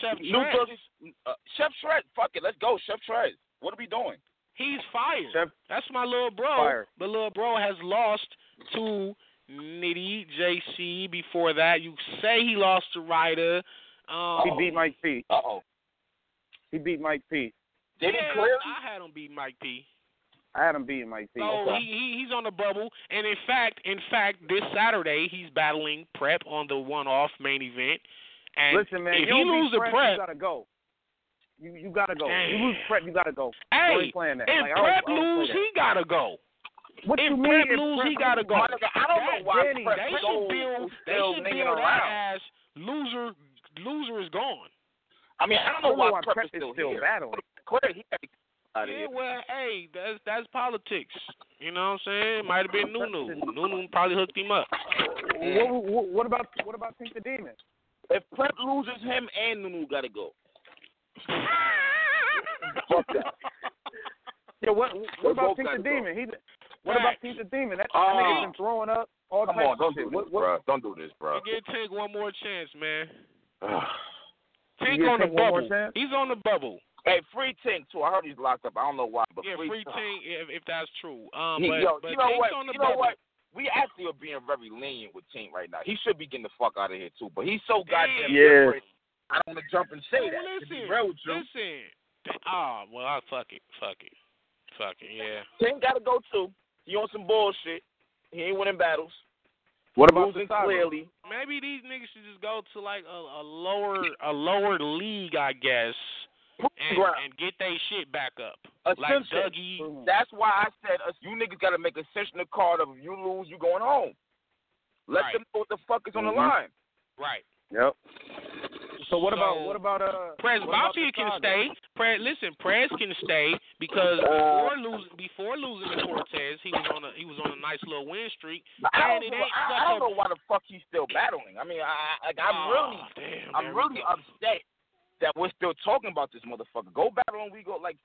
Chef Trez. Chef Trez, fuck it, let's go. Chef Trez. What are we doing? He's fired. That's my little bro. But little bro has lost to Nitty JC. Before that, you say he lost to Ryder. He beat Mike P. He beat Mike P. Did he clear? I had him beat Mike P. So he's on the bubble. And in fact, this Saturday he's battling Prep on the one-off main event. And listen, man, if you lose to Prep, you gotta go. You gotta go. Dang. You lose Prep, you gotta go. Hey, if Prep lose, he gotta go. What you mean? If Prep lose, he gotta go. I don't know why Prep goes. They should build that ass. Loser is gone. I mean, I don't know why Prep is still battling. That's politics. You know what I'm saying? Might have been Nunu. Nunu probably hooked him up. What about Pink the Demon? If Prep loses, him and Nunu gotta go. Fuck that. Yeah, what about Pete the Demon? That nigga's been throwing up all the time. Come on, don't do this, bro. You get Tank one more chance, man. Tank on the bubble. He's on the bubble. Hey, free Tank too. I heard he's locked up. I don't know why, but free Tank if that's true. But you know what? We actually are being very lenient with Tank right now. He should be getting the fuck out of here too. But he's so goddamn desperate. I don't want to jump and say that. Listen. Fuck it, yeah. Tank got to go, too. He on some bullshit. He ain't winning battles. What about clearly? Maybe these niggas should just go to, like, a lower league, I guess, and get their shit back up. Like Dougie. That's why I said you niggas got to make a sensational card of if you lose, you going home. Let them know what the fuck is on the line. Right. Yep. So what about Prez Bochy can stay. Prez can stay because before losing to Cortez, he was on a nice little win streak. I don't know why the fuck he's still battling. I mean, I'm really upset that we're still talking about this motherfucker. Go battle and we go like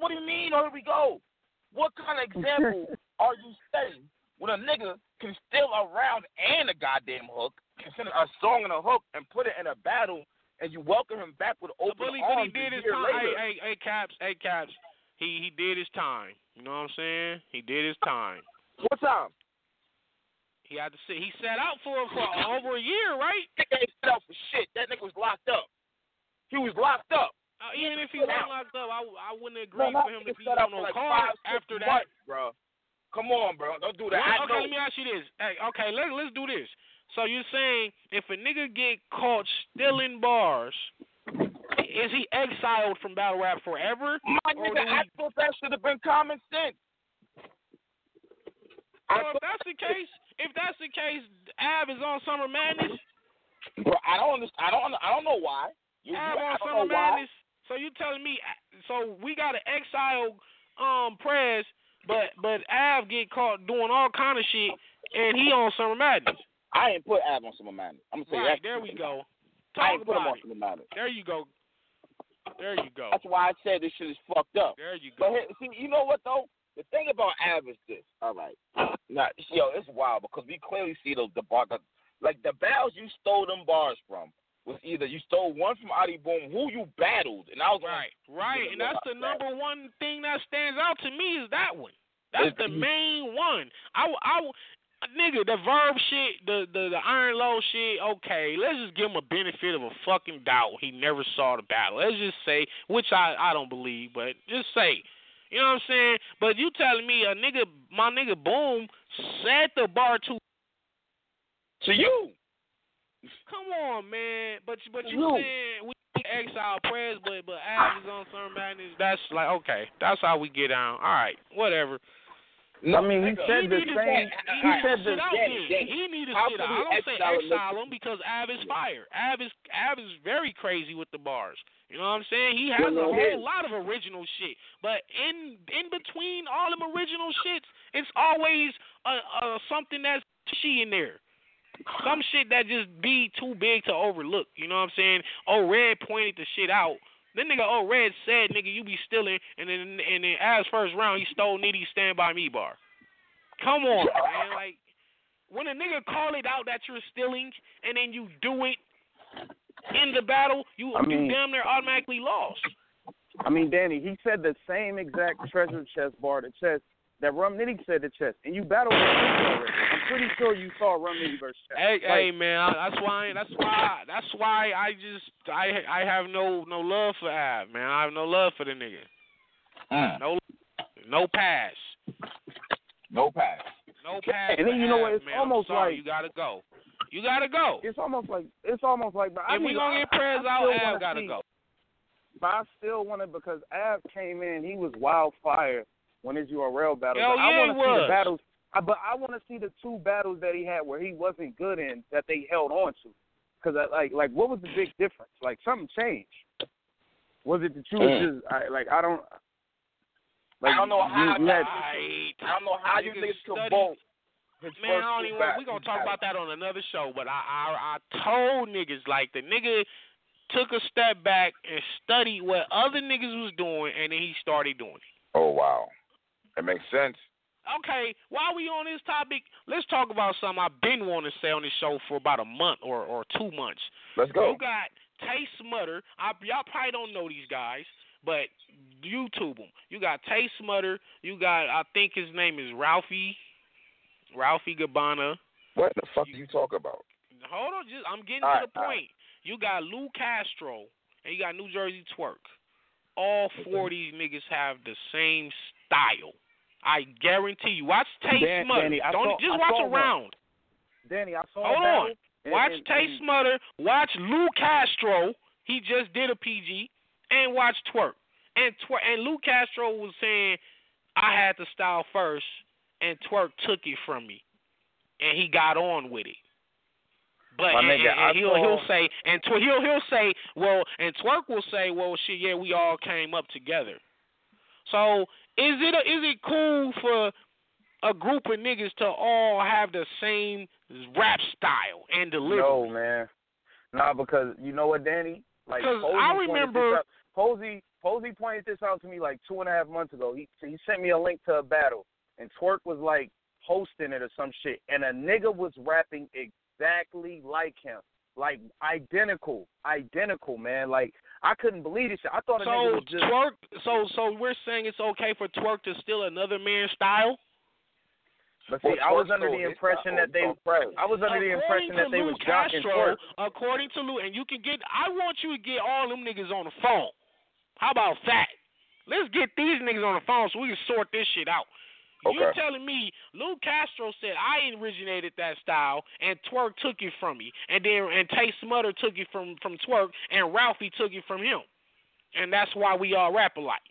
what do you mean? Here we go. What kind of example are you setting when a nigga can steal a round and a goddamn hook, can send a song and a hook and put it in a battle? And you welcome him back with open arms a year later. Hey, Caps. He did his time. You know what I'm saying? He did his time. What time? He had to sit. He sat out for over a year, right? Nigga ain't sat out for shit. That nigga was locked up. He was locked up. Even if he wasn't locked up, I wouldn't agree for him to be on no card after that. Bro. Come on, bro. Don't do that. Let me ask you this. Hey, okay, let's do this. So you're saying if a nigga get caught stealing bars, is he exiled from battle rap forever? My nigga, I thought that should have been common sense. Well, if that's the case, Av is on Summer Madness. Bro, I don't know why. Av on Summer Madness. Why. So you telling me? So we got to exile Prez, but Av get caught doing all kind of shit, and he on Summer Madness. I ain't put Av on Summer Madness. I'm gonna say that. There we go. I ain't put him on Summer Madness. There you go. That's why I said this shit is fucked up. There you go. But see, you know what though? The thing about Av is this. All right, it's wild because we clearly see the bar, like the battles you stole them bars from was either you stole one from Adi Boom, who you battled, and I was right, and that's the number one thing that stands out to me is that one. That's the main one. Nigga, the Verb shit, the Iron Low shit, okay, let's just give him a benefit of a fucking doubt. He never saw the battle. Let's just say, which I don't believe, but just say. You know what I'm saying? But you telling me my nigga Boom set the bar to you. Come on, man. But you saying we exile Prez, but Av is on Summer Madness. That's like, okay, that's how we get down. All right, whatever. No, I mean, he said the same. He said the same. He needed to sit out. I don't say exile him because Av is fire. Av is very crazy with the bars. You know what I'm saying? He has a whole lot of original shit. But in between all them original shits, it's always something that's she in there. Some shit that just be too big to overlook. You know what I'm saying? Oh, Red pointed the shit out. Then nigga, Red said, nigga, you be stealing, and then as first round, he stole Nitty's Stand By Me bar. Come on, man. Like, when a nigga call it out that you're stealing, and then you do it in the battle, you damn near automatically lost. I mean, Danny, he said the same exact treasure chest bar to chest that Rum Nitty said to chest, and you battled with him. I'm pretty sure you saw Rum Nitty versus Chess. Hey, man, that's why I have no love for Av, man. I have no love for the nigga. No pass. And then you know what? It's man, almost like you gotta go. It's almost like. But if we gonna get Prez out, Av gotta go. But I still want it because Av came in. He was wildfire when his URL battle. But I want to see the battles. But I want to see the two battles that he had where he wasn't good in that they held on to, because like what was the big difference? Like something changed. Was it that you was just I don't. Like, I don't know how you niggas could both. Man, I don't even. We're gonna talk about that on another show. But I told niggas like the nigga took a step back and studied what other niggas was doing, and then he started doing it. Oh wow, that makes sense. Okay, while we on this topic, let's talk about something I've been wanting to say on this show for about a month or 2 months. Let's go. You got Tay Smutter. Y'all probably don't know these guys, but YouTube them. You got Tay Smutter. You got, I think his name is Ralphie Gabbana. What the fuck are you talking about? Hold on, I'm getting all to the point. Right. You got Lou Castro, and you got New Jersey Twerk. All four of these niggas have the same style. I guarantee you. Watch Tay Smutter. Watch around. Danny, I saw. Hold on. Watch Tay Smutter. Watch Lou Castro. He just did a PG, and watch Twerk. And Lou Castro was saying, "I had the style first, and Twerk took it from me, and he got on with it." But he'll say, and Twerk will say, well, shit, yeah, we all came up together. So is it cool for a group of niggas to all have the same rap style and delivery? No, man. Nah, because you know what, Danny? Like, Posey pointed this out to me like 2.5 months ago. He sent me a link to a battle, and Twerk was like hosting it or some shit, and a nigga was rapping exactly like him, like identical, man. Like, I couldn't believe this shit. I thought a nigga was just Twerk. So we're saying it's okay for Twerk to steal another man's style. But see, I was under the impression that they was jocking Twerk. According to Lou, and I want you to get all them niggas on the phone. How about that? Let's get these niggas on the phone so we can sort this shit out. Okay. You telling me Lou Castro said I originated that style and Twerk took it from me, and Tay Smutter took it from Twerk, and Ralphie took it from him, and that's why we all rap alike.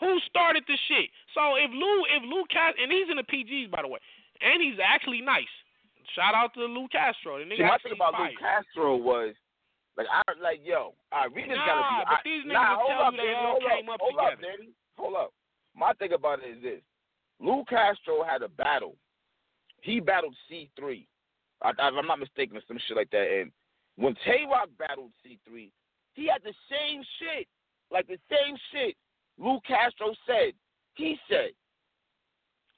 Who started the shit? So if Lou Castro, and he's in the PGs by the way, and he's actually nice. Shout out to Lou Castro. The nigga. See, my thing about Lou Castro was, like, Hold up. My thing about it is this: Lou Castro had a battle. He battled C3, I'm not mistaken, or some shit like that. And when Tay-Rock battled C3, he had the same shit, like the same shit Lou Castro said. He said,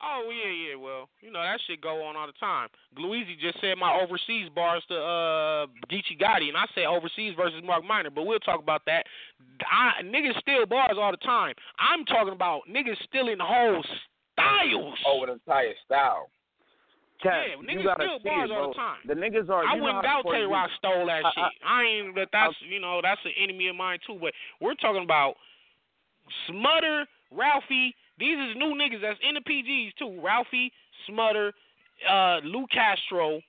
"Oh yeah, well, you know that shit go on all the time." Luigi just said my overseas bars to Geechee Gotti, and I said overseas versus Mark Minor, but we'll talk about that. Niggas steal bars all the time. I'm talking about niggas stealing whole styles. Oh, an entire style. Yeah, niggas steal bars all the time. The niggas are. I wouldn't doubt Tay-Rock stole that shit. That's an enemy of mine too. But we're talking about Smutter, Ralphie. These is new niggas that's in the PGs too. Ralphie, Smutter, Lou Castro,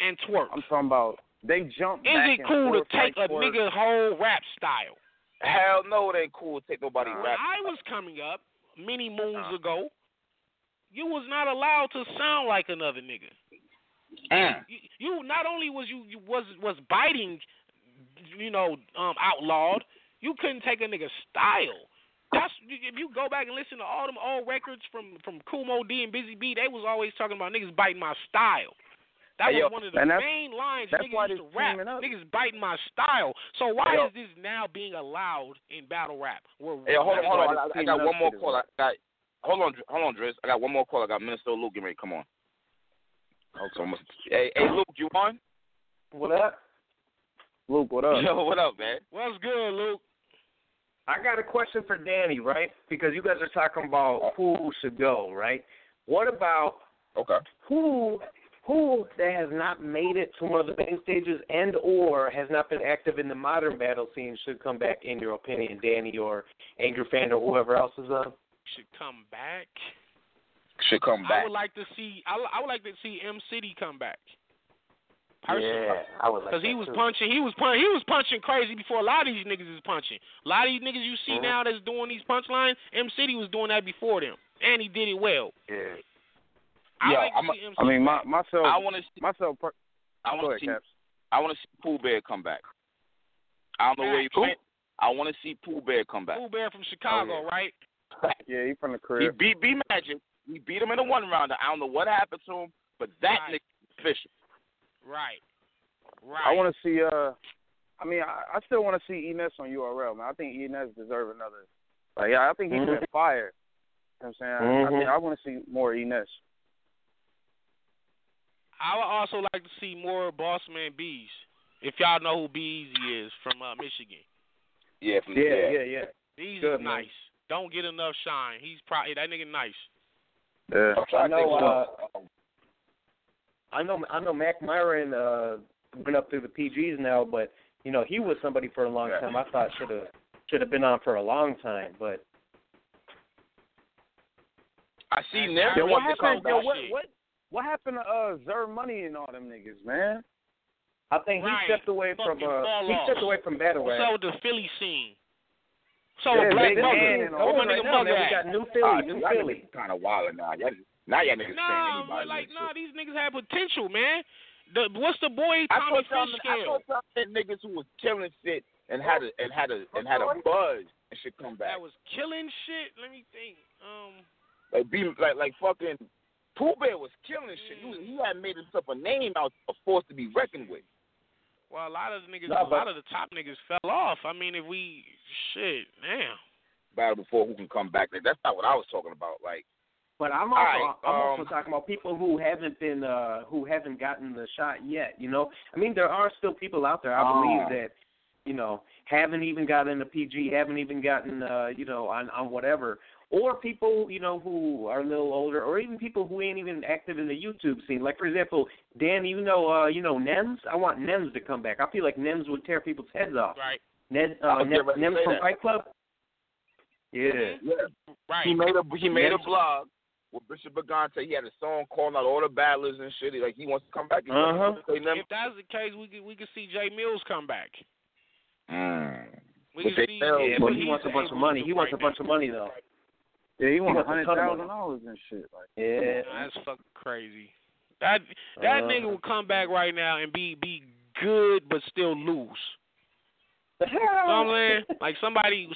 and Twerk. I'm talking about they jump back and forth. Is it cool to take a nigga's whole rap style? Hell no, it ain't cool to take nobody's rap style. I was coming up many moons ago. You was not allowed to sound like another nigga. You not only was you was biting, outlawed. You couldn't take a nigga's style. If you go back and listen to all them old records from Kumo D and Busy B, they was always talking about niggas biting my style. That was one of the main lines niggas used to rap. Niggas biting my style. So why is this now being allowed in battle rap? Hold on. I got one more call. Hold on, Driz. I got one more call. I got Minnesota Luke getting ready. Come on. Okay. Hey, Luke, you on? What up? Luke, what up? Yo, what up, man? What's good, Luke? I got a question for Danny, right? Because you guys are talking about who should go, right? What about who that has not made it to one of the main stages and or has not been active in the modern battle scene should come back, in your opinion, Danny or Angry Fan or whoever else is up? Should come back. I would like to see M City come back. Personally. Yeah, I would like that. Because he was punching crazy before a lot of these niggas is punching. A lot of these niggas you see now that's doing these punchlines, M City was doing that before them, and he did it well. Yeah. I want to see Pooh Bear come back. I don't know where he went. I want to see Pooh Bear come back. Pooh Bear from Chicago, right? Yeah, he from the crib. He beat B-Magic. He beat him in a one-rounder. I don't know what happened to him, but that nigga's official. Right. I want to see. I still want to see Enes on URL, man. I think Enes deserves another. Like, yeah, I think he's been fired. You know what I'm saying? I want to see more Enes. I would also like to see more Boss Man B's. If y'all know who B Easy is from Michigan. Yeah, from yeah. B's is nice. Don't get enough shine. He's probably that nigga nice. Yeah. I know Mac Myron went up through the PGs now, but he was somebody for a long time. I thought should have been on for a long time, but I see never. What happened to Zer Money and all them niggas, man? I think he stepped away from battle rap. So the Philly scene. So Black Mugger, my nigga Mugger. We got new Philly, kind of wild now. Y'all niggas saying anybody. These niggas had potential, man. What's the boy Tommy Fish scale? I thought that niggas who was killing shit and had a buzz and shit come back. That was killing shit. Let me think. Like fucking Pooh Bear was killing shit. He had made himself a name out, a force to be reckoned with. Well, a lot of the top niggas fell off. I mean, battle before who can come back. Like, that's not what I was talking about. Like, but I'm also talking about people who haven't been, who haven't gotten the shot yet. You know, I mean, there are still people out there. I believe that, you know, haven't even gotten a PG, haven't even gotten, on whatever. Or people, you know, who are a little older, or even people who ain't even active in the YouTube scene. Like, for example, Dan, Nems, I want Nems to come back. I feel like Nems would tear people's heads off. Right. Nems from Fight Club? Yeah. Right. He made a blog with Bishop Bagante. He had a song calling out all the battlers and shit. Like, he wants to come back. If that's the case, we could see Jay Mills come back. But he wants a bunch of money. He wants a bunch of money, though. Yeah, he wants $100,000 and shit. Like, yeah, that's fucking crazy. That nigga will come back right now and be good, but still lose. You know what I'm saying? Like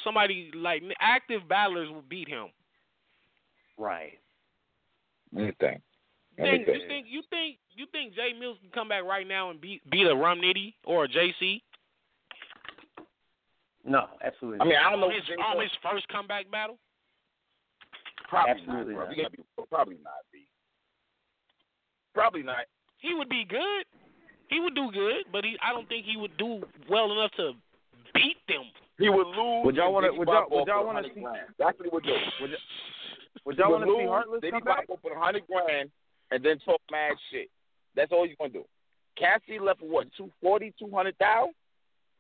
somebody like active battlers will beat him. Right. You think Jay Mills can come back right now and beat a Rum Nitty or a JC? No, absolutely. I mean, I don't know. His first comeback battle. Probably not. He would be good. He would do good, but I don't think he would do well enough to beat them. He would lose. Would y'all want to see? That's what he would do. Would y'all want to see Heartless come back? He would put $100,000 and then talk mad shit. That's all he's gonna do. Cassie left for what, 240, 200,000,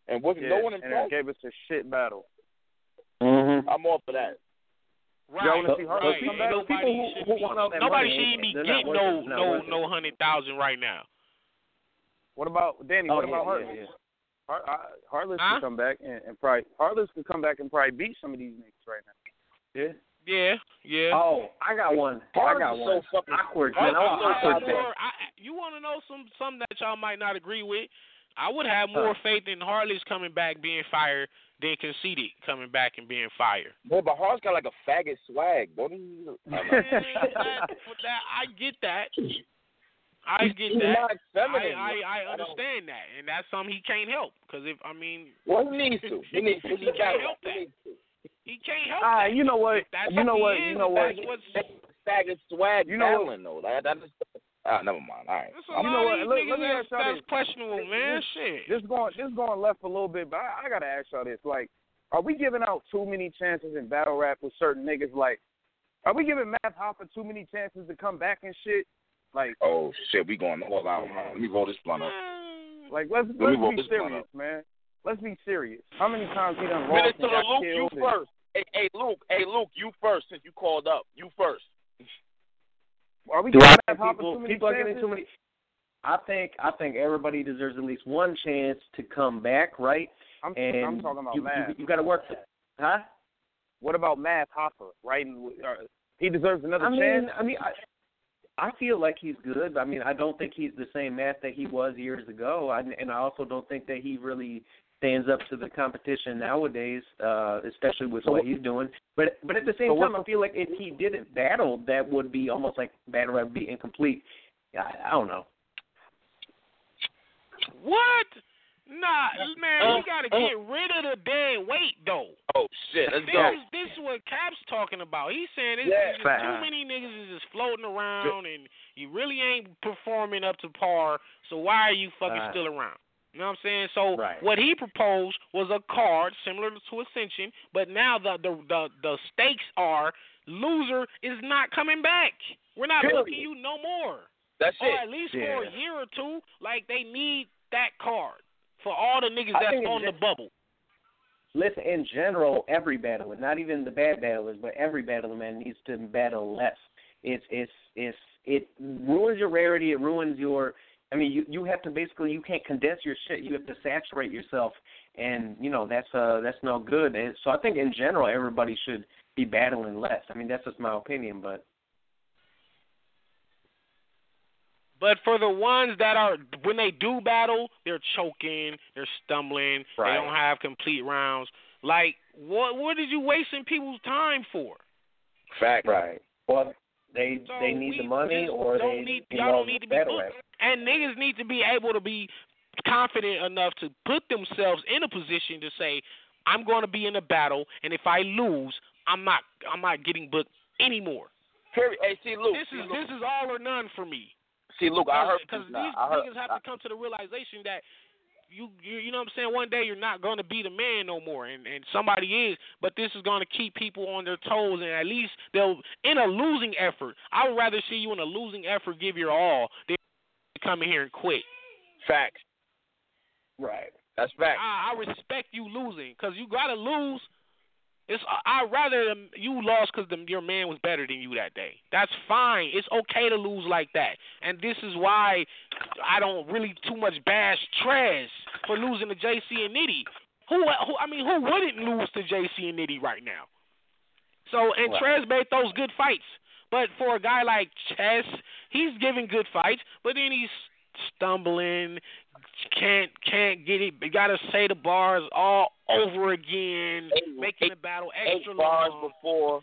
and wasn't no one involved. And gave us a shit battle. Mm-hmm. I'm all for that. Right. Nobody should be getting no 100,000 right now. What about Danny? What about Heartless? Yeah. Heartless can come back and probably beat some of these niggas right now. Yeah. Oh, I got one. So fucking awkward, man. You want to know something that y'all might not agree with? I would have more faith in Heartless coming back being fired than Conceited coming back and being fired. Boy, but Heartless got like a faggot swag. I get that. I understand that, and that's something he can't help. Because he needs to. He can't help. You know what? Faggot swag. You know what? Though. Never mind. All right. You know what? Let me ask y'all this. That's questionable, man. Shit. This going left a little bit, but I gotta ask y'all this. Like, are we giving out too many chances in battle rap with certain niggas? Like, are we giving Math Hopper too many chances to come back and shit? Like, oh shit, we going all out. Let me roll this blunt up. Like, let's be serious, man. Let's be serious. How many times he done rolled and got Luke, killed? You first. Hey Luke, you first. Since you called up, you first. Are we giving Math Hopper too many chances? I think everybody deserves at least one chance to come back, right? I'm talking about Math. You got to work, huh? What about Math Hopper? Right? He deserves another chance. I feel like he's good. I mean, I don't think he's the same Math that he was years ago, and I also don't think that he really stands up to the competition nowadays, especially with what he's doing. But at the same time, I feel like if he didn't battle, that would be almost like battle rap would be incomplete. I don't know. What? Nah, man, we gotta get rid of the damn weight though. Oh shit, let's go. This is what Cap's talking about. He's saying too many niggas is just floating around, and you really ain't performing up to par. So why are you fucking still around? You know what I'm saying? So what he proposed was a card similar to Ascension, but now the stakes are loser is not coming back. We're not booking you no more. That's it. Or at least for a year or two. Like, they need that card. For all the niggas that's on the bubble. Listen, in general, every battler, not even the bad battlers, but every battler, man, needs to battle less. It ruins your rarity. It ruins your. I mean, you have to basically, you can't condense your shit. You have to saturate yourself, and that's no good. And so I think in general, everybody should be battling less. I mean, that's just my opinion, but. But for the ones that are, when they do battle, they're choking, they're stumbling, right. They don't have complete rounds. Like, what are you wasting people's time for? Fact. Right. Well, they need the money or they need, y'all don't need to be good. And niggas need to be able to be confident enough to put themselves in a position to say, I'm going to be in a battle, and if I lose, I'm not getting booked anymore. Hey, see, Luke. This is all or none for me. See, Luke, I heard because these niggas have to come to the realization that you know what I'm saying. One day you're not going to be the man no more, and somebody is. But this is going to keep people on their toes, and at least they'll in a losing effort. I would rather see you in a losing effort give your all than come in here and quit. Facts. Right. That's facts. I respect you losing because you gotta lose. I'd rather you lost because your man was better than you that day. That's fine. It's okay to lose like that. And this is why I don't really too much bash Trez for losing to JC and Nitty. Who wouldn't lose to JC and Nitty right now? So, and wow. Trez made those good fights. But for a guy like Chess, he's giving good fights, but then he's stumbling, can't get it. You gotta say the bars all over again, making the battle extra long. 8 bars before.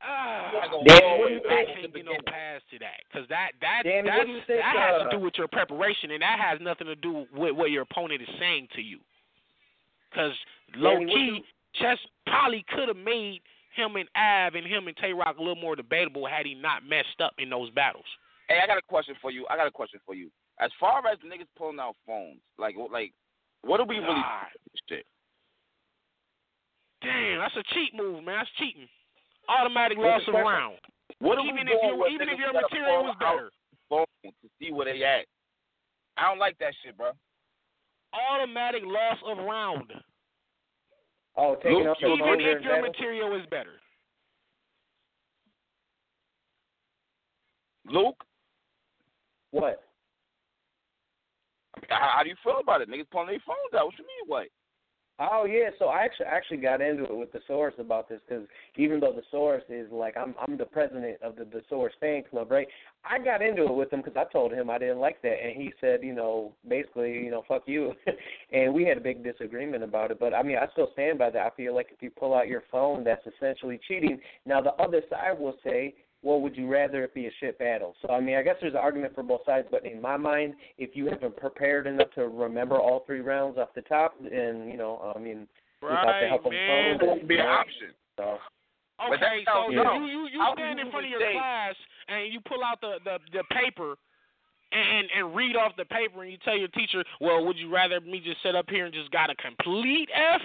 I can't get no pass to that because that has to do with your preparation, and that has nothing to do with what your opponent is saying to you. Because low key, Chess probably could have made him and Av and him and Tay Rock a little more debatable had he not messed up in those battles. Hey, I got a question for you. As far as niggas pulling out phones, like, what do we really do? Damn, that's a cheat move, man. That's cheating. Automatic loss of round. Even if your material was better. To see where they at. I don't like that shit, bro. Automatic loss of round. Oh, taking up your even if your material is better. Luke? What? How do you feel about it? Niggas pulling their phones out. What you mean, what? Oh, yeah. So I actually got into it with the Source about this because even though the Source is like, I'm the president of the Source fan club, right? I got into it with him because I told him I didn't like that. And he said, basically, fuck you. And we had a big disagreement about it. But, I mean, I still stand by that. I feel like if you pull out your phone, that's essentially cheating. Now, the other side will say, well, would you rather it be a shit battle? So, I mean, I guess there's an argument for both sides, but in my mind, if you haven't prepared enough to remember all 3 rounds off the top, then, without the help of the phone, it won't be an option. So. Okay, so you stand in front of your class and you pull out the paper and read off the paper and you tell your teacher, well, would you rather me just sit up here and just got a complete F?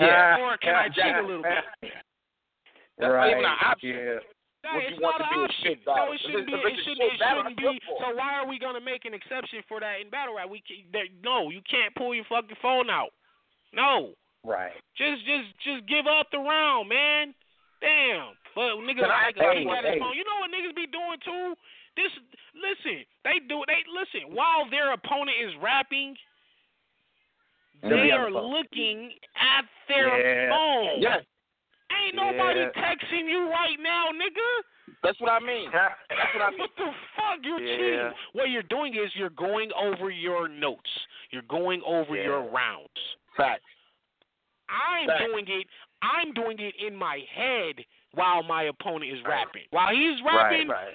Yeah. Or can I cheat a little bit? That's right. Even an option. Yeah. No, it's not an option. No, it shouldn't be. So why are we gonna make an exception for that in battle rap? No, you can't pull your fucking phone out. No. Right. Just give up the round, man. Damn. But niggas like that phone. You know what niggas be doing too? Listen, while their opponent is rapping, they are looking at their phone. Yes. Ain't nobody texting you right now, nigga. That's what I mean. What the fuck? You're cheating. What you're doing is you're going over your notes. You're going over your rounds. Facts. I'm doing it in my head while my opponent is rapping. While he's rapping, right.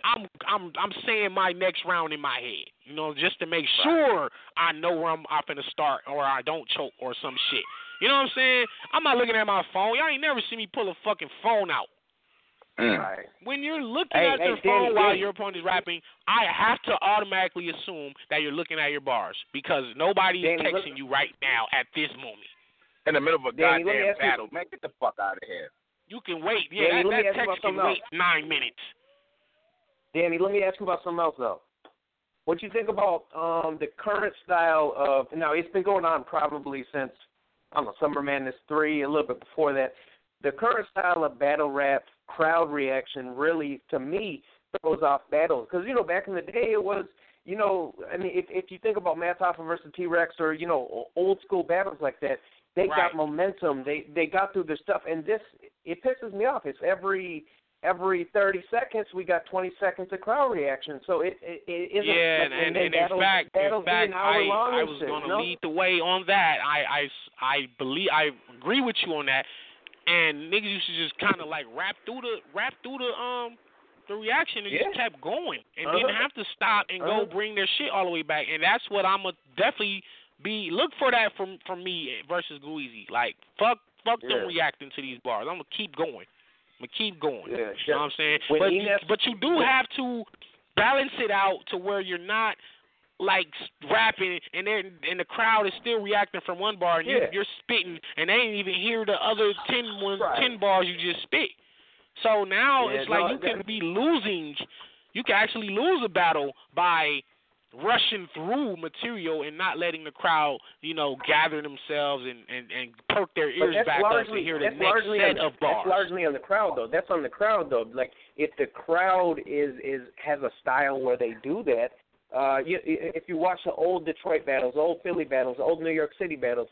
I'm saying my next round in my head. You know, just to make sure I know where I'm finna start or I don't choke or some shit. You know what I'm saying? I'm not looking at my phone. Y'all ain't never seen me pull a fucking phone out. Right. When you're looking at your phone while your opponent is rapping, I have to automatically assume that you're looking at your bars because nobody's texting you right now at this moment. In the middle of a goddamn battle. Man, get the fuck out of here. You can wait. Yeah, Danny, that text can wait 9 minutes. Danny, let me ask you about something else, though. What you think about the current style of – now, it's been going on probably since – I don't know, Summer Madness 3, a little bit before that. The current style of battle rap crowd reaction really, to me, throws off battles. Because, back in the day it was, if you think about Matt Hoffa versus T-Rex or, old school battles like that, they got momentum. They got through their stuff. And this, it pisses me off. It's every every 30 seconds we got 20 seconds of crowd reaction. So it isn't. Yeah, and in fact, I was going to lead the way on that. I agree with you on that. And niggas used to just kind of like rap through the reaction and just kept going and didn't have to stop and go bring their shit all the way back. And that's what I'ma definitely be look for that from me versus Guizzi. Like fuck them reacting to these bars. I'm gonna keep going. Yeah, you know what I'm saying? But you do have to balance it out to where you're not like rapping and the crowd is still reacting from one bar and you're spitting and they ain't even hear the other 10 bars you just spit. So now you can actually lose a battle by rushing through material and not letting the crowd, gather themselves and perk their ears back up to hear the next set of bars. That's largely on the crowd, though. Like, if the crowd has a style where they do that, if you watch the old Detroit battles, old Philly battles, old New York City battles,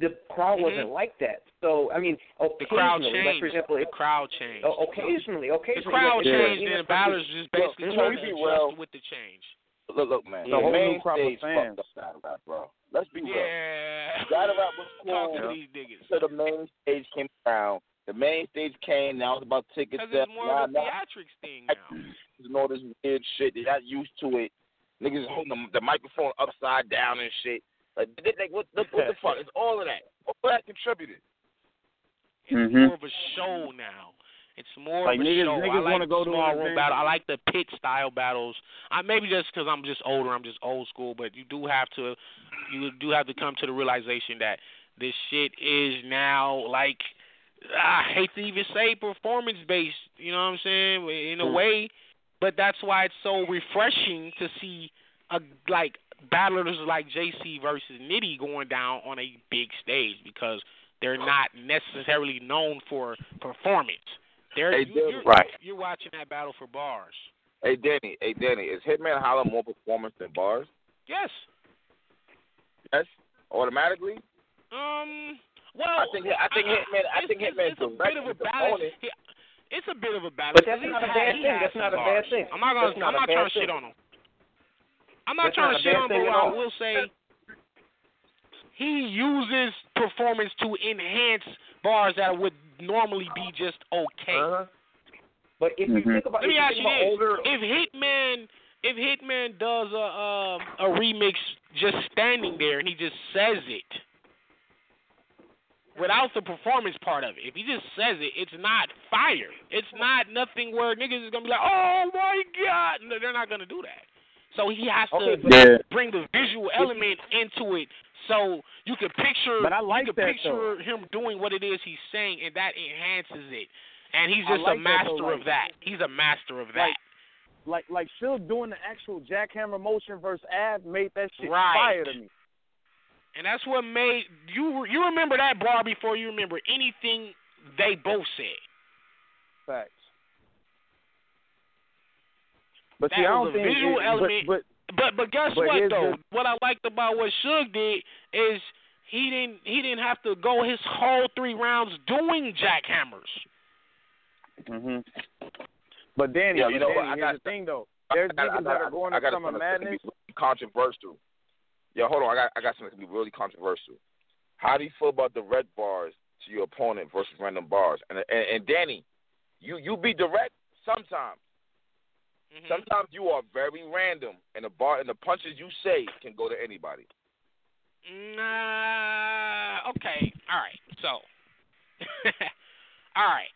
the crowd wasn't like that. So, I mean, the crowd changed. Like, for example, the crowd changed. Occasionally. The crowd changed, and the battlers just basically trying to adjust with the change. Look, man. The whole new crop of fans. Bro. Let's be real. Yeah. Gotta rap was cool. Talk to these niggas. So the main stage came around. The main stage came. Now it's about tickets. Because it's more of a theatrics thing now. You know, this weird shit. They're not used to it. Niggas holding the microphone upside down and shit. Like what the fuck? It's all of that. All that contributed. It's more of a show now. It's more like of a show. I like the small room battle. I like the pit style battles. Maybe just because I'm just older, I'm just old school. But you do have to come to the realization that this shit is now like I hate to even say performance based. You know what I'm saying? In a way, but that's why it's so refreshing to see battlers like JC versus Nitty going down on a big stage because they're not necessarily known for performance. You're watching that battle for bars. Hey Danny, is Hitman Holla more performance than bars? Yes. Yes, automatically. Well, I think Hitman's a bit of a balance. It's a bit of a balance. But that's not a bad thing. That's not a bad thing. I'm not trying to shit on him. I'm not trying to shit on him, but I will say he uses performance to enhance bars that would normally be just okay. But if you think about, if Hitman does a remix just standing there and he just says it without the performance part of it, if he just says it, it's not fire. It's not nothing where niggas is gonna be like, oh my god, no, they're not gonna do that. So he has to bring the visual element into it, so you can picture. But I like you can that, picture though. Him doing what it is he's saying, and that enhances it. And he's just like a master of that. He's a master of that. Like Phil doing the actual jackhammer motion versus Ab made that shit fire to me. And that's what made you remember that bar before you remember anything they both said. Facts. But that was a visual element. But guess what though? What I liked about what Suge did is he didn't have to go his whole 3 rounds doing jackhammers. But Danny, here's the thing though. There's niggas that are going to Summer Madness. Controversial. Yo, hold on. I got something to be really controversial. How do you feel about the red bars to your opponent versus random bars? And Danny, you be direct sometimes. Sometimes you are very random, and the punches you say can go to anybody. Okay. All right. So, all right.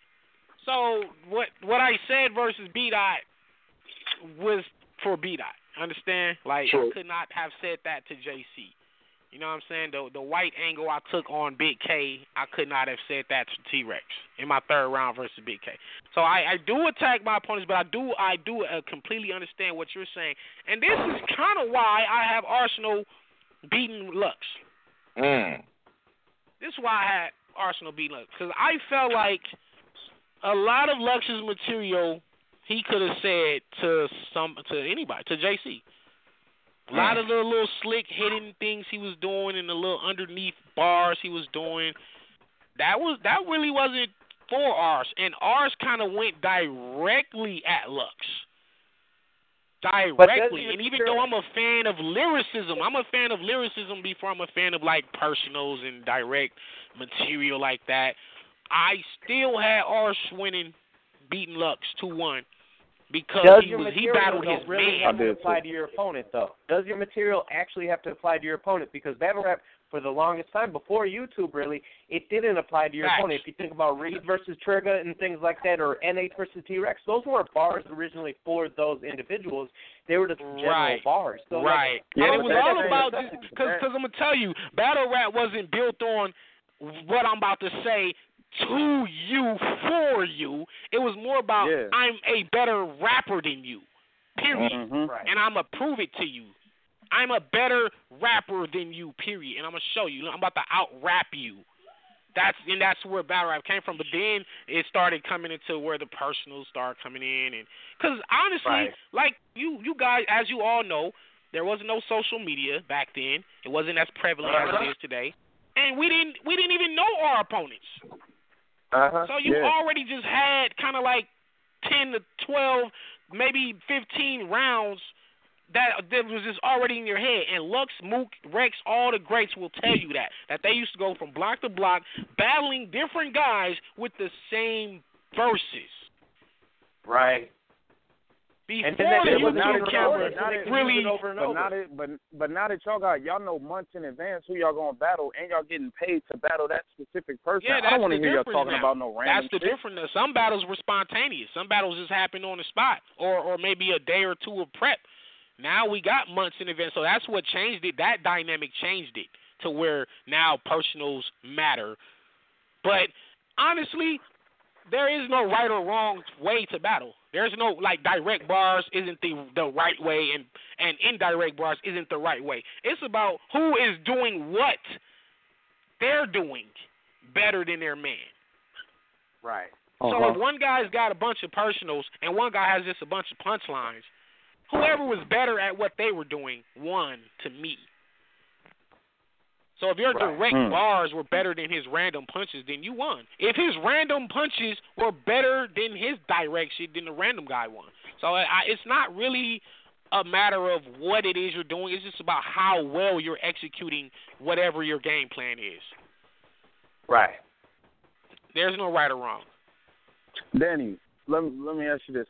So what I said versus B-Dot was for B-Dot. Understand? Like I could not have said that to JC. You know what I'm saying? The white angle I took on Big K, I could not have said that to T-Rex in my 3rd round versus Big K. So I do attack my opponents, but I do completely understand what you're saying. And this is kind of why I have Arsenal beating Lux. This is why I had Arsenal beating Lux, because I felt like a lot of Lux's material he could have said to anybody, to JC. A lot of the little slick hidden things he was doing and the little underneath bars he was doing, that really wasn't for ours, and ours kind of went directly at Lux. Directly. And even though I'm a fan of lyricism, I'm a fan of lyricism before I'm a fan of, like, personals and direct material like that, I still had ours winning, beating Lux 2-1 because he battled his really man. Does your material have to apply to your opponent, though? Does your material actually have to apply to your opponent? Because battle rap, for the longest time, before YouTube, really, it didn't apply to your opponent. If you think about Reed versus Trigger and things like that, or NH versus T-Rex, those weren't bars originally for those individuals. They were just general bars. So and it was all about, because I'm going to tell you, battle rap wasn't built on what I'm about to say to you, for you. It was more about, I'm a better rapper than you, period. And I'm going to prove it to you. I'm a better rapper than you, period. And I'm going to show you. I'm about to out-rap you. That's where battle rap came from. But then it started coming into where the personals started coming in. Because honestly, like you guys, as you all know, there wasn't no social media back then. It wasn't as prevalent as it is today. And we didn't even know our opponents. So you already just had kind of like 10 to 12, maybe 15 rounds that was just already in your head. And Lux, Mook, Rex, all the greats will tell you that they used to go from block to block, battling different guys with the same verses. Right. Before and then the YouTube camera really... But now that y'all got... Y'all know months in advance who y'all going to battle, and y'all getting paid to battle that specific person. Yeah, I don't want to hear y'all talking about no random shit. That's the difference. Some battles were spontaneous. Some battles just happened on the spot, or maybe a day or two of prep. Now we got months in advance, so that's what changed it. That dynamic changed it to where now personals matter. But honestly, there is no right or wrong way to battle. There's no, like, direct bars isn't the right way, and indirect bars isn't the right way. It's about who is doing what they're doing better than their man. Right. So if one guy's got a bunch of personals and one guy has just a bunch of punchlines, whoever was better at what they were doing won to me. So if your direct bars were better than his random punches, then you won. If his random punches were better than his direct shit, then the random guy won. So it's not really a matter of what it is you're doing. It's just about how well you're executing whatever your game plan is. Right. There's no right or wrong. Danny, let me ask you this.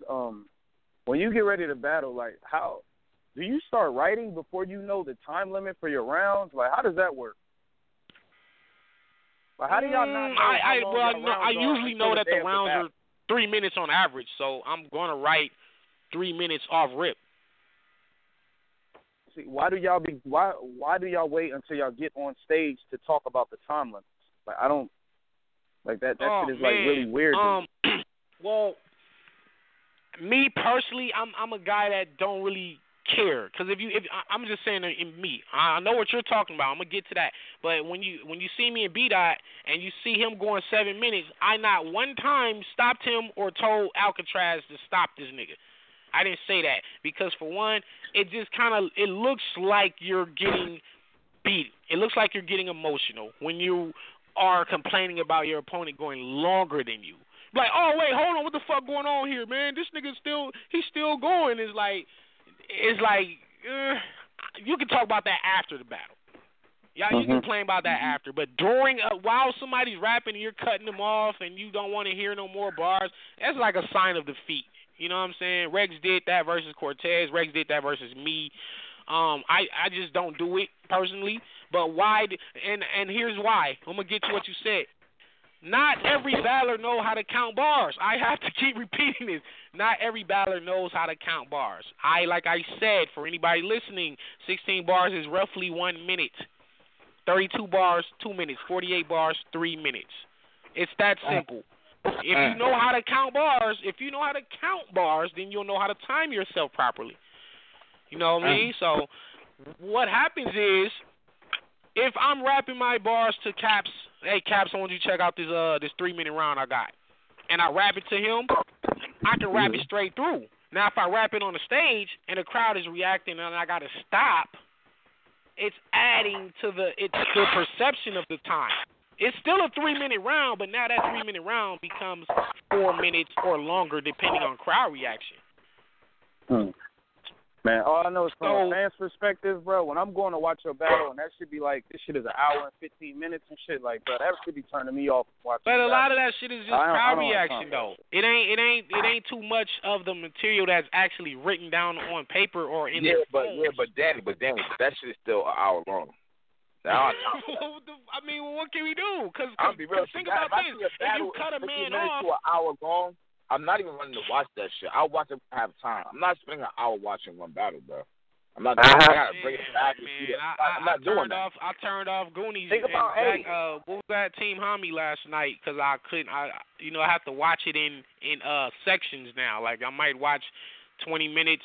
When you get ready to battle, like, how do you start writing before you know the time limit for your rounds? Like, how does that work? Like, how do y'all not know? I usually know that the rounds are 3 minutes on average, so I'm going to write 3 minutes off rip. See, why do y'all wait until y'all get on stage to talk about the time limits? Like, I don't like that shit is like really weird. Well, me personally, I'm a guy that don't really care, because if I'm just saying in me, I know what you're talking about. I'm gonna get to that, but when you see me in B-Dot and you see him going 7 minutes, I not one time stopped him or told Alcatraz to stop this nigga. I didn't say that because, for one, it just kind of looks like you're getting beat. It looks like you're getting emotional when you are complaining about your opponent going longer than you. Like, oh, wait, hold on, what the fuck going on here, man? This nigga's still going. It's like, you can talk about that after the battle. Y'all, you can complain about that after. But while somebody's rapping and you're cutting them off and you don't want to hear no more bars, that's like a sign of defeat. You know what I'm saying? Rex did that versus Cortez. Rex did that versus me. I just don't do it personally. But why? And here's why. I'm going to get to what you said. Not every battler knows how to count bars. I have to keep repeating this. Not every battler knows how to count bars. Like I said, for anybody listening, 16 bars is roughly 1 minute. 32 bars, 2 minutes. 48 bars, 3 minutes. It's that simple. If you know how to count bars, then you'll know how to time yourself properly. You know what I mean? So what happens is, if I'm rapping my bars to Caps, hey, Caps, I want you to check out this 3 minute round I got, and I rap it to him, I can rap it straight through. Now, if I rap it on the stage and the crowd is reacting and I got to stop, it's adding to the perception of the time. It's still a 3-minute round, but now that 3-minute round becomes 4 minutes or longer, depending on crowd reaction. Man, all I know is from a fan's perspective, bro, when I'm going to watch a battle and that should be like, this shit is an hour and 15 minutes and shit, like, bro, that should be turning me off watching. But a lot of that shit is just crowd reaction, though. It ain't too much of the material that's actually written down on paper or in the phone. But Danny, that shit is still an hour long. I mean, what can we do? Because think about this. If you cut a man off to an hour long, I'm not even running to watch that shit. I'll watch it when I have time. I'm not spending an hour watching one battle, bro. I'm not doing that. I gotta bring it back and see that. I'm not doing that. I turned off Goonies. Think about what was that Team Homie last night? Because I couldn't. I have to watch it in sections now. Like I might watch 20 minutes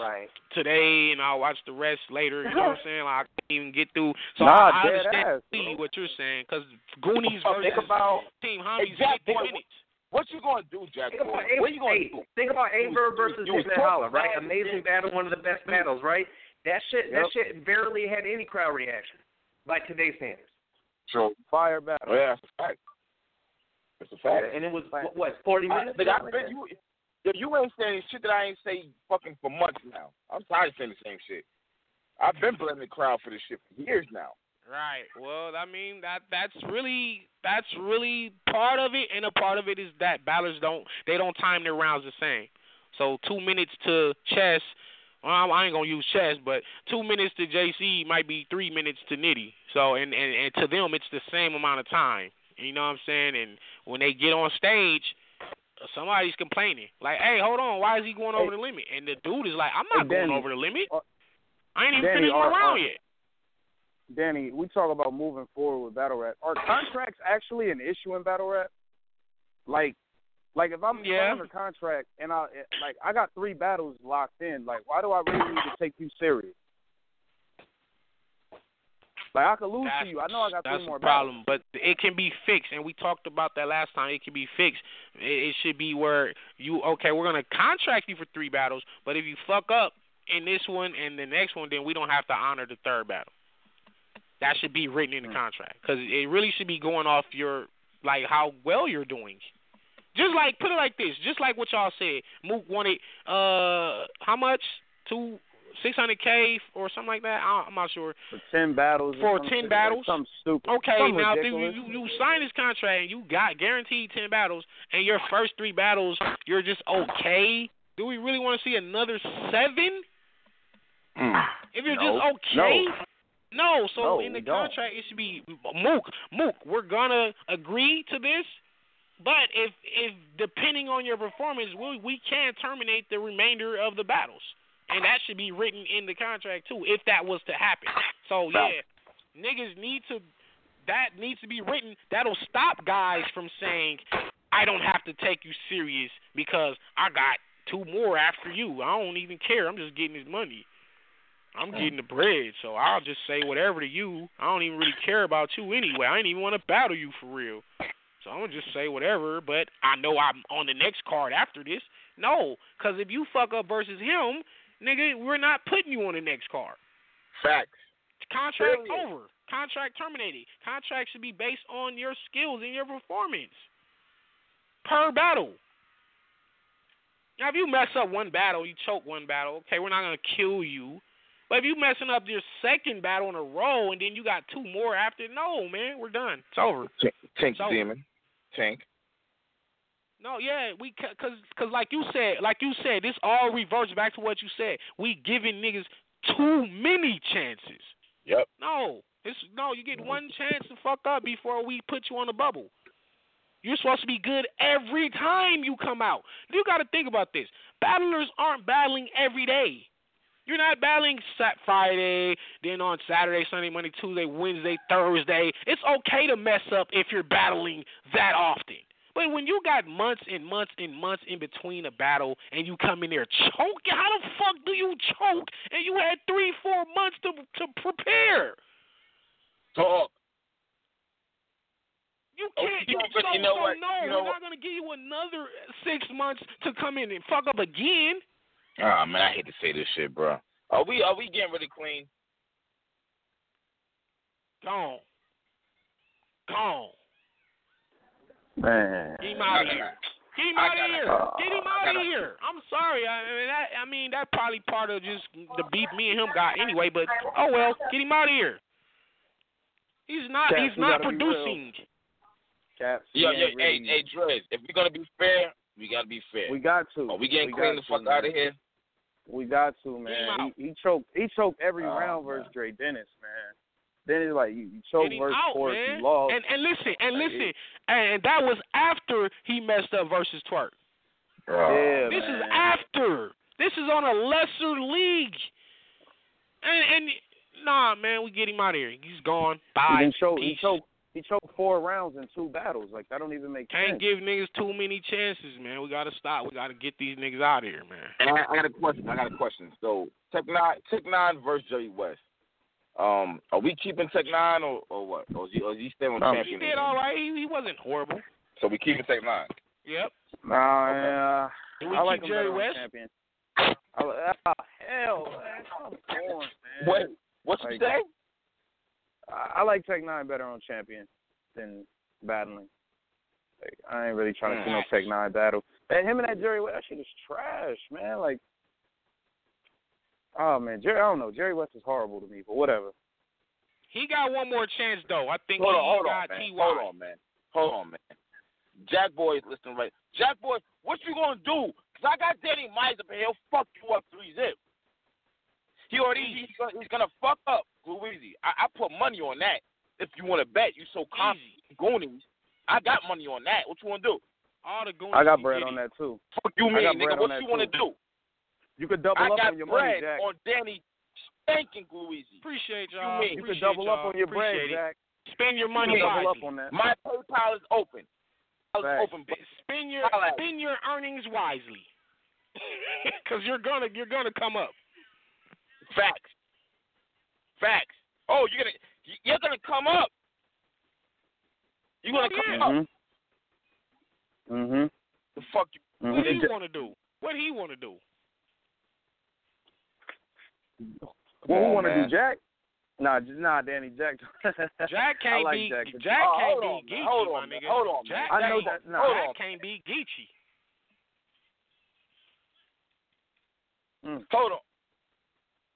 today, and I'll watch the rest later. You know what I'm saying? Like, I can't even get through. So I understand what you're saying because Goonies versus Team Homie is 50 minutes. What you gonna do, Jack? What you gonna do? Think about Averb versus Hidden Holla, right? Amazing battle, one of the best battles, right? That shit barely had any crowd reaction by today's standards. So fire battle. Oh, yeah, it's a fact. And it was what 40 minutes? You ain't saying shit that I ain't say fucking for months now. I'm tired of saying the same shit. I've been blaming the crowd for this shit for years now. Right. Well, I mean that's really part of it, and a part of it is that battlers don't time their rounds the same. So 2 minutes to Chess, I ain't gonna use Chess, but 2 minutes to JC might be 3 minutes to Nitty. So and to them it's the same amount of time. You know what I'm saying? And when they get on stage, somebody's complaining like, "Hey, hold on, why is he going over the limit?" And the dude is like, "I'm not going over the limit. I ain't even finished my round yet." Danny, we talk about moving forward with battle rap. Are contracts actually an issue in battle rap? Like if I'm under contract and I got 3 battles locked in, like why do I really need to take you serious? Like I could lose to you. I know I got 3 more battles. That's the problem, but it can be fixed, and we talked about that last time. It can be fixed. It should be where we're gonna contract you for 3 battles, but if you fuck up in this one and the next one, then we don't have to honor the 3rd battle. That should be written in the contract because it really should be going off your how well you're doing. Just like put it like this, just like what y'all said. Mook wanted how much? 600K or something like that. I'm not sure. For 10 battles. For 10 battles. Something stupid. Okay, something now you sign this contract and you got guaranteed 10 battles, and your first 3 battles you're just okay. Do we really want to see another 7? If you're just okay. No. No, in the contract it should be Mook. We're gonna agree to this, but if depending on your performance, we can terminate the remainder of the battles, and that should be written in the contract too, if that was to happen. So niggas needs to be written. That'll stop guys from saying, "I don't have to take you serious because I got 2 more after you. I don't even care. I'm just getting this money." I'm getting the bread, so I'll just say whatever to you. I don't even really care about you anyway. I ain't even want to battle you for real. So I'm going to just say whatever, but I know I'm on the next card after this. No, because if you fuck up versus him, nigga, we're not putting you on the next card. Facts. Contract over. Contract terminated. Contract should be based on your skills and your performance per battle. Now, if you mess up one battle, you choke one battle, okay, we're not going to kill you. But if you messing up your 2nd battle in a row and then you got 2 more after, no, man, we're done. It's over. Tank it's Demon. Over. Tank. No, because like you said, this all reverts back to what you said. We giving niggas too many chances. Yep. No, you get 1 chance to fuck up before we put you on the bubble. You're supposed to be good every time you come out. You got to think about this. Battlers aren't battling every day. You're not battling Friday, then on Saturday, Sunday, Monday, Tuesday, Wednesday, Thursday. It's okay to mess up if you're battling that often. But when you got months and months and months in between a battle and you come in there choking, how the fuck do you choke and you had 3-4 months to prepare? Talk. You can't. We're not going to give you another 6 months to come in and fuck up again. Oh, man, I hate to say this shit, bro. Are we getting really clean? Gone. Man. Get him out of here. Get him out of here. Get him out of here. I'm sorry. I mean, that's probably part of just the beef me and him got anyway, but oh well, get him out of here. He's not producing. Caps, really. Hey, Dre, if we're going to be fair, we got to be fair. We got to. Are we getting clean the fuck out of here? We got to, man. He choked every round versus Dre Dennis, man. Then it's like you choked versus Twerk, you lost. And that was after he messed up versus Twerk. Yeah, this is after. This is on a lesser league. And nah, man, we get him out of here. He's gone. Bye. He choked 4 rounds in 2 battles. Like, that don't even make sense. Can't give niggas too many chances, man. We got to stop. We got to get these niggas out of here, man. And I got a question. So, Tech Nine versus Jerry West. Are we keeping Tech Nine or what? Or is he staying on champion? He did all right. He wasn't horrible. So, we keeping Tech Nine? Yep. Nah, okay. I like Jerry West. Hell, man. Come on, man. What's like, you say? I like Tech Nine better on champion than battling. Like, I ain't really trying to see no Tech Nine battle. Man, him and that Jerry West, that shit is trash, man. Like, oh man, Jerry, I don't know. Jerry West is horrible to me, but whatever. He got one more chance though. I think Hold on, man. Jack Boy is listening right. Jack Boy, what you gonna do? Cause I got Danny Mize up and he'll fuck you up 3-0. He's gonna fuck up Gluizzi. I put money on that. If you want to bet, you so confident. Goonies. I got money on that. What you want to do? All the Goonies. I got bread on that too. Fuck you, man, nigga. What you want to do? You could double up on your money, Jack. I got bread on Danny spanking Gluizzi. Appreciate y'all. You could double up on your bread, Jack. Spend your money. Double up on that. My PayPal is open. Spend your earnings wisely, because you're gonna come up. Facts. Oh, you're gonna come up. You're gonna come up. Mhm. The fuck you? Mm-hmm. What do you wanna do? What do he wanna do? What we wanna do, Jack? Nah, Danny, Jack. Jack can't like be. Jack can't be geeky, my nigga. Hold on, man. I know that. Jack can't be geeky.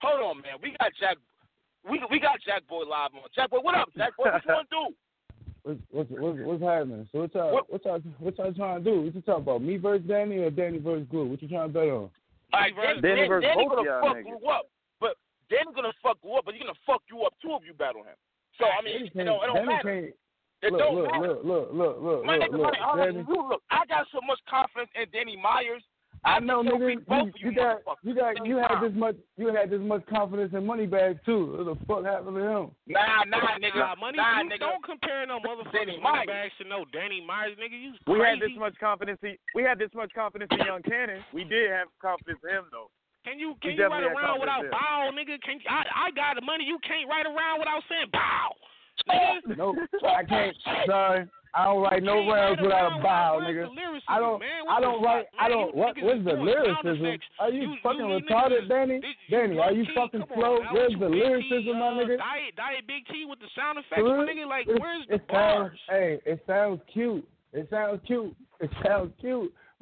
Hold on, man. We got Jack. We got Jack Boy live on. Jack Boy, what up? Jack Boy, what you want to do? What's happening? So what y'all trying to do? What you talking about? Me versus Danny or Danny versus Glue? What you trying to bet on? Danny versus both of y'all niggas. Danny gonna fuck Glue up, but Danny's gonna fuck Glue up, but he's gonna fuck you up too if you battle him. So I mean, it don't matter. Look. My nigga, look. I got so much confidence in Danny Myers. I know, nigga. You had this much confidence in Moneybags too. What the fuck happened to him? Nah, nigga. Moneybags. Don't compare no motherfucking Moneybags to no Danny Myers, nigga. You crazy. We had this much confidence in Young Cannon. We did have confidence in him though. Can you ride around without bow, nigga? I got the money. You can't ride around without saying bow. Nigga. No, I can't. Sorry. I don't write no rounds without a bow, nigga. I don't write. Where's the lyricism? Are you fucking retarded, Danny? Danny, are you fucking slow? Where's the lyricism, my nigga? Diet Big T with the sound effects, my nigga. Like, where's the bars? Hey, it sounds cute, but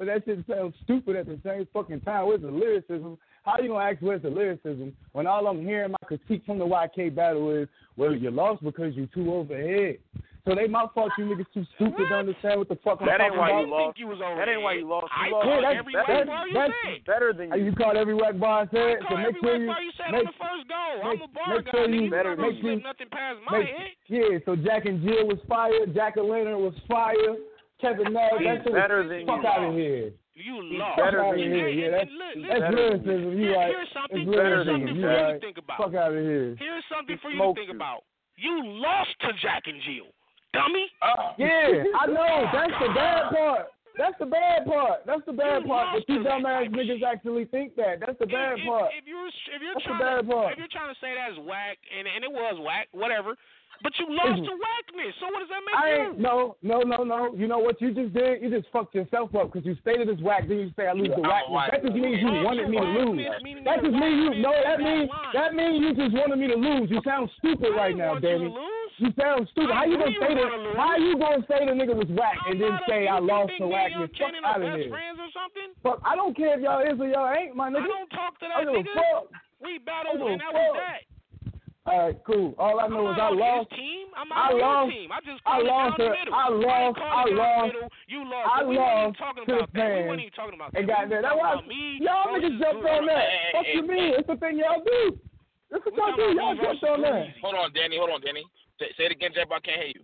that shit sounds stupid at the same fucking time. Where's the lyricism? How you gonna ask where's the lyricism when all I'm hearing my critique from the YK battle is, well, you lost because you too overhead. So they my fault you niggas too stupid to understand what the fuck I'm talking about. That ain't why you lost. That's better than you. You caught every whack bar I said. So make sure you said on the first go. I'm a bar guy. You better than you. Nothing past my head. Yeah, so Jack and Jill was fire. Jack Atlanta was fire. Kevin Nash, that's better than you. Fuck out of here. You lost. Better than you. Yeah, that's lyricism. You right. Here's something for you to think about. Fuck out of here. Here's something for you to think about. You lost to Jack and Jill. Dummy? Yeah, I know. That's the bad part. But you dumbass niggas actually think that. That's the bad part. If you're trying to say that's whack, and it was whack, whatever. But you lost to whackness. So what does that make you? No. You know what you just did? You just fucked yourself up because you stated it's whack. Then you say I lose the whackness. That just means you wanted me to lose. That just means you. No, that means you just wanted me to lose. You sound stupid right now, Danny. She sounds stupid. How you gonna say the nigga was whack and then say I lost to whackness? Fuck out of here. But I don't care if y'all is or y'all ain't, my nigga. I don't talk to that nigga. Fuck. We battled and that was that. All right, cool. All I know is I lost. I lost. You lost. I lost to this man. We ain't talking about that. And goddamn, that was y'all niggas jumped on that. Fuck you, mean? It's the thing y'all do. It's the thing y'all jumped on that. Hold on, Danny. Say it again, Jeff. I can't hear you.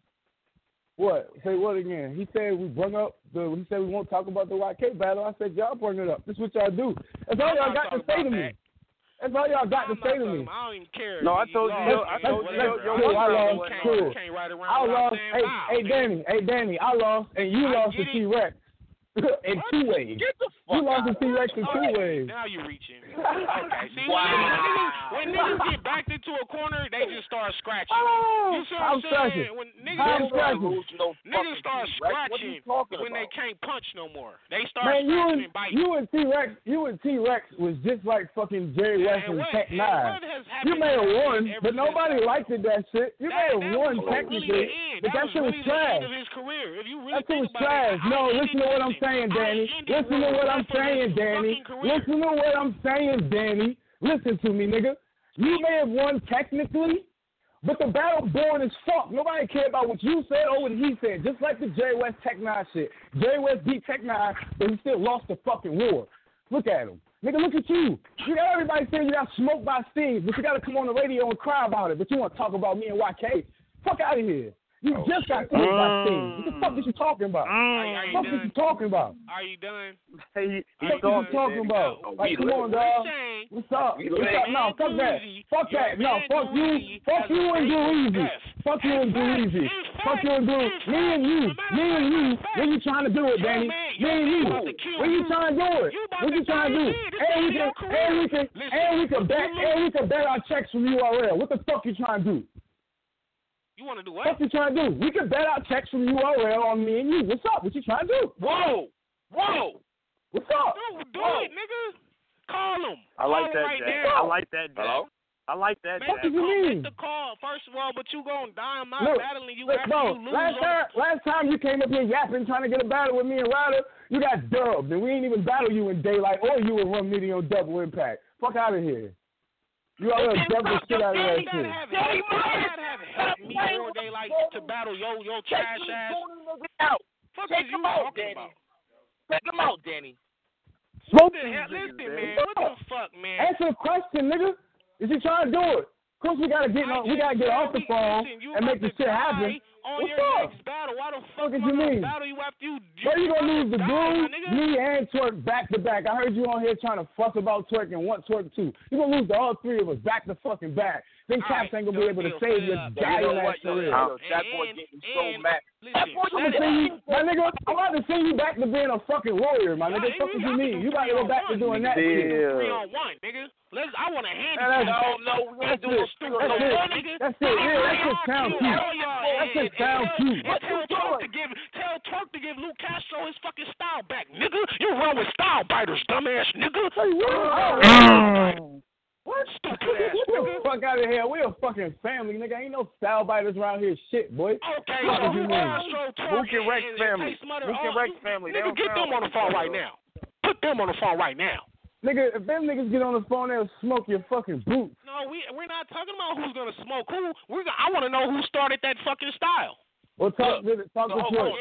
What? Say what again? He said we brung up the. He said we won't talk about the YK battle. I said y'all bring it up. This is what y'all do. That's all y'all got to say to me. That's all y'all got to say to me. I don't even care. No, I told you. I lost. Hey, Danny. I lost, and you lost to T-Rex in two ways. Get the fuck you lost to T-Rex in two ways. Now you're reaching. Okay. See, when niggas get backed into a corner, they just start scratching. You see what I'm saying? When niggas start scratching when they can't punch no more. They start scratching and biting. You and T-Rex was just like fucking Jerry West and Tech Nine. You may have won, but nobody liked it, that shit. You may have won technically, but that shit was trash. That shit was trash. No, listen to what I'm saying, Danny. Listen to what I'm saying, Danny. Listen to me, nigga. You may have won technically, but the battle born is fucked. Nobody cared about what you said or what he said. Just like the Jerry West Tech Nine shit. Jerry West beat Tech Nine, but he still lost the fucking war. Look at him. Nigga, look at you. You got everybody saying you got smoked by Steve, but you got to come on the radio and cry about it. But you want to talk about me and YK? Fuck out of here. You just got things about things. What the fuck is you talking about? What the fuck is you talking about? Are you done? Hey, what the fuck you talking about? Like, come on, dog. What's up? No, fuck that. Fuck that. No, fuck you. Fuck you and Dweezy. Fuck you and Dweezy. Fuck you and Dweezy. Me and you. When you trying to do it, Danny? Me and you. When you trying to do it? What you trying to do? And we can bet our checks from URL. What the fuck you trying to do? You want to do what? What you trying to do? We can bet our checks from URL on me and you. What's up? What you trying to do? Whoa! What's up? Do it, nigga. Call him. I like that, Jack. Hello? I like that, Jack. What do you mean? Get the call, first of all, but you going to die in my battling you after you lose. Last time you came up here yapping, trying to get a battle with me and Ryder, you got dubbed, and we ain't even battle you in daylight or you in Rum Media on Double Impact. Fuck out of here. You always dump the shit out of that shit. You gotta have it. Me all day like to battle yo trash ass. Fuck is you talking about? Take them out, Danny. Smoke the hell, listen, man. What the fuck, man? Answer the question, nigga. Is you trying to do it? Cause we gotta get off the phone and make this shit happen. What's up? Why the fuck is you mean? Where you gonna lose the dude, me, and Twerk back to back? I heard you on here trying to fuss about Twerk and want Twerk too. You gonna lose to all three of us back to fucking back. Then Caps ain't gonna be able to save your dying ass career. That boy getting so mad. My nigga, I'm about to send you back to being a fucking warrior, my nigga. What the fuck you mean? You about to go back to doing that shit. 3-on-1, nigga. I want to hand you. No, we ain't doing stupid. That's it. That shit sounds cute. Tell Twerk to give Luke Castro his fucking style back, nigga. You run with style biters, dumbass nigga. What? Stupid ass nigga. Fuck out of here. We a fucking family, nigga. Ain't no style biters around here, shit, boy. Okay, so Luke Castro, Luke and Rex family. Nigga, get them on the phone right now. Put them on the phone right now. Nigga, if them niggas get on the phone, they'll smoke your fucking boots. No, we're not talking about who's gonna smoke who. I want to know who started that fucking style. Well, talk to Twerk.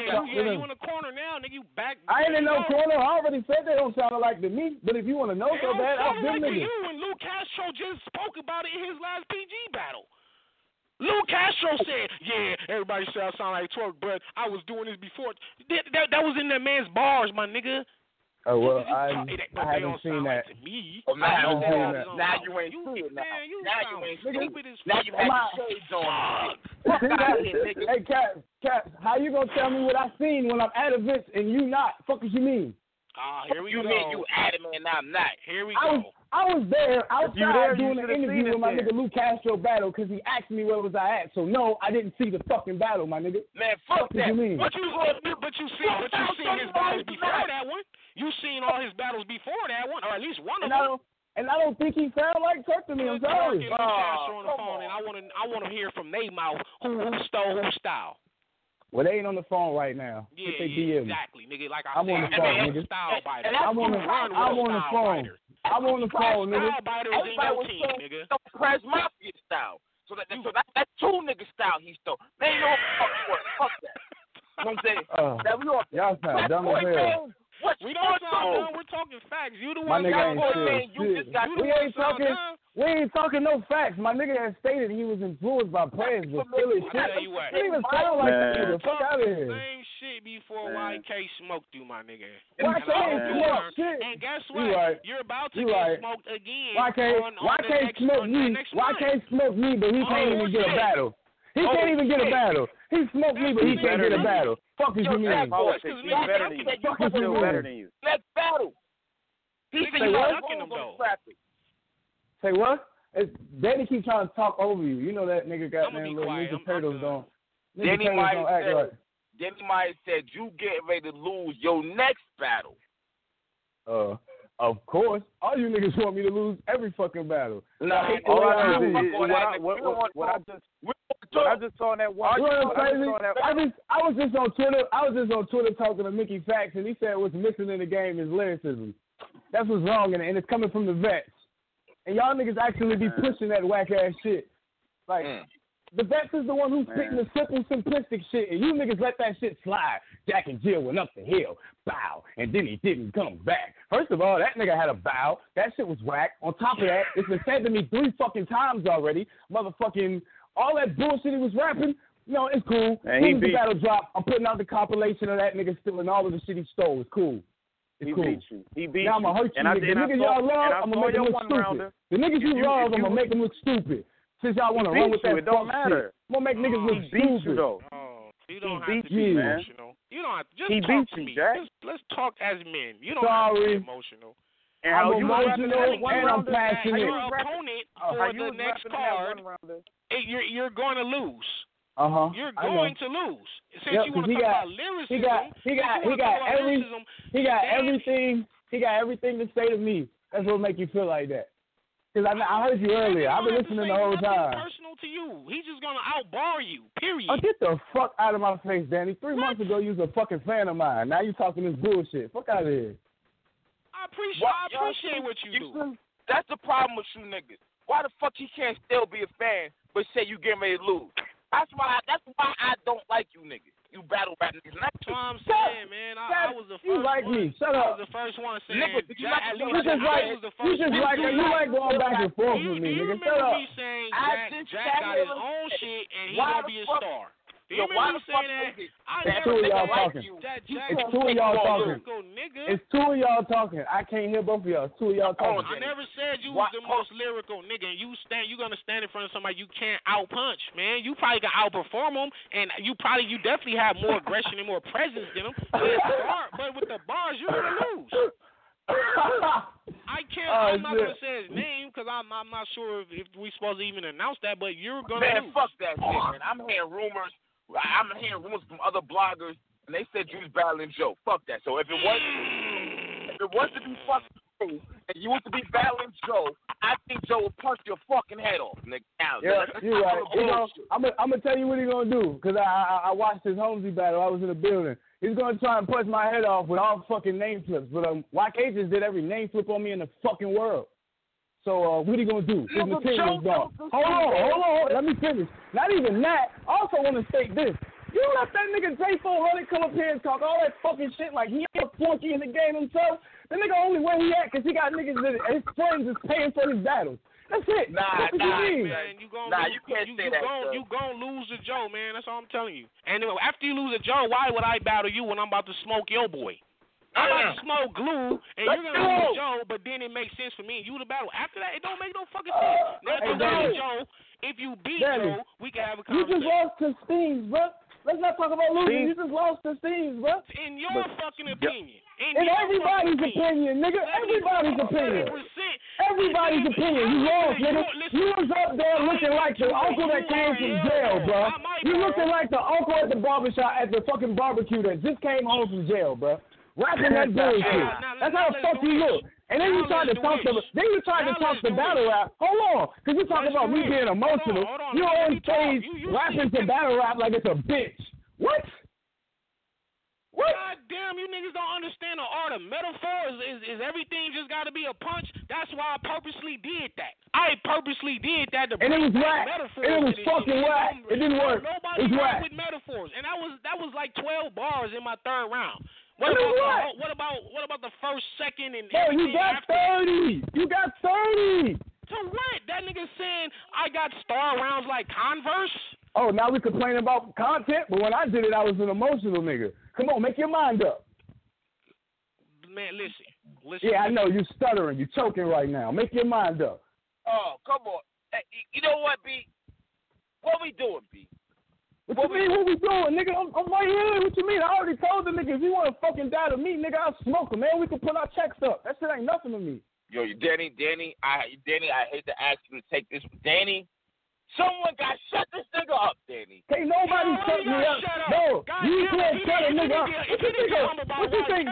Yeah, you in the corner now, nigga. You back. I ain't in no corner. I already said they don't sound alike to me. But if you want to know so bad, I'll give niggas. You and Luke Castro just spoke about it in his last PG battle. Luke Castro said, yeah, everybody said I sound like Twerk, but I was doing this before. That was in that man's bars, my nigga. Oh, well, I haven't seen that. Now you ain't see it. Now you ain't stupid as fuck. Now you have shades on. Hey, Cap, how you gonna tell me what I seen when I'm at events and you not? Fuck what you mean? Here we go. You mean you adamant and I'm not. Here we go. I was there outside doing an interview with my nigga Luke Castro battle because he asked me where was I at. So, no, I didn't see the fucking battle, my nigga. Man, fuck that. But you seen his battles before that one. You seen all his battles before that one, or at least one of them. And I don't think he sounds like Kirk to me. I'm sorry. Oh, on the phone, and I want to hear from their mouth who stole whose style. Well, they ain't on the phone right now. Yeah, exactly, nigga. Like I said, I'm on the phone, nigga. Style biter. I'm on the phone, nigga. Style biter is in your team, nigga. Don't press mafia style. So that's two nigga style he stole. They ain't no fuck that. You know what I'm saying? Y'all sound dumb as hell. We don't sound dumb. We're talking facts. You the one that boy, you just got. We ain't talking no facts. My nigga has stated he was influenced by players with silly shit. It didn't even sound like that. The fuck out of here. Same shit before YK smoked you, my nigga. YK shit. And guess what? You're about to get smoked again. YK smoked me, but he can't even get a battle. He can't even get a battle. He smoked me, but he can't get a battle. Fuck is you mean? He's better than you. Let's battle. He's knocking him though. Say what? Danny keeps trying to talk over you. You know that nigga got man little nigga turtles on. Danny Myers said, "You get ready to lose your next battle." Of course. All you niggas want me to lose every fucking battle. What I just saw in that one. I was just on Twitter talking to Mickey Fax, and he said what's missing in the game is lyricism. That's what's wrong, and it's coming from the vets. And y'all niggas actually be pushing that whack ass shit. Like the vets is the one who's spitting the simple, simplistic shit, and you niggas let that shit slide. Jack and Jill went up the hill, bow, and then he didn't come back. First of all, that nigga had a bow. That shit was whack. On top of that, it's been said to me 3 fucking times already. Motherfucking all that bullshit he was rapping. No, it's cool. And he beat the battle drop. I'm putting out the compilation of that nigga stealing all of the shit he stole. It's cool. He beat you. Now I'm going to hurt you. I'm going to make him look stupid. The niggas you love, I'm going to make them look stupid. Since y'all want to run with that, it don't matter. I'm going to make niggas look stupid. You don't have to be emotional. You don't have to. Just talk to me. Let's talk as men. You don't have to be emotional. And I'm emotional and I'm passionate. Your opponent for the next card, you're going to lose. You're going to lose. Since you want to talk about lyricism, he got everything to say to me. That's what make you feel like that. Because I heard you earlier. I've been listening the whole time. Personal to you. He's just gonna outbar you. Period. Get the fuck out of my face, Danny. 3 months ago, you was a fucking fan of mine. Now you talking this bullshit. Fuck out of here. I appreciate what you do. That's the problem with you niggas. Why the fuck he can't still be a fan but say you getting ready to lose? That's why I don't like you niggas. You battle rap niggas. That's what I'm saying, man. I was the first one. You like me. Shut up. I was the first one saying. Nigga, you like going back and forth with me, nigga. Shut up. You remember me saying Jack got his own shit and he's going to be a star. Do you remember me saying that? It's two of y'all talking. I can't hear both of y'all. It's two of y'all talking. I never said you was the most lyrical nigga. And you're going to stand in front of somebody you can't outpunch, man. You probably can outperform them, and you definitely have more aggression and more presence than them. But with the bars, you're going to lose. I'm not going to say his name because I'm not sure if we're supposed to even announce that, but you're going to lose. Man, fuck that shit, man. I'm hearing rumors from other bloggers, and they said you was battling Joe. Fuck that. So if it was to be fucking true, and you was to be battling Joe, I think Joe would punch your fucking head off, nigga. Yeah, you're right. You know, I'm gonna tell you what he's gonna do, cause I watched his Holmesy battle. I was in the building. He's gonna try and punch my head off with all fucking name flips, but YK just did every name flip on me in the fucking world. So what are you going to do? His material's gone. Hold on. Let me finish. Not even that. I also want to state this. You let that nigga J400 come up here and talk all that fucking shit like he ain't a flunky in the game himself. The nigga only where he at because he got niggas that his friends is paying for his battles. That's it. You can't say that. You gonna lose to Joe, man. That's all I'm telling you. And anyway, after you lose to Joe, why would I battle you when I'm about to smoke your boy? I'm about to smoke glue, and you're going to lose Joe, but then it makes sense for me and you to battle. After that, it don't make no fucking sense. If you beat Joe, we can have a conversation. You just lost to Steve's, bro. Let's not talk about losing. You just lost to Steve's, bro. In your fucking opinion. In everybody's opinion, nigga. Everybody's opinion. You lost, nigga. You was up there looking like the uncle that came from jail, bro. You looking like the uncle at the barbershop, at the fucking barbecue that just came home from jail, bro. rapping that gold shit. That's how the fuck you look. And then you try to talk to battle rap. Hold on, because you talk about me being emotional. You're on stage rapping to battle rap like it's a bitch. What? What? God damn, you niggas don't understand the art of metaphors. Is everything just got to be a punch? That's why I purposely did that. To and it was whack. It was fucking whack. It didn't work. Nobody worked with metaphors, and that was like 12 bars in my third round. What about the first, second, and? Yo, you got 30. You got 30. To what? That nigga saying I got star rounds like Converse. Oh, now we complain about content, but when I did it, I was an emotional nigga. Come on, make your mind up. Man, listen. Yeah, I know. You're stuttering. You're choking right now. Make your mind up. Oh, come on. Hey, you know what, B? What we doing, B? What we doing, nigga? I'm right here. What you mean? I already told the nigga, if you want to fucking die to me, nigga, I'll smoke him, man. We can put our checks up. That shit ain't nothing to me. Yo, Danny, I hate to ask you to take this. Danny? Someone got shut this nigga up, Danny. Can't nobody shut me up. No, you can't shut a nigga up. What you think?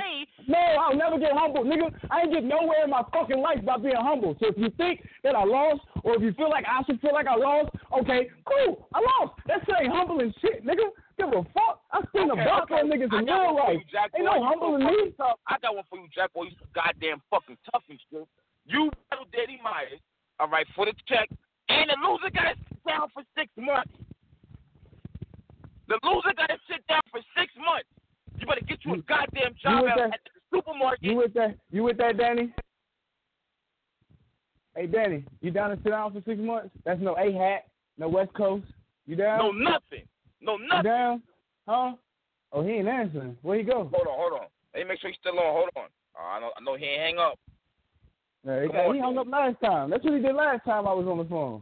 No, I'll never get humble, nigga. I ain't get nowhere in my fucking life by being humble. So if you think that I lost, or if you feel like I should feel like I lost, okay, cool, I lost. That's saying humbling shit, nigga. Give a fuck. I spend a block on niggas in real life. Ain't no humbling me. I got one for you, Jack Boy. You some goddamn fucking tough and shit. You battled Danny Myers, all right, for the check. And the loser got to sit down for 6 months. You better get you a goddamn job at the supermarket. You with that, Danny? Hey, Danny, you down to sit down for 6 months? That's no A-hat, no West Coast. You down? No, nothing. You down? Huh? Oh, he ain't answering. Where he go? Hold on. Hey, make sure he's still on. Hold on. I know he ain't hang up. He hung up last time. That's what he did last time I was on the phone.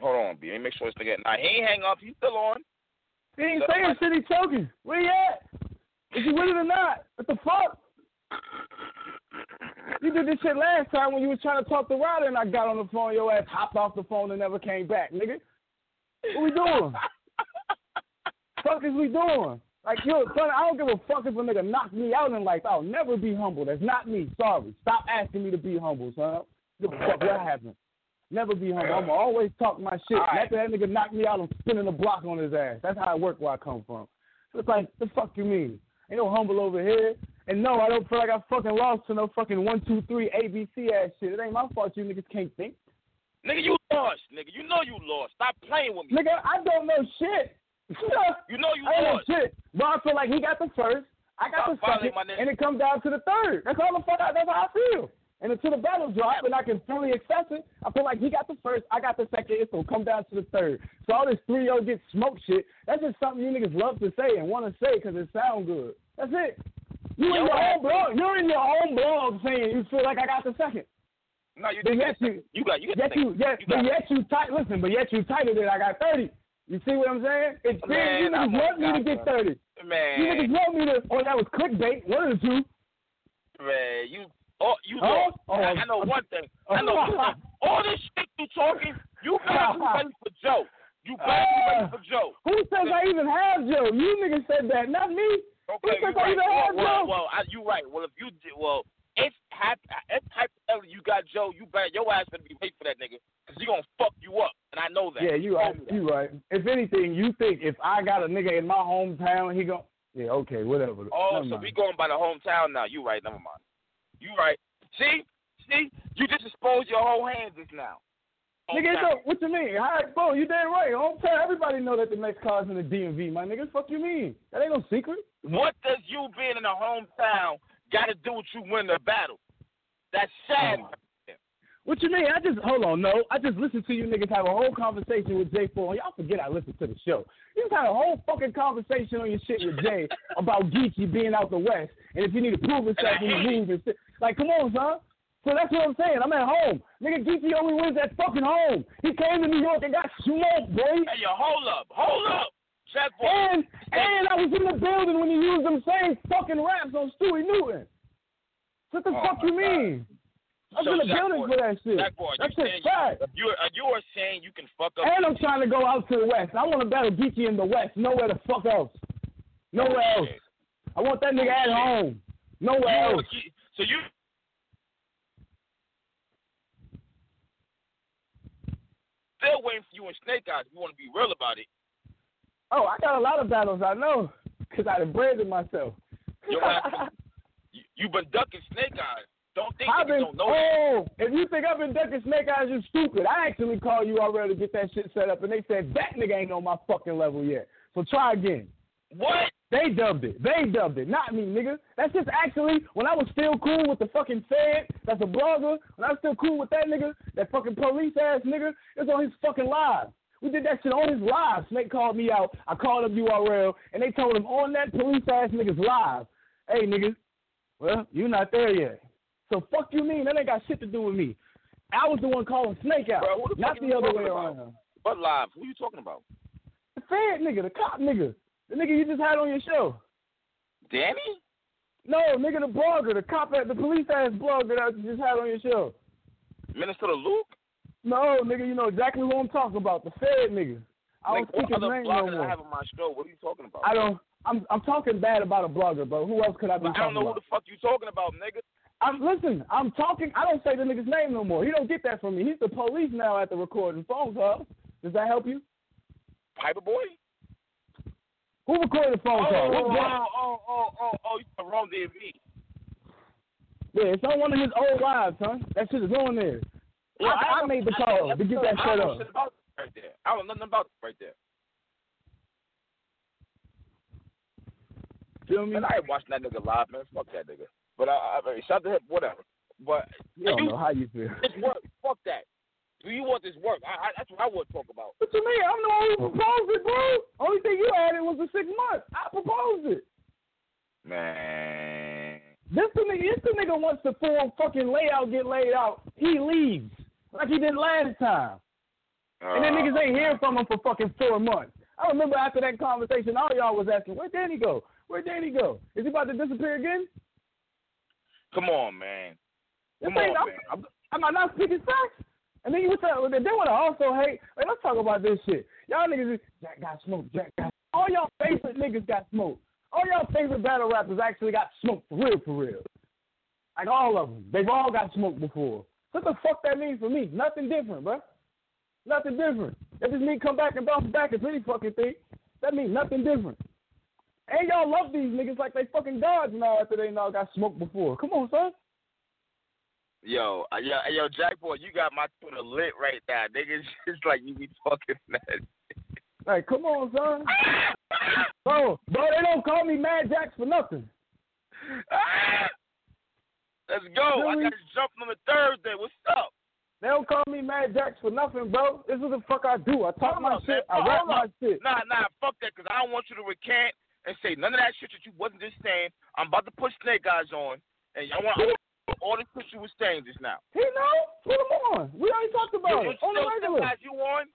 Hold on, B. Let me make sure it's again. Nah, he ain't hang up. He's still on. He ain't saying shit. He's choking. Where he at? Is he with it or not? What the fuck? You did this shit last time when you was trying to talk to Ryder and I got on the phone. Your ass hopped off the phone and never came back, nigga. What we doing? Fuck is we doing? Like, yo, son, I don't give a fuck if a nigga knock me out in life. I'll never be humble. That's not me. Sorry. Stop asking me to be humble, son. Give a fuck what happened. Never be humble. I'ma always talk my shit. Right. After that nigga knock me out, I'm spinning a block on his ass. That's how I work where I come from. So it's like, the fuck you mean? Ain't no humble over here. And no, I don't feel like I fucking lost to no fucking 1, 2, 3 ABC ass shit. It ain't my fault you niggas can't think. Nigga, you lost, nigga. You know you lost. Stop playing with me. Nigga, I don't know shit. You know you lost. Shit. But I feel like he got the first, I got the second, and it comes down to the third. That's all the fuck. That's how I feel. And until the battle drop, and I can fully access it, I feel like he got the first, I got the second. It's gonna come down to the third. So all this 3-0 get smoked shit. That's just something you niggas love to say and want to say because it sounds good. That's it. You're in your own blog saying you feel like I got the second. No, you didn't. But yet you tighter than I got 30. You see what I'm saying? It's clear you niggas want me to get 30. Man. You niggas want me to, that was clickbait, one of the two. Man, I know one thing. I know all this shit you talking, you got ready for Joe. You got ready for Joe. Who says I even have Joe? You niggas said that, not me. Okay, who says I even have Joe? Well, you right. Well, if you did, it's hypothetical. You got Joe. You better your ass gonna be paid for that nigga, cause he gonna fuck you up, and I know that. Yeah, you right. If anything, you think if I got a nigga in my hometown, he gonna okay, whatever. Oh, never mind. We going by the hometown now. You right? Never mind. You right? See, you just exposed your whole hand just now. Nigga, what you mean? All right, bro, you damn right. Hometown, everybody know that the next car's in the DMV, my nigga. Fuck you mean? That ain't no secret. What does you being in a hometown got to do with you win the battle? That's sad. What you mean? I just listened to you niggas have a whole conversation with J4, and y'all forget I listened to the show. You had a whole fucking conversation on your shit with Jay about Geechee being out the West, and if you need to prove yourself, you lose and shit. Like, come on, son. So that's what I'm saying. I'm at home. Nigga, Geechee only wins at fucking home. He came to New York and got smoked, boy. Hey, yo, hold up. And I was in the building when he used them same fucking raps on Stewie Newton. What the fuck you mean? I was in the building for that shit. That shit's sad. You are saying you can fuck up. And I'm trying to go out to the West. I want to battle Geechee in the West. Nowhere the fuck else. Nowhere else. I want that nigga at home. Nowhere else. So you. Still waiting for you and Snake Eyes. You want to be real about it. Oh, I got a lot of battles, I know, because I done branded myself. Yo, you've been ducking Snake Eyes. Don't think you don't know that. If you think I've been ducking Snake Eyes, you're stupid. I actually called you already to get that shit set up, and they said, that nigga ain't on my fucking level yet. So try again. What? They dubbed it, not me, nigga. That's just actually, when I was still cool with the fucking Fed, that's a blogger, when I was still cool with that nigga, that fucking police-ass nigga, it's on his fucking live. We did that shit on his live. Snake called me out. I called up URL, and they told him on that police-ass nigga's live, hey, nigga, well, you're not there yet. So fuck you mean? That ain't got shit to do with me. I was the one calling Snake out, bro, not the other way around. But live, who you talking about? The Fed nigga, the cop nigga. The nigga you just had on your show. Danny? No, nigga, the blogger, the cop, the police-ass blogger that you just had on your show. Minnesota Luke? No, nigga, you know exactly who I'm talking about, the Fed nigga. I don't speak his name no more. I have on my show. What are you talking about? I'm talking bad about a blogger, bro. Who else could I be talking about? I don't know who the fuck you talking about, nigga. I don't say the nigga's name no more. He don't get that from me. He's the police now at the recording phone call. Does that help you? Piper Boy? Who recorded the phone call? Oh, you got wrong DMV. Yeah, it's on one of his old lives, huh? That shit is on there. Well, I made the call to get that shit up. I don't know nothing about it right there. Feel me? And I ain't watching that nigga live, man. Fuck that nigga. But I shut the hip, whatever. But I don't know how you feel. This work, fuck that. Do you want this work? That's what I want to talk about. What you mean? I'm the one who proposed it, bro. Only thing you added was the 6 months. I proposed it. Man. This nigga wants the full fucking layout get laid out. He leaves like he did last time. And then niggas ain't hearing from him for fucking 4 months. I remember after that conversation, all y'all was asking, where'd Danny go? Where'd Danny go? Is he about to disappear again? Come on, man. Am I not speaking facts? And then they want to also hate. Like, let's talk about this shit. Y'all niggas, Jack got smoked, Jack got smoked. All y'all favorite niggas got smoked. All y'all favorite battle rappers actually got smoked for real. Like, all of them. They've all got smoked before. What the fuck that means for me? Nothing different, bro. Nothing different. That just means come back and bounce back is any fucking thing. That means nothing different. And y'all love these niggas like they fucking gods now after they all got smoked before. Come on, son. Yo, Jack Boy, you got my Twitter lit right now. Niggas just like you be talking mad. Like, come on, son. Bro, they don't call me Mad Jax for nothing. Let's go. I got to jump on the Thursday. What's up? They don't call me Mad Jax for nothing, bro. This is what the fuck I do. I talk my shit. I rap my shit. Nah, fuck that, because I don't want you to recant and say none of that shit that you wasn't just saying. I'm about to put Snake Eyes on, and y'all want to... All this shit you was saying just now. He knows. Put him on. We already talked about it. On the regular. You on?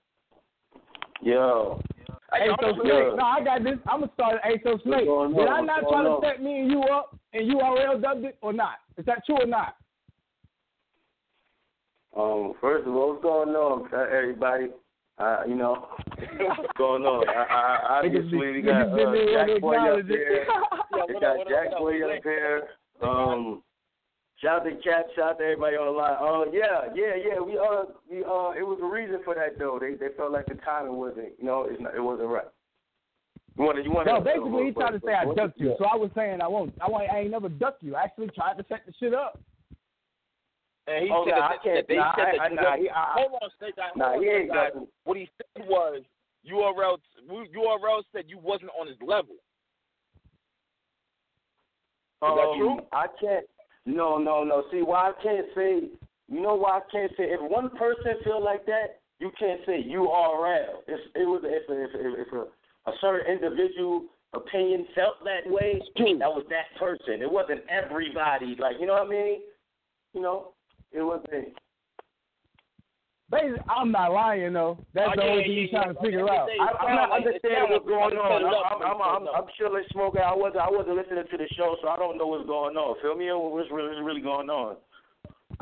Yo. Hey, so Snake. No, I got this. I'm going to start at Hey, so Snake. Did I not try to set me and you up and you URL dubbed it or not? Is that true or not? First of all, what's going on, everybody? You know, what's going on? I obviously we got Jack Boy up there. We got Jack Boy up there. Shout out to Cat, shout out to everybody online. It was a reason for that though. They felt like the timing wasn't, it wasn't right. He tried to say I ducked you. So I was saying I ain't never ducked you. I actually tried to set the shit up. And he said he ain't ducked me. What he said was URL said you wasn't on his level. Is that true? I can't. No. See, why I can't say, if one person feel like that, you can't say URL. If a certain individual opinion felt that way, that was that person. It wasn't everybody. Like, you know what I mean? It wasn't. Basically, I'm not lying, though. That's the only thing you're trying to figure out. I'm not understanding what's going on. I'm sure it's smoking. I wasn't listening to the show, so I don't know what's going on. Feel me? What's really going on?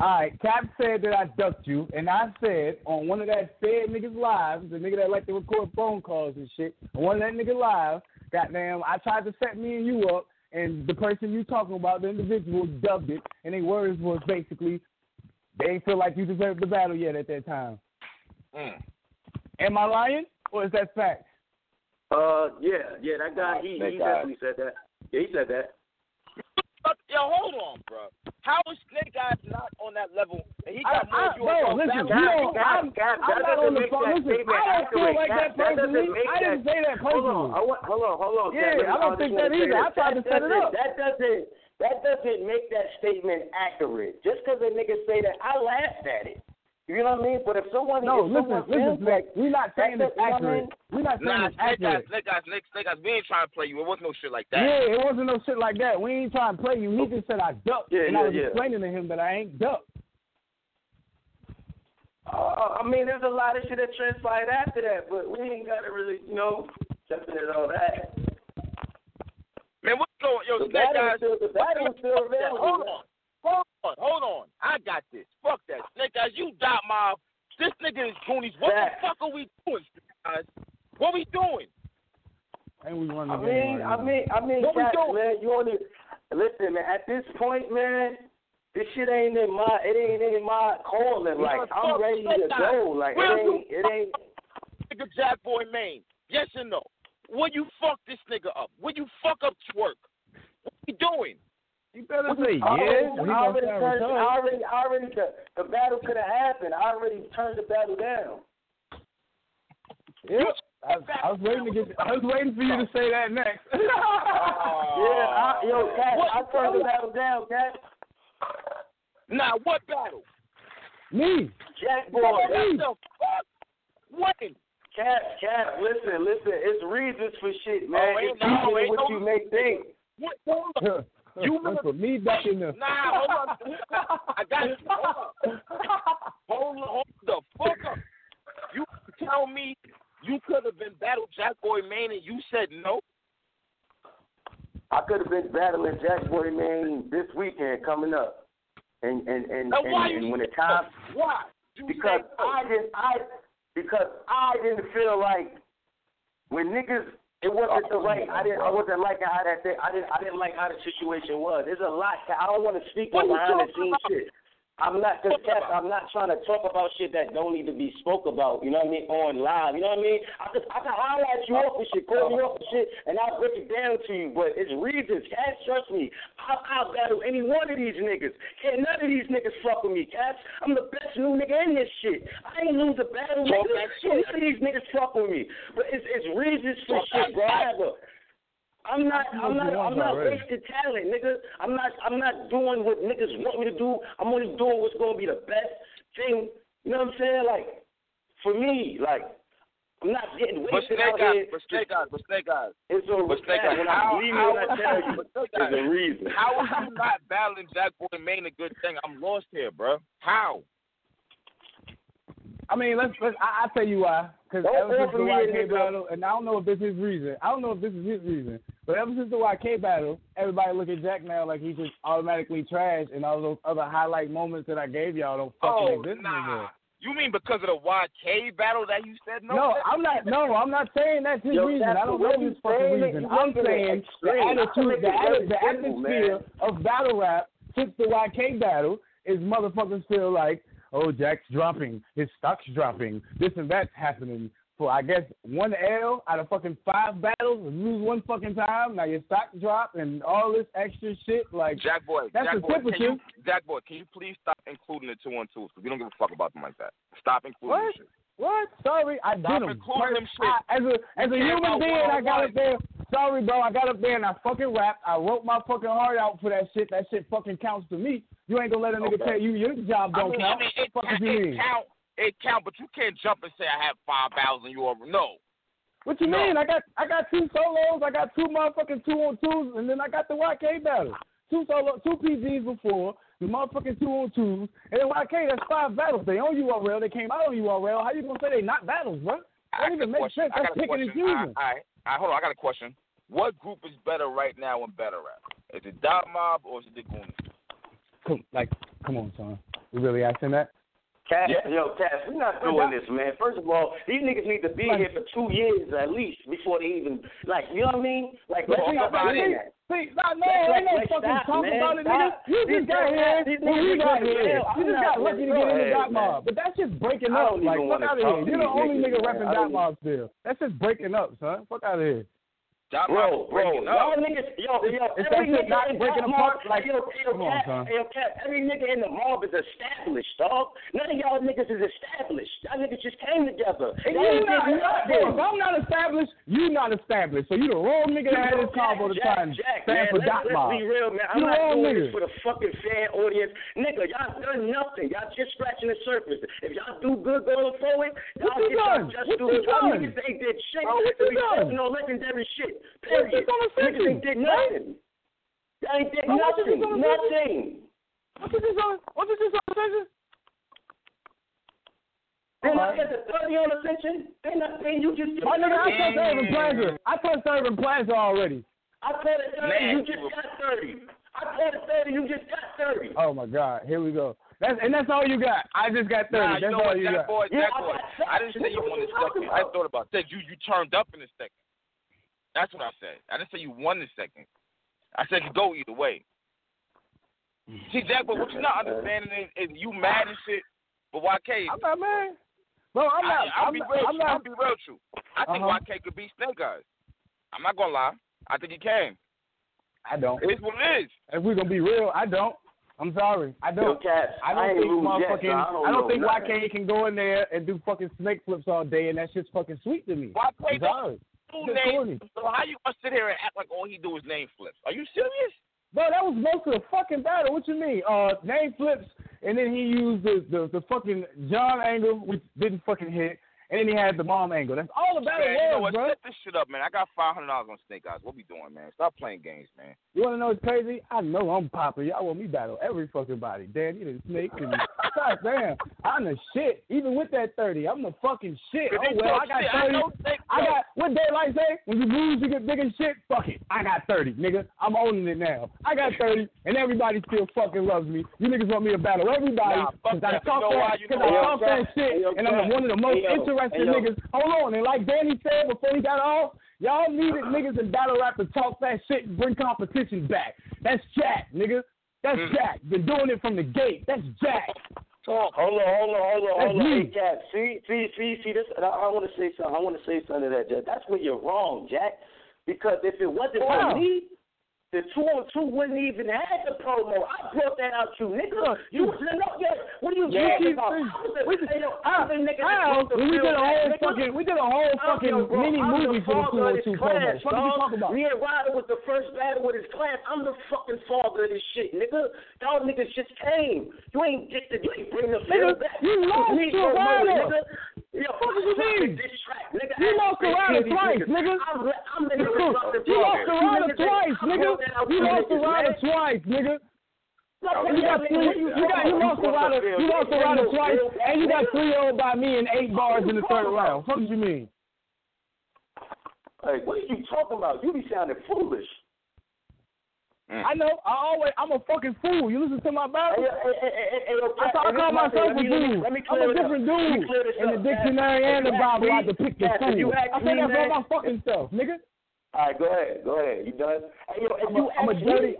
All right. Cap said that I ducked you, and I said on one of that Fed niggas' lives, the nigga that like to record phone calls and shit, on one of that nigga live, goddamn, I tried to set me and you up, and the person you're talking about, the individual, dubbed it, and their words was basically, they ain't feel like you deserved the battle yet at that time. Mm. Am I lying, or is that fact? Yeah, that guy, he definitely said that. Yeah, he said that. Yo, hold on, bro. How is Snake Eyes not on that level? And he got more. Listen, I'm not on the phone. Listen, I don't feel like that personally. I didn't say that personally. Hold on. Yeah, I don't think that either. I tried to set it up. That doesn't make that statement accurate. Just because a nigga say that, I laughed at it. You know what I mean? But if someone... No, listen, like, we're not saying it's accurate. We're not saying it's accurate. Snake Eyes, we ain't trying to play you. It wasn't no shit like that. Yeah, it wasn't no shit like that. We ain't trying to play you. He just said I ducked, I was explaining to him that I ain't ducked. I mean, there's a lot of shit that transpired after that, but we ain't got to really, jump into all that. Man, what's going on? Yo, Snake Eyes... The battle's still available. Hold on. I got this. Fuck that. Snake Eyes, you dot mob. This nigga is Goonies. What the fuck are we doing, guys? What we doing? And we running I mean, what guys, we doing? Man, you only listen, man. At this point, man, this shit ain't in my. It ain't in my calling. Like I'm ready to go. Like it ain't. Nigga, Jack Boy Maine. Yes or no? Will you fuck this nigga up? Will you fuck up Twerk? What we doing? You better say yes. I already the battle could have happened. I already turned the battle down. Yep. I was waiting for you to say that next. Cat, I turned the battle down, Cat. Now, what battle? Me. Jack Boy. What the fuck? What? Cat, listen. It's reasons for shit, man. What you may think. What? You remember for me back in the... Nah, hold on. I got you. Hold the fuck up. You tell me you could have been battled Jack Boy Maine and you said no? I could have been battling Jack Boy Maine this weekend coming up. And when the time... Why? Because I didn't feel like when niggas... It wasn't the right. I wasn't liking how that thing. I didn't like how the situation was. There's a lot. I don't want to speak on behind the scenes shit. I'm not trying to talk about shit that don't need to be spoke about. You know what I mean? On live. You know what I mean? I can highlight you up and shit, call you up and shit, and I'll break it down to you. But it's reasons, Cats. Trust me. I'll battle any one of these niggas. Can't none of these niggas fuck with me, Cats. I'm the best new nigga in this shit. I ain't lose a battle, nigga. None of these niggas fuck with me. But it's reasons for shit, bro. I'm not wasting talent, nigga. I'm not doing what niggas want me to do. I'm only doing what's gonna be the best thing. You know what I'm saying? Like, for me, like, I'm not getting wasted out here. But Snake Eyes. It's a reason. There's a reason. How is you not battling Jack Boy Maine a good thing? I'm lost here, bro. How? I mean, let's. I'll tell you why. Because ever since the YK battle, and I don't know if this is his reason. But ever since the YK battle, everybody look at Jack now like he just automatically trashed, and all those other highlight moments that I gave y'all don't fucking exist anymore. You mean because of the YK battle that you said no? No, I'm not saying that's his reason. I don't know his fucking reason. I'm saying the attitude, the atmosphere of battle rap since the YK battle is motherfuckers feel like, oh, Jack's dropping. His stock's dropping. This and that's happening. For, I guess, one L out of fucking 5 battles, lose one fucking time, now your stock drop and all this extra shit. Like, Jack Boy, can you please stop including the 212? Because we don't give a fuck about them like that. Stop including them shit. What? Sorry, I stop did including them shit. As a human being, I got up there. Sorry, bro, I got up there and I fucking rapped. I wrote my fucking heart out for that shit. That shit fucking counts to me. You ain't gonna let a nigga tell you your job don't count. It counts, but you can't jump and say I have 5 battles and you over. No. What you mean? I got 2 solos, I got 2 motherfucking 2-on-2s, and then I got the YK battle. 2 PGs before, the motherfucking 2-on-2s, and then YK, that's 5 battles. They own URL, they came out on URL. How you gonna say they not battles, bro? That doesn't even make sense. That's picking and choosing. All right, hold on, I got a question. What group is better right now in battle rap? Is it Dot Mob or is it the Goonies? Come on, son. You really asking that? Cass, yeah. Yo, Cass, we're not doing this, man. First of all, these niggas need to be here for 2 years at least before they even, you know what I mean? Like, let's talk about it. See, nah, man, ain't no fucking talking about it, nigga. You just got here when we got here. You just got lucky to get in the Dot Mob. But that's just breaking up. Like, fuck out of here. You're the only nigga repping Dot Mob still. That's just breaking up, son. Fuck out of here. Bro, y'all niggas, every nigga not breaking apart, like, every nigga in the mob is established, dog. None of y'all niggas is established. Y'all niggas just came together. If I'm not established, you not established. So you the wrong nigga that had this combo to try and stand for Dot Mob. Let's be real, man. I'm not doing this for the fucking fan audience. Nigga, y'all done nothing. Y'all just scratching the surface. If y'all do good going forward, y'all just do it. Y'all niggas ain't did shit. We no legendary shit. Period. Niggas ain't did nothing. They ain't did nothing. Nothing. What is this on ascension? Then I said the 30 on ascension. Then you just. My nigga, I touched Urban Plaza. I touched Urban Plaza already. I said it 30. You just got 30. I said it 30. You just got 30. Oh my God. Here we go. That's all you got. I just got 30. Nah, that's all you got. Boy. I didn't say you won the second. I thought about it. I said you turned up in the second. That's what I said. I didn't say you won the second. I said you go either way. See, Jack, but what you're not understanding is you mad and shit. But YK, I'm not mad. Bro, I'll be real true. I think YK could beat Snake Eyes. I'm not gonna lie. I think he can. I don't. It's what it is. If we're gonna be real, I don't. I'm sorry. I don't. I don't think YK can go in there and do fucking snake flips all day, and that shit's fucking sweet to me. I'm sorry. Name. So how you gonna sit here and act like all he do is name flips? Are you serious? Bro, that was most of the fucking battle. What you mean? Name flips, and then he used the fucking John angle, which didn't fucking hit, and then he had the mom angle. That's all the battle was, bro. Set this shit up, man. I got $500 on Snake Eyes. What we doing, man? Stop playing games, man. You wanna know what's crazy? I know I'm popping. Y'all want me battle every fucking body. Damn, you the snake and God damn, I'm the shit. Even with that 30, I'm the fucking shit. Oh well, I got 30. I got what Daylight say? When you lose, you get big as shit. Fuck it, I got 30, nigga. I'm owning it now. I got 30, and everybody still fucking loves me. You niggas want me to battle everybody because I talk that shit, and I'm one of the most interesting niggas. Hold on, and like Danny said before he got off, y'all needed niggas in battle rap to talk that shit and bring competition back. That's Jack, nigga. That's Jack. Been doing it from the gate. That's Jack. Hold on. Hey, Jack. See this. I want to say something. I want to say something to that, Jack. That's where you're wrong, Jack. Because if it wasn't for me, the 2-on-2 wouldn't even have the promo. I brought that out to you, nigga. You wasn't up yet. What are you talking about? We did a whole fucking mini movie for the 2-on-2 promo. What are you talking about? Me and Ryder was the first battle with his class. I'm the fucking father of this shit, nigga. Y'all niggas just came. You ain't bring the field back. You lost to Ryder. What did you mean? You lost to Ryder twice, nigga. You lost to Ryder twice, nigga. You lost the rider twice, nigga. You lost the rider twice, and you got 3-0 by me and 8 bars in the third round. What do you mean? Hey, what are you talking about? You be sounding foolish. I know. I'm a fucking fool. You listen to my battle? I call myself a fool. I'm a different dude. In the dictionary and the Bible, I depict the fool. I say that for my fucking self, nigga. All right, go ahead. You done? Hey, yo, I'm a dirty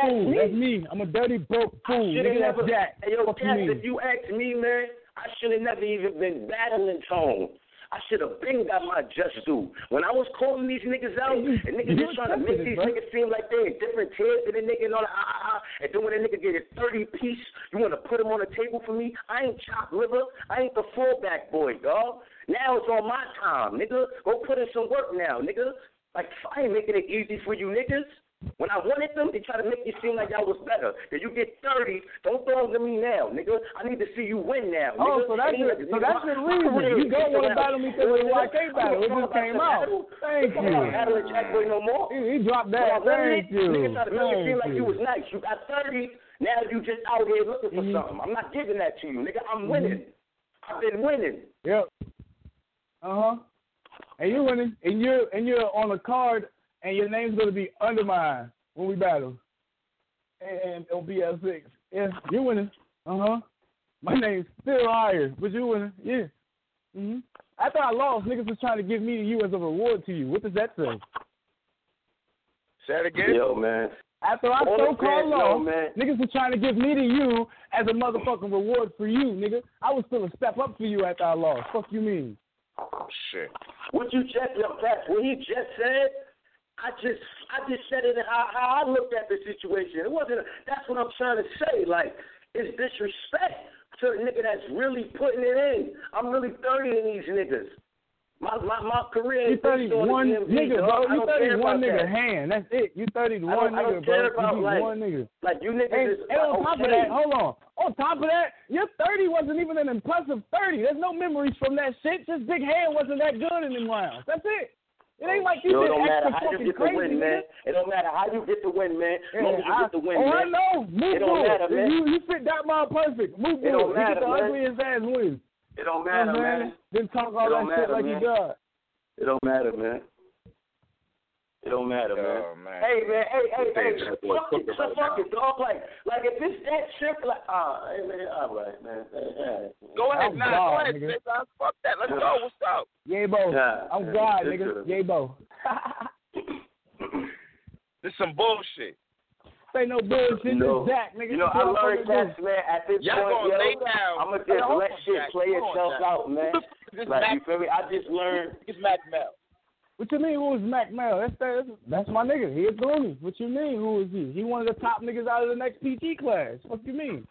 fool. That's me. I'm a dirty broke fool. Nigga, that's Jack. Hey, yo, Jack, if you ask me, man, I should have never even been battling Tone. I should have been got my just due. When I was calling these niggas out, and niggas just trying to make these niggas seem like they're in different tiers than a nigga and all that, and then when a nigga get his 30-piece, you want to put him on the table for me? I ain't chopped liver. I ain't the fullback boy, dog. Now it's on my time, nigga. Go put in some work now, nigga. Like, I ain't making it easy for you niggas. When I wanted them, they try to make you seem like y'all was better. If you get 30, don't throw them to me now, nigga. I need to see you win now, nigga. Oh, so that's the reason. You don't want to battle me through the YK battle. It just came out. Thank you. Battling Jack Boy no more. He dropped that. Thank you. Niggas try to make you seem like you was nice. You got 30, now you just out here looking for something. I'm not giving that to you, nigga. I'm winning. I've been winning. Yep. Uh-huh. And you're winning, and you're on the card, and your name's gonna be undermined when we battle, and it'll be at 6. Yeah, you're winning. My name's still higher, but you're winning. Yeah. After I lost, niggas was trying to give me to you as a reward to you. What does that say? Say that again? Yo, man. After I so-called lost, niggas were trying to give me to you as a motherfucking reward for you, nigga. I was still a step up for you after I lost. Fuck you mean? Shit. What he just said, I just said it how I looked at the situation. It wasn't. That's what I'm trying to say. Like, it's disrespect to a nigga that's really putting it in. I'm really 30 in these niggas. My career ain't based on the DMV. Nigga, bro. You 31 nigga that. Hand. That's it. You 31 nigga, bro. You like, one nigga. Like, you niggas and, is and on top of that, hold on. On top of that, your 30 wasn't even an impressive 30. There's no memories from that shit. This big hand wasn't that good in them rounds. That's it. It ain't like you did extra fucking crazy, win, man. It don't matter how you get the win, man. As long as you get the win, man. Oh, I know. Move it don't matter, man. You fit that mile perfect. Move it don't matter, man. You get the ugliest ass win. It don't matter, man. Didn't talk all that shit like you got. It don't matter, man. It don't matter, man. Hey, man, hey. Fuck it, dog. Like if it's that shit, like, hey, man, all right, man. Go ahead, man. Go ahead, nigga. Fuck that. Let's go. What's up? Yabo. I'm God, nigga. Yabo. This some bullshit. Say no bullshit, no. Zach, nigga. You know, I learned that, man, at this point, I'm going to just let shit play itself out, man. Like, you feel me? I just learned. It's Mac Mel. What you mean, who is Mac Mel? That's my nigga. He a gloomy. What you mean, who is he? He one of the top niggas out of the next PT class. What you mean?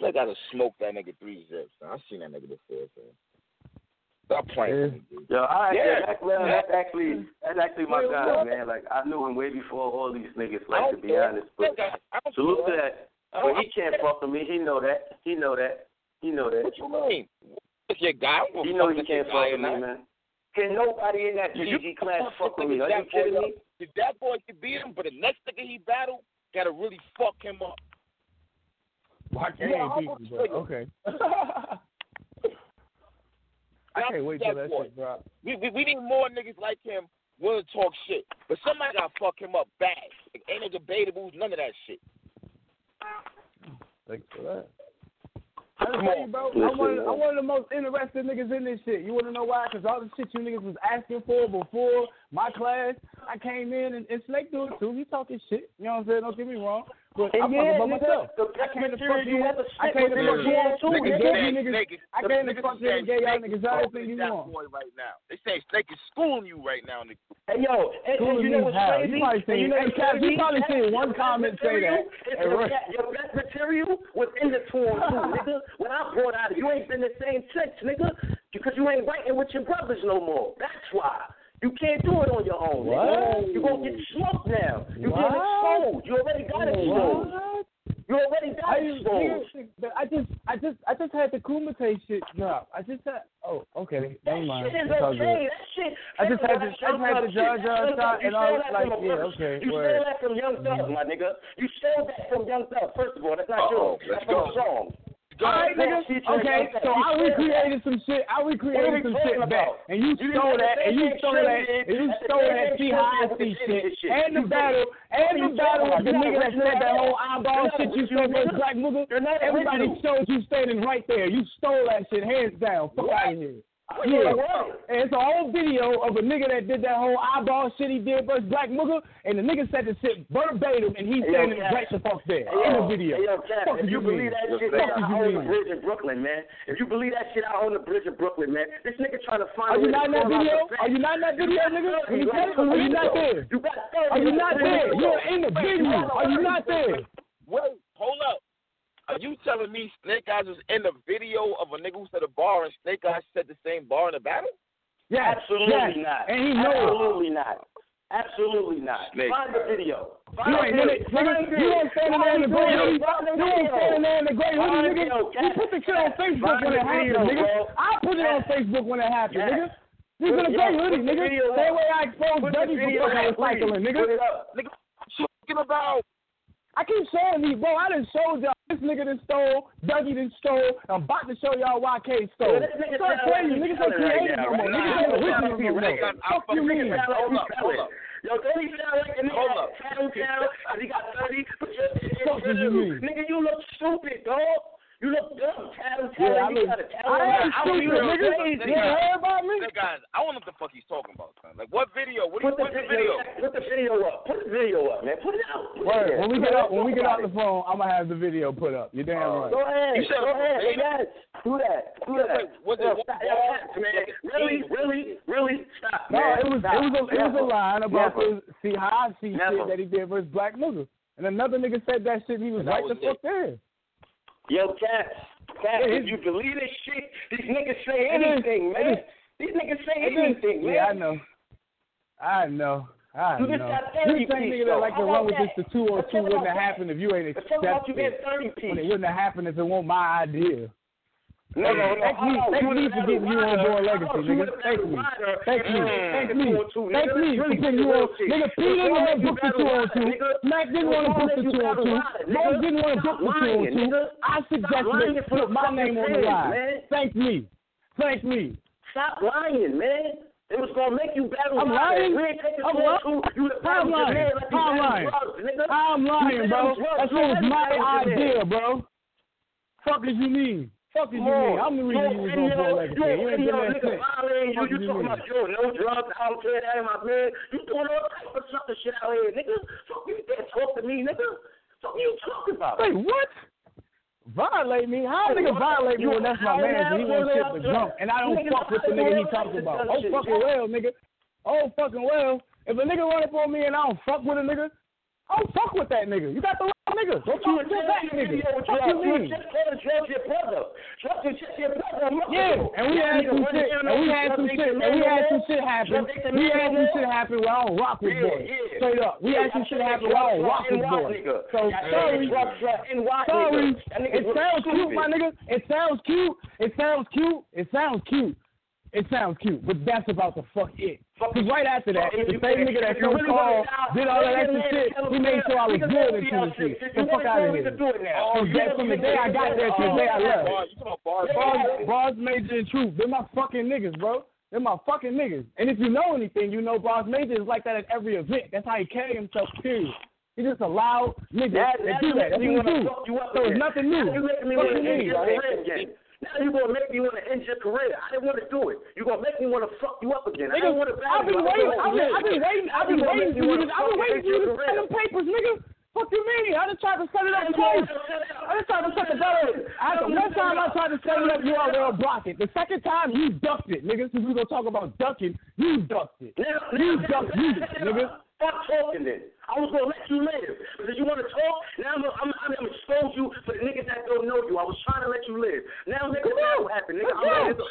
Slick got to smoke that nigga 3 zips. I've seen that nigga before, man. Stop playing. Yo, that's actually my guy, man. Like, I knew him way before all these niggas, like, to be honest. But salute to that. But he can't fuck with me. He know that. What you mean? It's your guy. He know he can't fuck with me, man. Can nobody in that PG class fuck with me? Are you kidding me? If that boy could beat him, but the next nigga he battled got to really fuck him up. Okay. I can't wait till that shit drop. We need more niggas like him willing to talk shit. But somebody got to fuck him up bad. Like, ain't no debatable, none of that shit. Thanks for that. I'm one of the most interested niggas in this shit. You want to know why? Because all the shit you niggas was asking for before my class, I came in and Snake do it too. He talking shit. You know what I'm saying? Don't get me wrong. But I'm talking about myself. I came to fuck you, niggas. Get y'all niggas everything you want. They say Snake is schooling you right now, nigga. Hey, yo. And you know what's crazy? You probably seen one comment say that. Your best material was in the form too, nigga. When I brought out, you ain't been the same since, nigga, because you ain't writing with your brothers no more. That's why. You can't do it on your own, nigga. You're going to get smoked now. You're getting exposed. You already got exposed. I just had the Kumite shit drop. I just had the Jar shot and all that. Like, yeah, okay. You stole that from Young Thug, my nigga. You stole that from Young Thug. First of all, that's not yours. That's not wrong. All right, nigga. Okay, so I recreated some shit back. And you stole that, and you stole that. See how I see shit. And the battle with the nigga that said that whole eyeball shit you said was black nigga. Everybody showed you standing right there. You stole that shit, hands down. Fuck out of here. Yeah, and it's a whole video of a nigga that did that whole eyeball shit he did versus Black Mugga, and the nigga said the shit verbatim, and he's standing right the fuck there in the video. Hey, yo, Cap, if you believe that shit, I own the bridge in Brooklyn, man. If you believe that shit, I own the bridge in Brooklyn, man. This nigga trying to find. Are you not in that video, nigga? Are you not there? Are you not there? You're in the video. Are you not there? Wait, hold up. Are you telling me Snake Eyes was in the video of a nigga who said a bar and Snake Eyes said the same bar in the battle? Yeah, absolutely not. And he knows. Absolutely not. Find the video. You ain't standing there in the Grey Hoodie. Nigga. You put the shit on Facebook when it happened, nigga. I put it on Facebook when it happened, nigga. This is a Grey Hoodie, nigga. Same way I exposed Dirty before I was cycling, nigga. Nigga, what you talking about? I keep showing these, bro. I done showed y'all. This nigga done stole. Dougie done stole. I'm about to show y'all why K stole. Start crazy. Niggas ain't creative no more. Niggas ain't original no more. Fuck you mean? Hold up. Yo, don't even sound like a nigga that's down because he got 30. Fuck you mean? Nigga, you look stupid, dog. You look dumb. I ain't stupid, nigga. You heard about me? Guys, I don't know what the fuck he's talking about, son. Like, what video? What the video? video up. Put the video up, man. Put it out. Put it out. When we get out the phone, I'm gonna have the video put up. You're damn right. Go ahead. Go ahead. Yes. Do that. What's that, man? Really? Stop. No, man. It was a line about his Haji shit that he did for his black niggas, and another nigga said that shit. And he was right the fuck there. Yo, Cat, if you believe this shit, these niggas say anything, man. These niggas say anything, man. Yeah, I know. You think nigga that like to run with this to 202 wouldn't have happened if you ain't accepted it. It wouldn't have happened if it wasn't my idea. No. Thank me for getting you on board legacy, nigga. Thank me. Thank me for getting you on. Nigga, P didn't want to book the 202. Mac didn't want to book the 202. Mo didn't want to book the 202. I suggested they put my name on the line. Thank me. Stop lying, man. It was gonna make you battle. I'm lying. I'm lying, bro. That shit was my idea, bro. Fuck did you mean? I'm the reason you was gonna go like that. You ain't doing that. You talking about no drugs out here, that ain't my man. You doing all type of sucker shit out here, nigga. Fuck you dare talk to me, nigga. Fuck you talking about? Wait, what? Violate me? How a nigga violate me when that's my man and he wants shit for drunk and I don't fuck with the nigga he talks about? Oh, fucking well, nigga. If a nigga run up on me and I don't fuck with a nigga, I don't fuck with that nigga. You got the wrong nigga. Don't you accept that nigga. What you mean? Drugs your brother. Yeah, and we had some shit happen. We had some shit happen where I don't rock with boys. Straight up. We had some shit happen where I don't rock with boys. So, sorry. It sounds cute, my nigga. But that's about the fuck it. Because right after that, the same nigga that phone call did all that extra shit, he made sure I was good in Tennessee. The fuck out of here. From the day I got there to the day I left. Bars, Major, and Truth, they're my fucking niggas, bro. They're my fucking niggas. And if you know anything, you know Bars Major is like that at every event. That's how he carry himself, period. He just allowed niggas to do that. That's what he do. So it's nothing new. Now you're going to make me want to end your career. I didn't want to do it. You're going to make me want to fuck you up again. I didn't want to battle you. I've been waiting for you to send them papers, nigga. Fuck you mean? I just tried to set it up twice. One time I tried to set it up, you all were blocking. The second time, you ducked it, nigga. Since we're going to talk about ducking, you ducked it. You ducked it, nigga. Stop talking then. I was going to let you live. Because you want to talk, now I'm going to expose you for the niggas that don't know you. I was trying to let you live. Now niggas, that will happen. Let's go.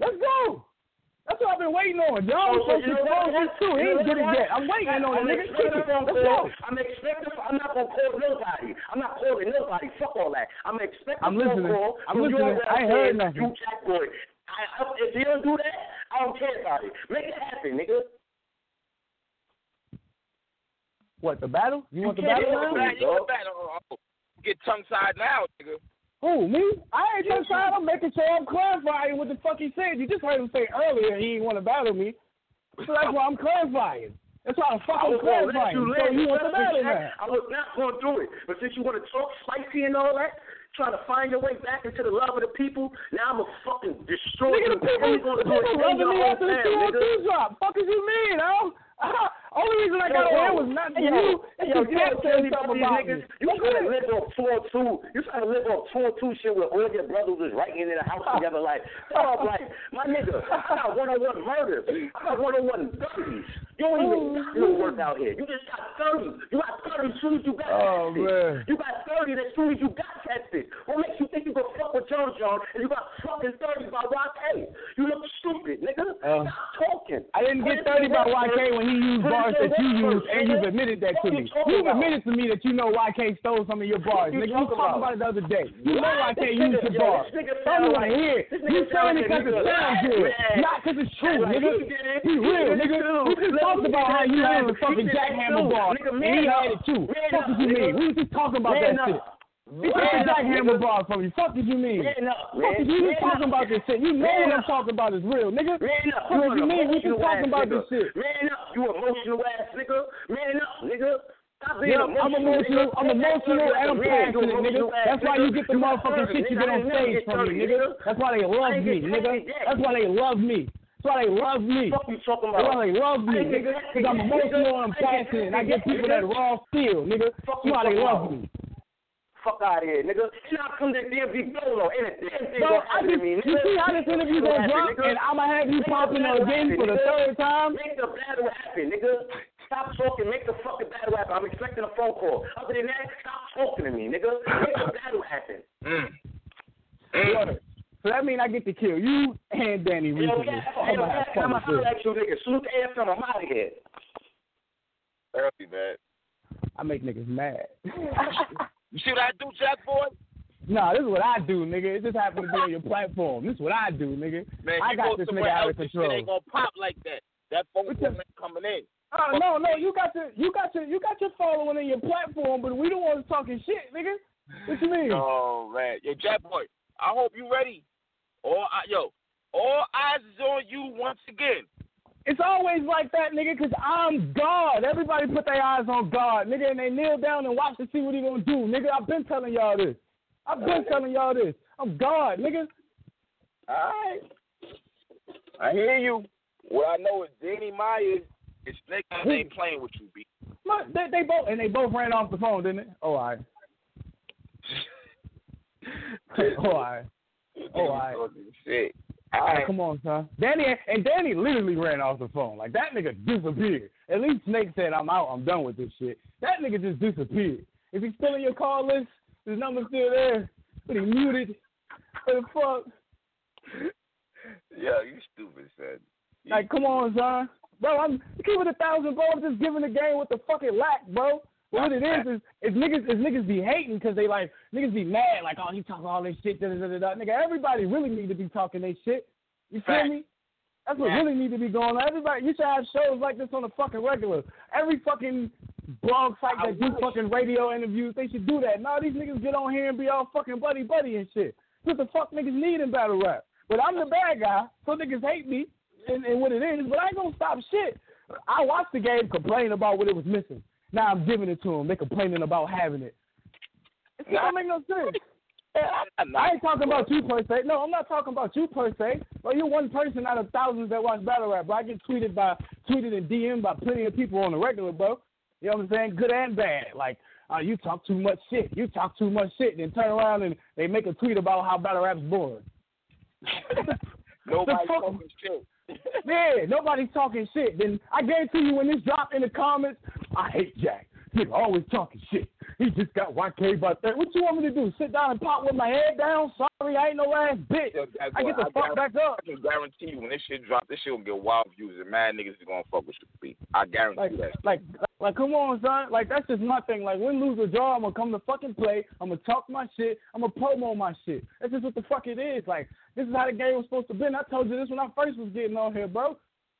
That's what I've been waiting on. Y'all supposed to call this too. He ain't good as yet. I'm waiting on the niggas. I'm not going to call nobody. I'm not calling nobody. Fuck all that. I'm expecting a phone call. I'm listening. I ain't heard nothing. You jack boy. If you don't do that, I don't care about it. Make it happen, nigga. What, the battle? You want the battle now? You want the battle. Get tongue-tied now, nigga. Who, me? I ain't tongue-tied. I'm making sure I'm clarifying what the fuck he said. You just heard him say earlier he didn't want to battle me. So that's why I'm clarifying. That's why I'm fucking clarifying. I was not going to do it. But since you want to talk spicy and all that, try to find your way back into the love of the people, now I'm going to fucking destroy you. Nigga, the people loving me after the 202 drop. Fuck is you mean, huh? Only reason I got away was not to you. You trying to live on 202. You trying to live on 202 shit where all your brothers is right in the house together like, my nigga, I got 101 murders. I got 101 30s. You don't even work out here. You just got 30. You got 30 as soon as you got tested. Man. You got 30 as soon as you got tested. What makes you think you gonna fuck with John and you got fucking 30 by YK? You look stupid, nigga. Stop talking. I didn't get 30 by YK when he used bars that you used, and you've admitted that to me. You've admitted to me that you know YK stole some of your bars. Nigga, you talked about it the other day. You know YK used your bars. I'm right here. You telling it because it sounds good, not because it's true, nigga. Be real, nigga. We just talked about how you had the fucking jackhammer bar, and he had it too. Fuck did you mean? We were just talking about that shit. You took the jackhammer bar from you. Fuck did you mean? Fuck did you mean talking about this shit? You know what I'm talking about is real, nigga. What you mean we just talking about this shit? Man up, you emotional ass nigga. Man up, nigga. Stop being emotional. I'm emotional and I'm passionate, nigga. That's why you get the motherfucking shit you get on stage from me, nigga. That's why they love me, nigga. That's why they love me. That's why they love me. What you talking about? That's why they love me, nigga. Because I'm emotional and I'm passionate. I get people that raw feel, nigga. That's why they love me. Fuck out of here, nigga. You not come to DMV solo. So I just, you see how this interview gonna drop, and I'ma have you popping up again for the third time. Make the battle happen, nigga. Stop talking. Make the fucking battle happen. I'm expecting a phone call. Other than that, stop talking to me, nigga. Make the battle happen. So that means I get to kill you and Danny Reed. I'ma holler at you, nigga. Salute the ass and I'm out of here. That'll be bad. I make niggas mad. You see what I do, Jack Boy? Nah, this is what I do, nigga. It just happened to be on your platform. This is what I do, nigga. Man, I got this nigga out of control. Shit ain't gonna pop like that. That phone call ain't coming in. No, you got your following in your platform, but we don't want to talking shit, nigga. What you mean? Oh man, yo, Jack Boy, I hope you ready. All eyes is on you once again. It's always like that, nigga, because I'm God. Everybody put their eyes on God, nigga, and they kneel down and watch to see what he gonna do, nigga. I've been telling y'all this. I'm God, nigga. All right. I hear you. What I know is Danny Myers is niggas ain't playing with you, B. They both ran off the phone, didn't they? Oh, all right. All right. Shit. All right, come on, son. Danny literally ran off the phone. Like, that nigga disappeared. At least Snake said, I'm out. I'm done with this shit. That nigga just disappeared. Is he still in your call list? His number's still there. But he muted. What the fuck? Yo, you stupid, son. Like, come on, son. Bro, I'm keeping 1,000, bro. I'm just giving the game what the fuck it lack, bro. What it is niggas be hating because they like, niggas be mad, like, oh, he talking all this shit, da-da-da-da-da. Nigga, everybody really need to be talking their shit. You feel me? That's what really need to be going on. Everybody, you should have shows like this on the fucking regular. Every fucking blog site that do fucking radio interviews, they should do that. Now these niggas get on here and be all fucking buddy-buddy and shit. What the fuck niggas need in battle rap? But I'm the bad guy, so niggas hate me and what it is, but I ain't gonna stop shit. I watched the game complain about what it was missing. Now I'm giving it to them. They complaining about having it. It don't make no sense. I ain't talking about you per se. No, I'm not talking about you per se. Well, you're one person out of thousands that watch battle rap. But I get tweeted and DM'd by plenty of people on the regular, bro. You know what I'm saying? Good and bad. Like, you talk too much shit. And then turn around and they make a tweet about how battle rap's boring. Nobody's talking shit. Yeah, nobody's talking shit. Then I guarantee you when this drop in the comments, I hate Jack. Nigga always talking shit. He just got YK by 30. What you want me to do? Sit down and pop with my head down? Sorry, I ain't no ass bitch. I get the fuck back up. I can guarantee you when this shit drop, this shit will get wild views and mad niggas is gonna fuck with you. I guarantee that. Like, come on, son. Like, that's just my thing. Like, win, lose, or draw, I'm gonna come to fucking play. I'm gonna talk my shit. I'm gonna promo my shit. That's just what the fuck it is. Like, this is how the game was supposed to be. And I told you this when I first was getting on here, bro.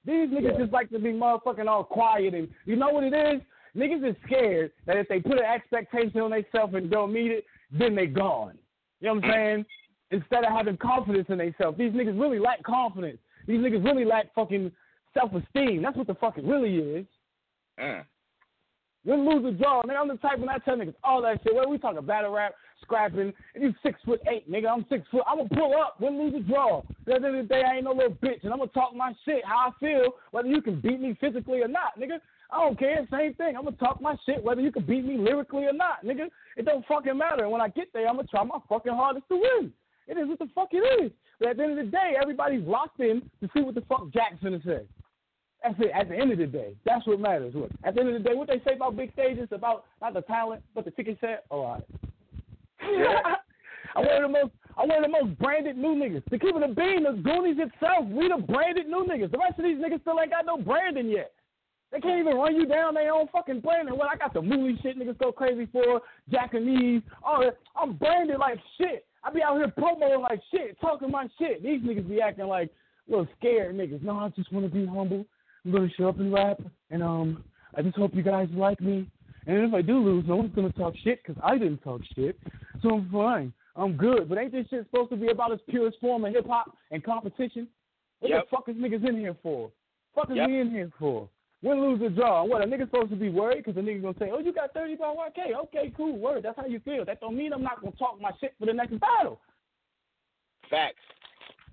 These niggas just like to be motherfucking all quiet. And you know what it is? Niggas is scared that if they put an expectation on themselves and don't meet it, then they gone. You know what I'm saying? Instead of having confidence in themselves, these niggas really lack confidence. These niggas really lack fucking self-esteem. That's what the fuck it really is. Win, lose, or draw, nigga. I'm the type when I tell niggas all that shit. Well, we talking battle rap, scrapping. And you 6'8", nigga. I'm 6'0". I'm gonna pull up, win, lose, or draw. At the end of the day, I ain't no little bitch, and I'm gonna talk my shit how I feel, whether you can beat me physically or not, nigga. I don't care, same thing. I'm going to talk my shit whether you can beat me lyrically or not, nigga. It don't fucking matter. And when I get there, I'm going to try my fucking hardest to win. It is what the fuck it is. But at the end of the day, everybody's locked in to see what the fuck Jack's going to say. That's it. At the end of the day, that's what matters. Look, at the end of the day, what they say about big stages, about not the talent, but the ticket set, all right. Yeah. I'm one of the most branded new niggas. To keep it a beam, the Goonies itself, we the branded new niggas. The rest of these niggas still ain't got no branding yet. They can't even run you down their own fucking brand. And well, I got the movie shit niggas go crazy for, Japanese, all that. I'm branded like shit. I be out here promoting like shit, talking my shit. These niggas be acting like little scared niggas. No, I just want to be humble. I'm going to show up and rap. And I just hope you guys like me. And if I do lose, no one's going to talk shit because I didn't talk shit. So I'm fine. I'm good. But ain't this shit supposed to be about its purest form of hip-hop and competition? What the fuck is niggas in here for? Fuck is we in here for? Win, lose, or draw. What, a nigga supposed to be worried? Because a nigga going to say, oh, you got 30 by YK. Okay, cool, word. That's how you feel. That don't mean I'm not going to talk my shit for the next battle. Facts.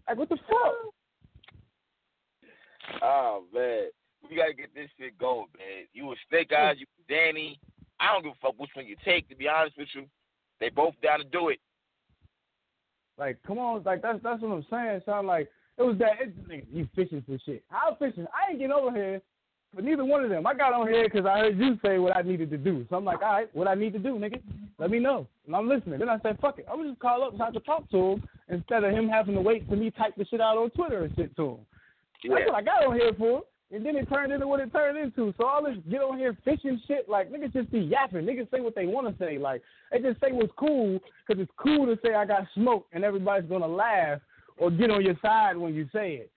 Like, what the fuck? Oh, man. We got to get this shit going, man. You with Snake Eyes, you with Danny. I don't give a fuck which one you take, to be honest with you. They both down to do it. Like, come on. Like, that's what I'm saying. So I'm like, it was that interesting. You fishing for shit. I'm fishing. I ain't getting over here for neither one of them. I got on here because I heard you say what I needed to do. So I'm like, all right, what I need to do, nigga, let me know. And I'm listening. Then I said, fuck it. I'm going to just call up and try to talk to him instead of him having to wait for me to type the shit out on Twitter and shit to him. Yeah. That's what I got on here for. And then it turned into what it turned into. So all this get on here fishing shit, like, niggas just be yapping. Niggas say what they want to say. Like, they just say what's cool because it's cool to say I got smoked and everybody's going to laugh or get on your side when you say it.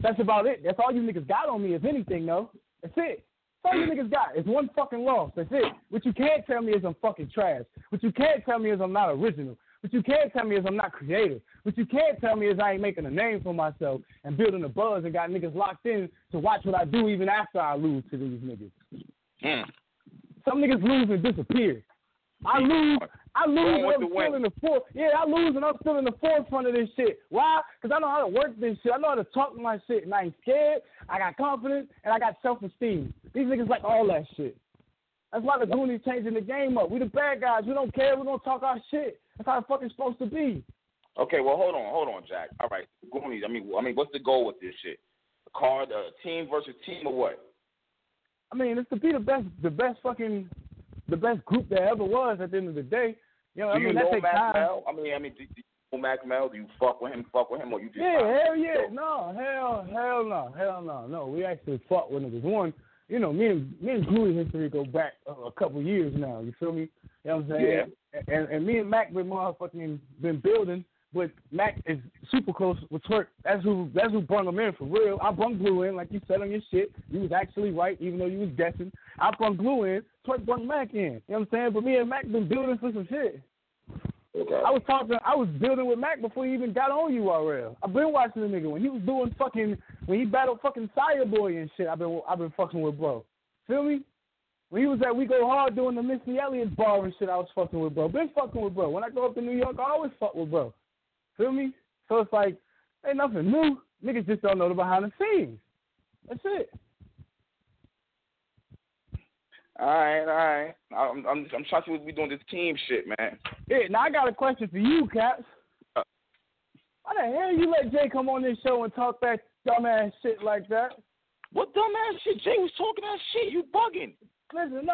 That's about it. That's all you niggas got on me, if anything, though. That's it. That's all you niggas got. It's one fucking loss. That's it. What you can't tell me is I'm fucking trash. What you can't tell me is I'm not original. What you can't tell me is I'm not creative. What you can't tell me is I ain't making a name for myself and building a buzz and got niggas locked in to watch what I do even after I lose to these niggas. Yeah. Some niggas lose and disappear. I lose and I'm still in the forefront. Yeah, I lose and I'm still in the forefront of this shit. Why? Because I know how to work this shit. I know how to talk my shit, and I ain't scared. I got confidence, and I got self-esteem. These niggas like all that shit. That's why the Goonies changing the game up. We the bad guys. We don't care. We're going to talk our shit. That's how the fuck it's supposed to be. Okay, well, hold on, Jack. All right, Goonies, I mean, what's the goal with this shit? A card, team versus team or what? I mean, it's to be the best group that ever was at the end of the day. You know, do you know Mac Mel? I mean, do you know Mac Mel? Do you fuck with him, or you just... Yeah, hell yeah. No, hell no. No, we actually fought when it was one. You know, me and Goonies history go back a couple years now. You feel me? You know what I'm saying? Yeah. And me and Mac been motherfucking been building, but Mac is super close with Twerk. That's who brung him in for real. I brung Blue in, like you said on your shit. You was actually right, even though you was guessing. I brung Blue in. Twerk brung Mac in. You know what I'm saying? But me and Mac been building for some shit. Okay. I was building with Mac before he even got on URL. I've been watching the nigga when he was doing when he battled fucking Cyborg and shit. I've been fucking with bro. Feel me? When he was at We Go Hard doing the Missy Elliott bar and shit, I was fucking with bro. Been fucking with bro. When I go up to New York, I always fuck with bro. Feel me? So it's like, ain't nothing new. Niggas just don't know the behind the scenes. That's it. All right. I'm trying to see what we doing this team shit, man. Yeah, now I got a question for you, Caps. Why the hell you let Jay come on this show and talk that dumbass shit like that? What dumbass shit? Jay was talking that shit. You bugging. Listen.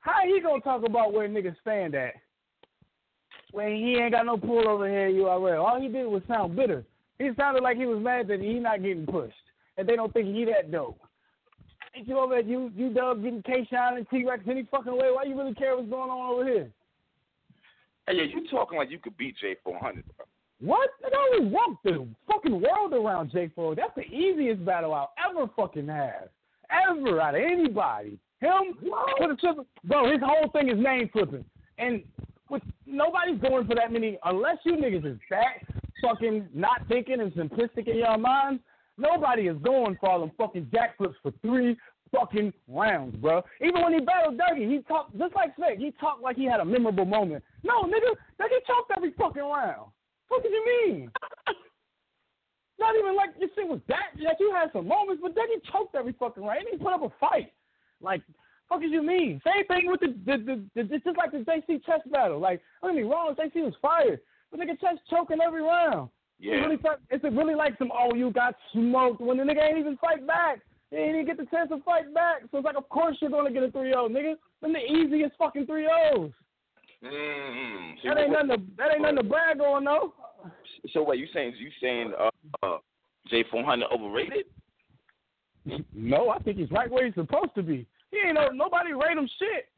How he gonna talk about where niggas stand at? When he ain't got no pull over here, URL. All he did was sound bitter. He sounded like he was mad that he not getting pushed, and they don't think he that dope. Ain't you over at UW getting K-Shine and T-Rex any fucking way? Why you really care what's going on over here? Hey, yeah, you talking like you could beat J400, bro. What? I always walk the fucking world around J4. That's the easiest battle I'll ever fucking have. Ever out of anybody. Him? What? Bro, his whole thing is name flipping. And with nobody's going for that many, unless you niggas is that fucking not thinking and simplistic in your minds. Nobody is going for all them fucking jackflips for 3 fucking rounds, bro. Even when he battled Dougie, he talked just like Snake. He talked like he had a memorable moment. No, nigga, Dougie choked every fucking round. What did you mean? Not even like your shit was that. Like you had some moments, but Dougie choked every fucking round. He didn't put up a fight. Like, fuck did you mean? Same thing with the just like the JC chess battle. Like, don't get me wrong, JC was fired, but nigga chess choking every round. Yeah. It's really like some, oh, you got smoked when the nigga ain't even fight back. He ain't even get the chance to fight back. So it's like, of course you're going to get a 3-0, nigga. Them the easiest fucking 3-0s. Mm-hmm. That ain't nothing to brag on, though. So wait, you saying J400 overrated? No, I think he's right where he's supposed to be. He ain't nobody rate him shit.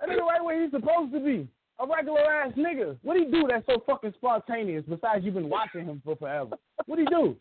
That ain't right where he's supposed to be. A regular ass nigga. What he do that's so fucking spontaneous? Besides, you've been watching him for forever. What he do?